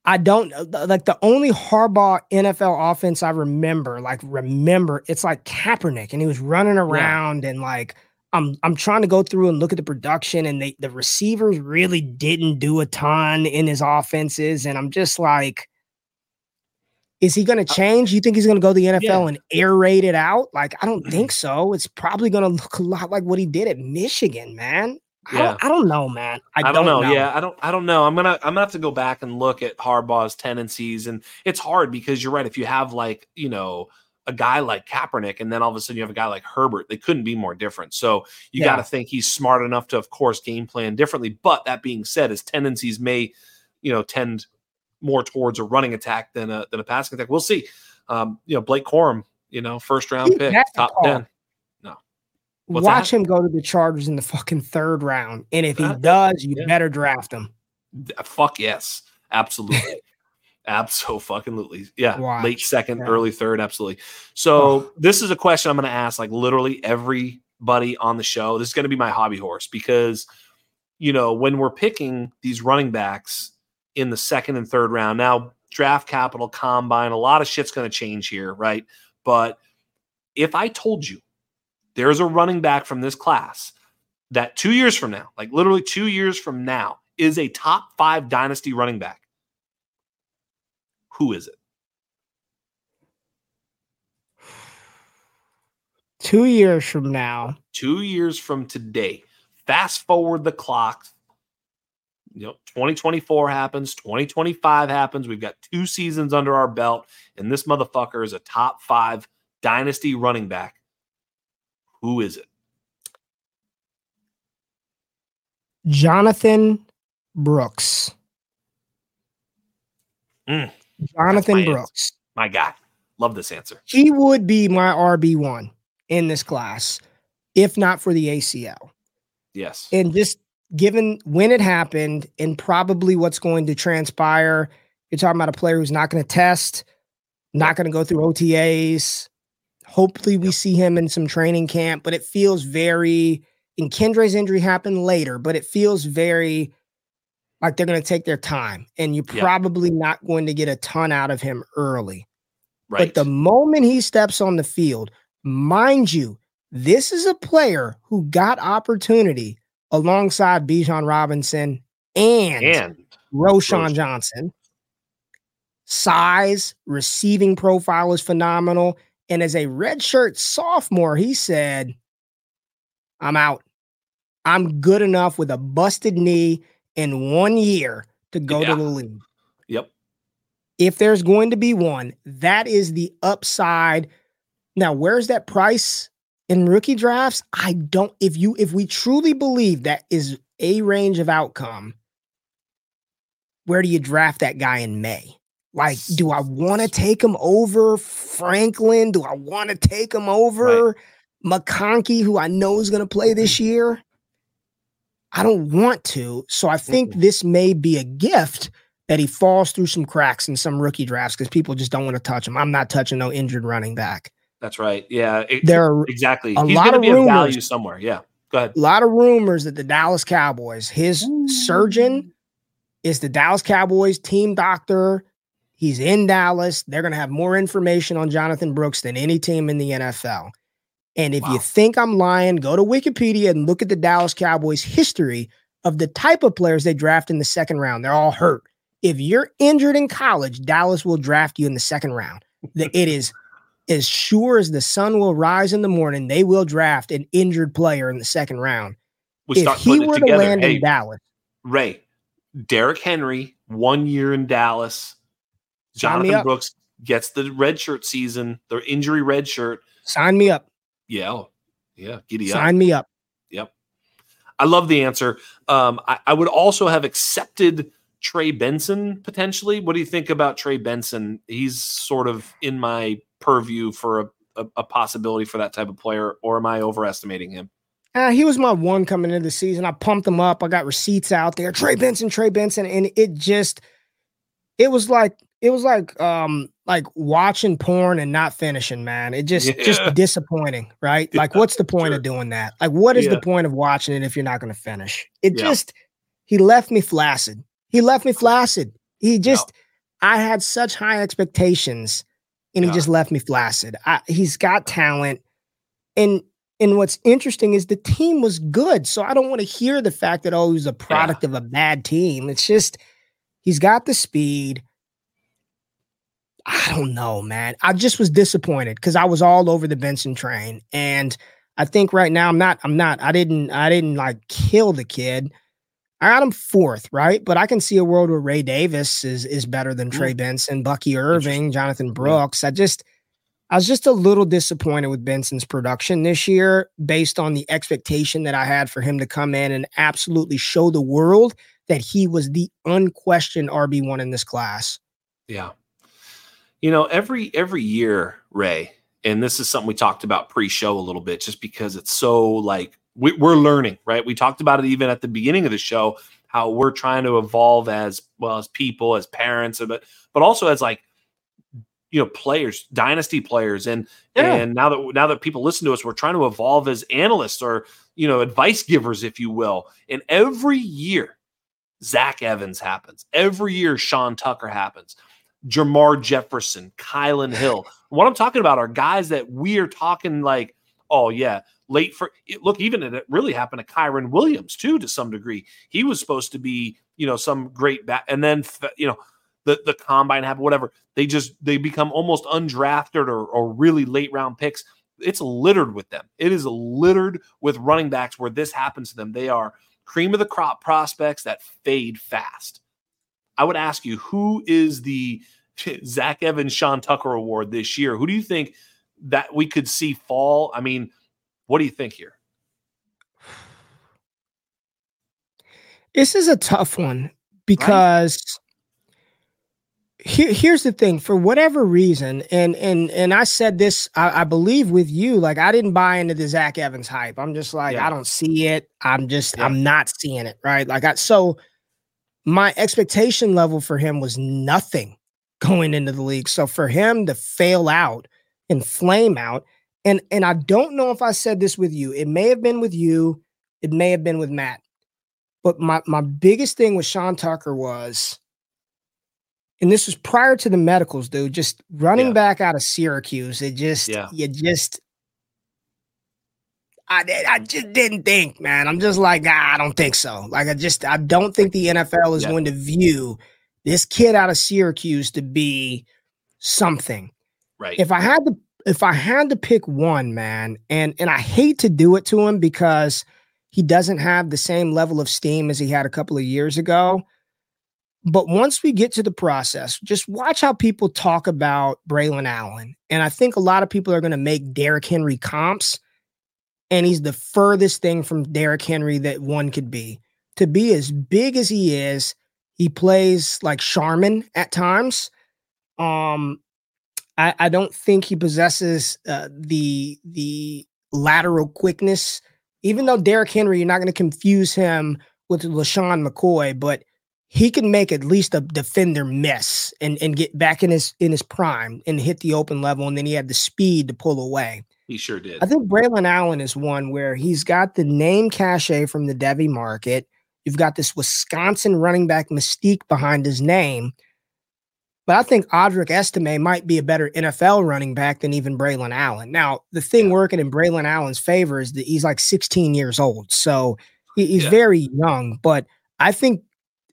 I don't like the only Harbaugh N F L offense I remember, like remember, it's like Kaepernick and he was running around yeah. and like I'm I'm trying to go through and look at the production and they the receivers really didn't do a ton in his offenses and I'm just like is he going to change? You think he's going to go to the N F L yeah. and air raid it out? Like, I don't think so. It's probably going to look a lot like what he did at Michigan, man. Yeah. I, don't, I don't know, man. I, I don't, don't know. know. Yeah, I don't. I don't know. I'm gonna. I'm gonna have to go back and look at Harbaugh's tendencies, and it's hard because you're right. If you have like you know a guy like Kaepernick, and then all of a sudden you have a guy like Herbert, they couldn't be more different. So you yeah. got to think he's smart enough to, of course, game plan differently. But that being said, his tendencies may, you know, tend. more towards a running attack than a than a passing attack. We'll see. Um, you know, Blake Corm, you know, first round he pick, top call. ten. No, What's watch that? him go to the Chargers in the fucking third round, and if uh, he does, you yeah. better draft him. Fuck yes, absolutely, absolutely. Yeah, watch. late second, yeah. early third, absolutely. So this is a question I'm going to ask like literally everybody on the show. This is going to be my hobby horse because you know when we're picking these running backs. In the second and third round. Now, draft capital, combine, a lot of shit's going to change here, right? But if I told you there's a running back from this class that two years from now, like literally two years from now, is a top five dynasty running back, who is it? Two years from now. Two years from today. Fast forward the clock. You know, twenty twenty-four happens, twenty twenty-five happens. We've got two seasons under our belt, and this motherfucker is a top five dynasty running back. Who is it? Jonathan Brooks. Mm, Jonathan Brooks. Answer. My God. Love this answer. He would be my R B one in this class, if not for the A C L. Yes. And just given when it happened and probably what's going to transpire, you're talking about a player who's not going to test, not going to go through O T As. Hopefully we see him in some training camp, but it feels very, and Kendre's injury happened later, but it feels very like they're going to take their time and you're probably yeah. not going to get a ton out of him early. Right. But the moment he steps on the field, mind you, this is a player who got opportunity alongside Bijan Robinson and, and Roshan Johnson. Size, receiving profile is phenomenal. And as a redshirt sophomore, he said, I'm out. I'm good enough with a busted knee in one year to go yeah. to the league. Yep. If there's going to be one, that is the upside. Now, where's that price in rookie drafts? I don't, if you, if we truly believe that is a range of outcome, where do you draft that guy in May? Like, do I want to take him over Franklin? Do I want to take him over right. McConkey, who I know is going to play this year? I don't want to. So I think mm-hmm. this may be a gift that he falls through some cracks in some rookie drafts because people just don't want to touch him. I'm not touching no injured running back. That's right. Yeah, it, there are exactly. A He's lot of be rumors, a value somewhere. Yeah, go ahead. A lot of rumors that the Dallas Cowboys, his Ooh. surgeon is the Dallas Cowboys team doctor. He's in Dallas. They're going to have more information on Jonathan Brooks than any team in the N F L. And if wow. you think I'm lying, go to Wikipedia and look at the Dallas Cowboys history of the type of players they draft in the second round. They're all hurt. If you're injured in college, Dallas will draft you in the second round. It is as sure as the sun will rise in the morning, they will draft an injured player in the second round. We if he were to land hey, in Dallas. Ray, Derrick Henry, one year in Dallas. Jonathan Brooks gets the redshirt season, their injury redshirt. Sign me up. Yeah. Oh, yeah. Giddy up. Sign me up. Yep. I love the answer. Um, I, I would also have accepted Trey Benson potentially. What do you think about Trey Benson? He's sort of in my purview for a, a, a possibility for that type of player, or am I overestimating him? Uh, he was my one coming into the season. I pumped him up. I got receipts out there. Trey Benson, Trey Benson. And it just, it was like, It was like um like watching porn and not finishing, man. It just yeah. just disappointing, right? Yeah, like, what's the point sure. of doing that? Like, what is yeah. the point of watching it if you're not going to finish? It yeah. just he left me flaccid. He left me flaccid. He just yeah. I had such high expectations, and yeah. he just left me flaccid. I, he's got talent, and and what's interesting is the team was good, so I don't want to hear the fact that oh, he's a product yeah. of a bad team. It's just he's got the speed. I don't know, man. I just was disappointed because I was all over the Benson train. And I think right now I'm not, I'm not, I didn't, I didn't like kill the kid. I got him fourth, right? But I can see a world where Ray Davis is is better than Trey Benson, Bucky Irving, Jonathan Brooks. I just, I was just a little disappointed with Benson's production this year based on the expectation that I had for him to come in and absolutely show the world that he was the unquestioned R B one in this class. Yeah. You know, every every year, Ray, and this is something we talked about pre-show a little bit, just because it's so like we, we're learning, right? We talked about it even at the beginning of the show, how we're trying to evolve as well as people, as parents, but but also as like you know players, dynasty players, and yeah. and now that now that people listen to us, we're trying to evolve as analysts or you know advice givers, if you will. And every year, Zach Evans happens. Every year, Sean Tucker happens. Jamar Jefferson, Kylan Hill. What I'm talking about are guys that we are talking like, oh yeah, late for look. Even it really happened to Kyron Williams too, to some degree. He was supposed to be, you know, some great back, and then you know, the the combine happened, whatever. They just they become almost undrafted or or really late round picks. It's littered with them. It is littered with running backs where this happens to them. They are cream of the crop prospects that fade fast. I would ask you, who is the Zach Evans, Sean Tucker award this year? Who do you think that we could see fall? I mean, what do you think here? This is a tough one because right. here, here's the thing. For whatever reason, and and and I said this, I, I believe with you, like I didn't buy into the Zach Evans hype. I'm just like, yeah. I don't see it. I'm just, yeah. I'm not seeing it, right? Like I, so my expectation level for him was nothing going into the league. So for him to fail out and flame out, and, and I don't know if I said this with you. It may have been with you. It may have been with Matt. But my, my biggest thing with Sean Tucker was, and this was prior to the medicals, dude, just running yeah. back out of Syracuse. It just, yeah. you just, I, I just didn't think, man. I'm just like, ah, I don't think so. Like, I just, I don't think the N F L is yeah. going to view this kid out of Syracuse to be something. Right. If I had to, if I had to pick one, man, and, and I hate to do it to him because He doesn't have the same level of steam as he had a couple of years ago. But once we get to the process, just watch how people talk about Braylon Allen. And I think a lot of people are going to make Derrick Henry comps. And he's the furthest thing from Derrick Henry that one could be. To be as big as he is, he plays like Charmin at times. Um, I, I don't think he possesses uh, the the lateral quickness. Even though Derrick Henry, you're not going to confuse him with LaShawn McCoy, but he can make at least a defender miss and, and get back in his in his prime and hit the open level, and then he had the speed to pull away. He sure did. I think Braylon Allen is one where he's got the name cachet from the Devy market. You've got this Wisconsin running back mystique behind his name. But I think Audric Estime might be a better N F L running back than even Braylon Allen. Now, the thing working in Braylon Allen's favor is that he's like sixteen years old. So he's yeah. very young. But I think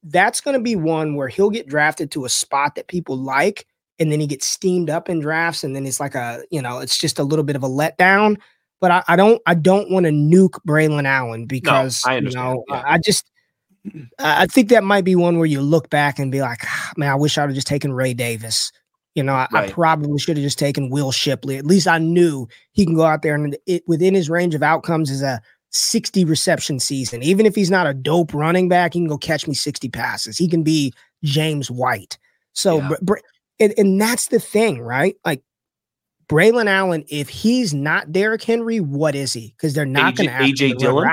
that's going to be one where he'll get drafted to a spot that people like, and then he gets steamed up in drafts, and then it's like a, you know, it's just a little bit of a letdown. But I, I don't, I don't want to nuke Braylon Allen because, no, I you know, yeah. I just, I think that might be one where you look back and be like, man, I wish I would have just taken Ray Davis. You know, I, right. I probably should have just taken Will Shipley. At least I knew he can go out there and it, within his range of outcomes is a sixty reception season. Even if he's not a dope running back, he can go catch me sixty passes. He can be James White. So, yeah. but, but, and, and that's the thing, right? Like Braylon Allen, if he's not Derrick Henry, what is he? Because they're not going to have A J Dillon,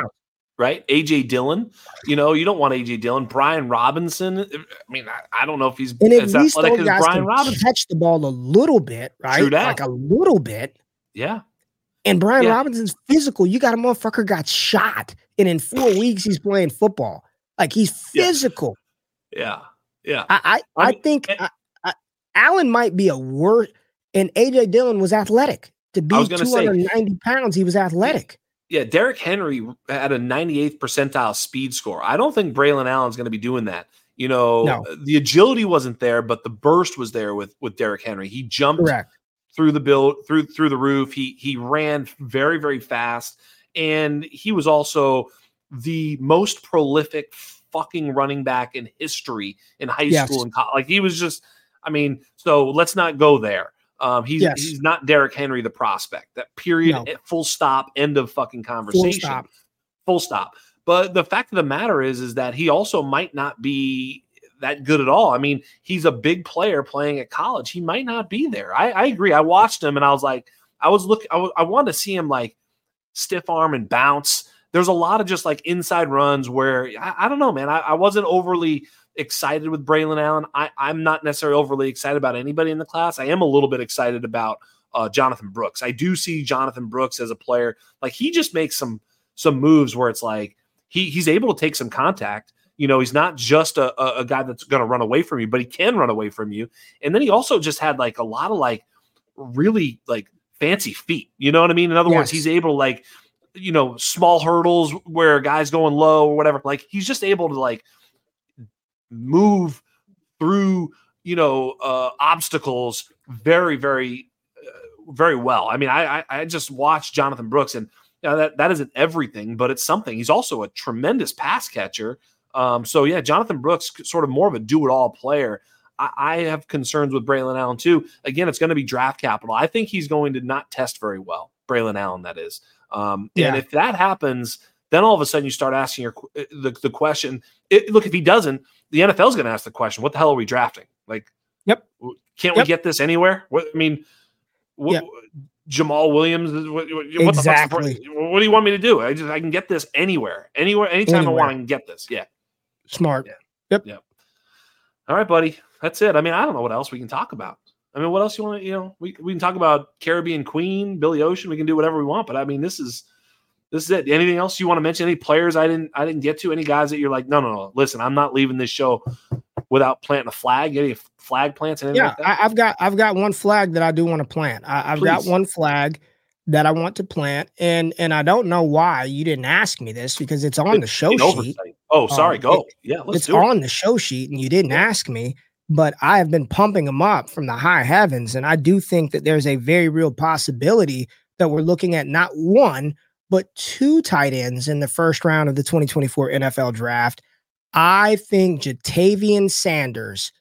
right? A J Dillon, you know, you don't want A J Dillon. Brian Robinson, I mean, I, I don't know if he's and as at least athletic those as guys Brian can Robinson. Catch the ball a little bit, right? Like a little bit, yeah. And Brian yeah. Robinson's physical. You got a motherfucker got shot, and in four weeks he's playing football. Like he's physical. Yeah, yeah. yeah. I I, I, mean, I think. And, I, Allen might be a worse, and A J Dillon was athletic. To be two hundred ninety say, pounds, he was athletic. Yeah, Derrick Henry had a ninety-eighth percentile speed score. I don't think Braylon Allen's going to be doing that. You know, no. the agility wasn't there, but the burst was there with with Derrick Henry. He jumped Correct. through the build through through the roof. He he ran very very fast, and he was also the most prolific fucking running back in history in high yes. school and college. Like he was just. I mean, so let's not go there. Um, he's yes. he's not Derrick Henry, the prospect. That period, no. full stop, end of fucking conversation. Full stop. Full stop. But the fact of the matter is, is that he also might not be that good at all. I mean, he's a big player playing at college. He might not be there. I, I agree. I watched him and I was like, I was looking, I, w- I wanted to see him like stiff arm and bounce. There's a lot of just like inside runs where I, I don't know, man. I, I wasn't overly excited with Braylon Allen. I, I'm not necessarily overly excited about anybody in the class. I am a little bit excited about uh, Jonathan Brooks. I do see Jonathan Brooks as a player. Like he just makes some some moves where it's like he he's able to take some contact. You know, he's not just a, a, a guy that's going to run away from you, but he can run away from you. And then he also just had like a lot of like really like fancy feet. You know what I mean? In other yes. words, he's able to like, you know, small hurdles where a guy's going low or whatever. Like he's just able to like move through, you know, uh, obstacles very, very, uh, very well. I mean, I, I, I just watched Jonathan Brooks, and you know, that, that isn't everything, but it's something. He's also a tremendous pass catcher. Um, so yeah, Jonathan Brooks, sort of more of a do it all player. I, I have concerns with Braylon Allen too. Again, it's going to be draft capital. I think he's going to not test very well. Braylon Allen, that is. Um, yeah. And if that happens, then all of a sudden you start asking your the, the question. It, look, if he doesn't, the N F L is going to ask the question, what the hell are we drafting? Like, yep, can't yep. we get this anywhere? What, I mean, what, yep. Jamal Williams, what, what, exactly. the fuck's, what do you want me to do? I just I can get this anywhere, anywhere, anytime anywhere. I want, I can get this. Yeah, smart. Yeah. Yep. Yep. All right, buddy, that's it. I mean, I don't know what else we can talk about. I mean, what else you want to? You know, we we can talk about Caribbean Queen, Billy Ocean. We can do whatever we want. But I mean, this is. This is it. Anything else you want to mention? Any players I didn't I didn't get to? Any guys that you're like, no, no, no. Listen, I'm not leaving this show without planting a flag. Any flag plants? Anything yeah, like that? I, I've got I've got one flag that I do want to plant. I, I've Please. got one flag that I want to plant, and and I don't know why you didn't ask me this because it's on it, the show sheet. Oversight. Oh, sorry, um, go. It, yeah, let's it's do on it. the show sheet, and you didn't ask me, but I have been pumping them up from the high heavens, and I do think that there's a very real possibility that we're looking at not one, but two tight ends in the first round of the twenty twenty-four N F L draft. I think Jatavian Sanders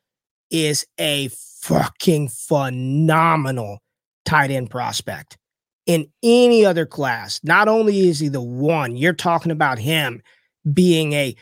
is a fucking phenomenal tight end prospect. In any other class, not only is he the one, you're talking about him being a...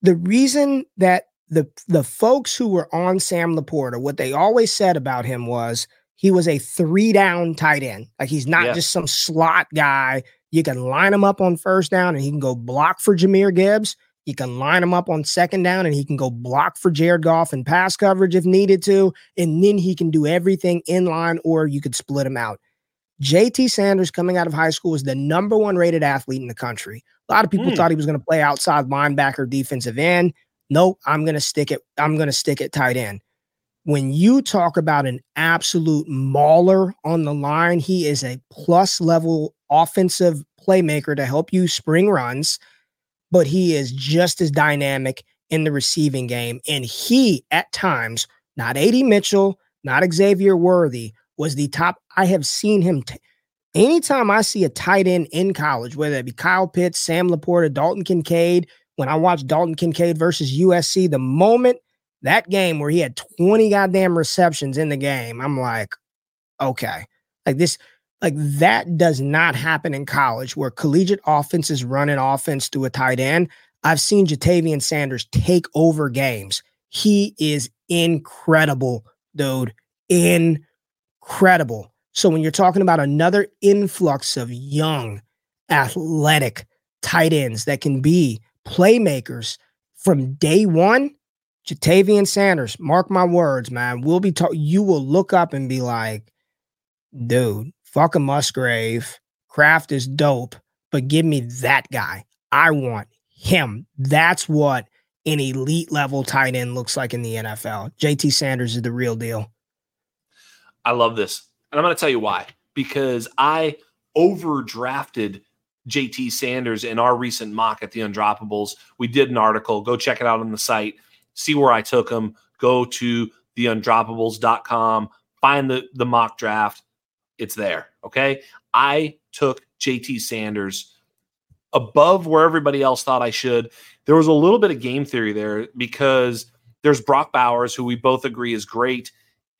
The reason that the, the folks who were on Sam Laporta, what they always said about him was he was a three-down tight end. Like, he's not yeah. just some slot guy. You can line him up on first down, and he can go block for Jahmyr Gibbs. You can line him up on second down, and he can go block for Jared Goff in pass coverage if needed to, and then he can do everything in line, or you could split him out. J T Sanders coming out of high school is the number one rated athlete in the country. A lot of people mm. thought he was going to play outside linebacker, defensive end. Nope, I'm going to stick it. I'm going to stick at tight end. When you talk about an absolute mauler on the line, he is a plus level offensive playmaker to help you spring runs, but he is just as dynamic in the receiving game. And he, at times, not A D Mitchell, not Xavier Worthy, was the top. I have seen him. T- Anytime I see a tight end in college, whether it be Kyle Pitts, Sam Laporta, Dalton Kincaid, when I watched Dalton Kincaid versus U S C, the moment that game where he had twenty goddamn receptions in the game, I'm like, okay, like this, like that does not happen in college where collegiate offenses run an offense through a tight end. I've seen Jatavian Sanders take over games. He is incredible, dude. Incredible. Incredible. So when you're talking about another influx of young, athletic tight ends that can be playmakers from day one, Jatavian Sanders, mark my words, man, we'll be talking. You will look up and be like, dude, fucking Musgrave, Kraft is dope, but give me that guy. I want him. That's what an elite level tight end looks like in the N F L. J T Sanders is the real deal. I love this. And I'm going to tell you why. Because I overdrafted J T Sanders in our recent mock at the Undroppables. We did an article. Go check it out on the site. See where I took him. Go to the undroppables dot com. Find the, the mock draft. It's there. Okay? I took J T Sanders above where everybody else thought I should. There was a little bit of game theory there because there's Brock Bowers, who we both agree is great.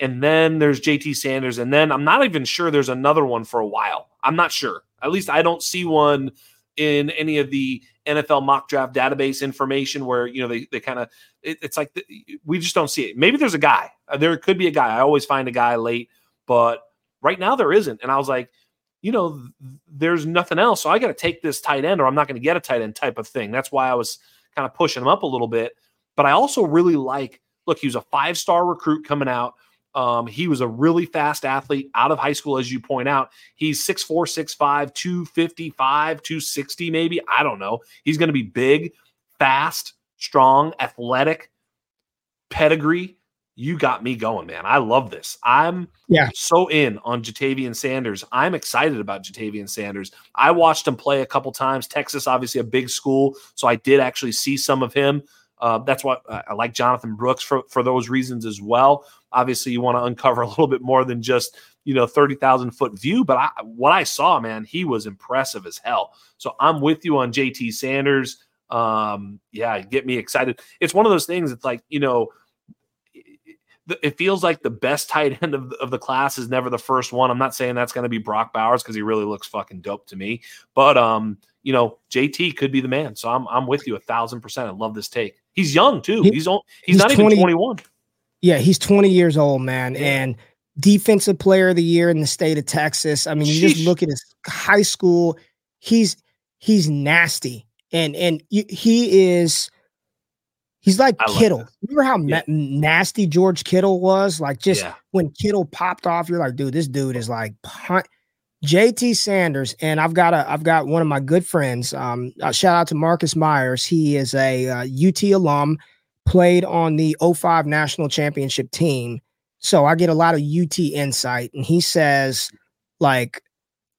And then there's J T Sanders. And then I'm not even sure there's another one for a while. I'm not sure. At least I don't see one in any of the N F L mock draft database information where, you know, they, they kind of, it, it's like, the, we just don't see it. Maybe there's a guy. There could be a guy. I always find a guy late, but right now there isn't. And I was like, you know, there's nothing else. So I got to take this tight end or I'm not going to get a tight end type of thing. That's why I was kind of pushing him up a little bit. But I also really like, look, he was a five-star recruit coming out. Um, he was a really fast athlete out of high school, as you point out. He's six four, six five, two fifty-five, two sixty maybe. I don't know. He's going to be big, fast, strong, athletic, pedigree. You got me going, man. I love this. I'm yeah. so in on Jatavian Sanders. I'm excited about Jatavian Sanders. I watched him play a couple times. Texas, obviously a big school, so I did actually see some of him. Uh, that's why I like Jonathan Brooks for, for those reasons as well. Obviously, you want to uncover a little bit more than just, you know, thirty thousand foot view. But I, what I saw, man, he was impressive as hell. So I'm with you on J T Sanders. Um, yeah, get me excited. It's one of those things. It's like, you know, it feels like the best tight end of the, of the class is never the first one. I'm not saying that's going to be Brock Bowers because he really looks fucking dope to me. But, um, you know, J T could be the man. So I'm I'm with you a thousand percent. I love this take. He's young, too. He, he's, on, he's he's not twenty, even twenty-one. Yeah, he's twenty years old, man, and defensive player of the year in the state of Texas. I mean, you Sheesh. just look at his high school. He's he's nasty, and and he is he's like I Kittle. Like Remember how yeah. na- nasty George Kittle was? Like just yeah. when Kittle popped off, you're like, dude, this dude is like punt. J T Sanders, and I've got a I've got one of my good friends. Um, shout out to Marcus Myers. He is a uh, U T alum. Played on the oh five national championship team. So I get a lot of U T insight. And he says, like,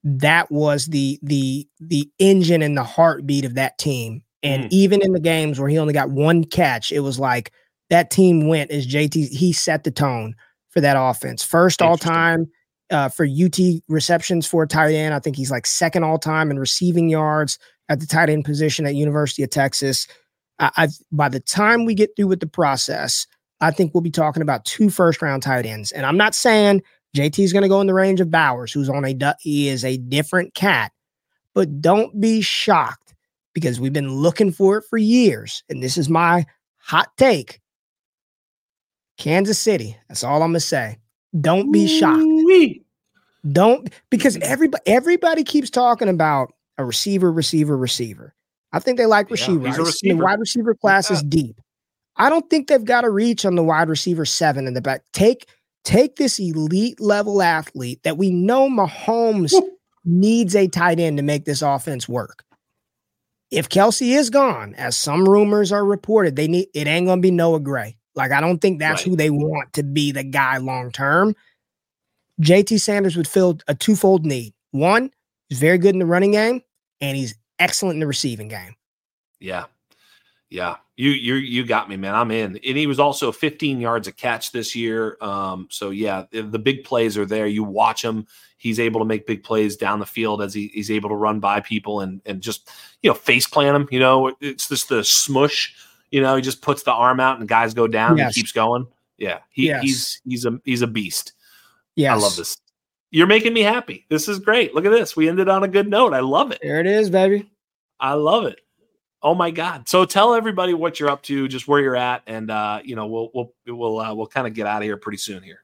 that was the the the engine and the heartbeat of that team. And mm. even in the games where he only got one catch, it was like that team went as J T. He set the tone for that offense. First all-time uh, for U T receptions for a tight end. I think he's like second all time in receiving yards at the tight end position at University of Texas. I, I by the time we get through with the process, I think we'll be talking about two first round tight ends. And I'm not saying J T is going to go in the range of Bowers, who's on a, he is a different cat, but don't be shocked because we've been looking for it for years. And this is my hot take. Kansas City. That's all I'm going to say. Don't be shocked. Ooh-wee. Don't, because everybody, everybody keeps talking about a receiver, receiver, receiver. I think they like Rashee yeah, Rice. The wide receiver class yeah. is deep. I don't think they've got a reach on the wide receiver seven in the back. Take, take this elite level athlete that we know Mahomes Woo. needs a tight end to make this offense work. If Kelsey is gone, as some rumors are reported, they need, it ain't going to be Noah Gray. Like, I don't think that's right. who they want to be the guy long-term. J T Sanders would fill a twofold need. One, he's very good in the running game, and he's excellent in the receiving game. Yeah. Yeah. You you you got me, man. I'm in. And he was also fifteen yards a catch this year. Um, so, yeah, the, the big plays are there. You watch him. He's able to make big plays down the field as he, he's able to run by people and and just, you know, face plant them. You know, it's just the smush. You know, he just puts the arm out and guys go down yes. and he keeps going. Yeah. He, yes. He's he's a he's a beast. Yeah. I love this. You're making me happy. This is great. Look at this. We ended on a good note. I love it. There it is, baby. I love it. Oh my God. So tell everybody what you're up to, just where you're at, and uh, you know, we'll we'll we'll uh, we'll kind of get out of here pretty soon here.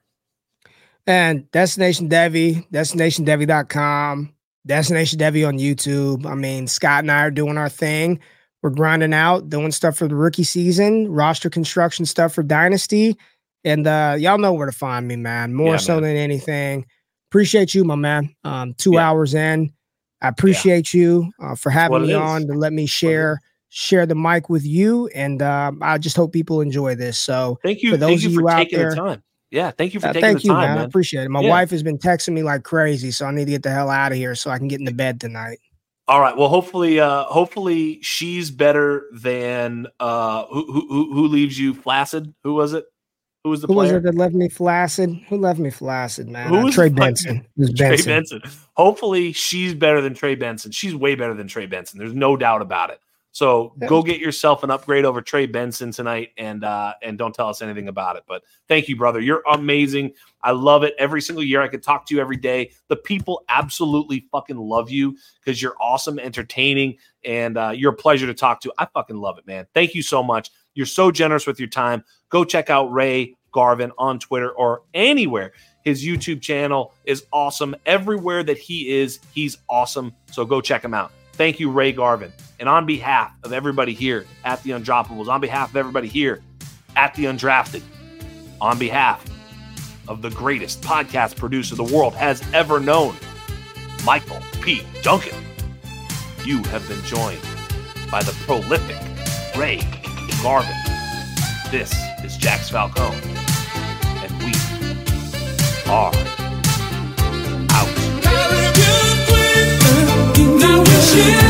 And Destination Devi, destination devi dot com, Destination Devi on YouTube. I mean, Scott and I are doing our thing. We're grinding out, doing stuff for the rookie season, roster construction stuff for Dynasty. And uh, y'all know where to find me, man, more yeah, so man. than anything. Appreciate you, my man. Um, two yeah. hours in. I appreciate yeah. you uh, for having me on to let me share share the mic with you. And um, I just hope people enjoy this. So thank you for, those thank you of you for out taking there, the time. Yeah, thank you for uh, taking thank the you, time, man. man. I appreciate it. My yeah. wife has been texting me like crazy, so I need to get the hell out of here so I can get into bed tonight. All right. Well, hopefully, uh, hopefully she's better than uh, who, who who leaves you flaccid. Who was it? Who was the who player? Who was it that left me flaccid? Who left me flaccid, man? Who uh, was Trey Benson. It was Benson. Trey Benson. Hopefully, she's better than Trey Benson. She's way better than Trey Benson. There's no doubt about it. So yeah. go get yourself an upgrade over Trey Benson tonight, and uh, and don't tell us anything about it. But thank you, brother. You're amazing. I love it. Every single year I could talk to you every day. The people absolutely fucking love you because you're awesome, entertaining, and uh, you're a pleasure to talk to. I fucking love it, man. Thank you so much. You're so generous with your time. Go check out Ray Garvin on Twitter or anywhere. His YouTube channel is awesome. Everywhere that he is, he's awesome. So go check him out. Thank you, Ray Garvin. And on behalf of everybody here at The Undroppables, on behalf of everybody here at The Undrafted, on behalf of the greatest podcast producer the world has ever known, Michael P. Duncan, you have been joined by the prolific Ray Garvin. This is Jax Falcone, and we are out. Now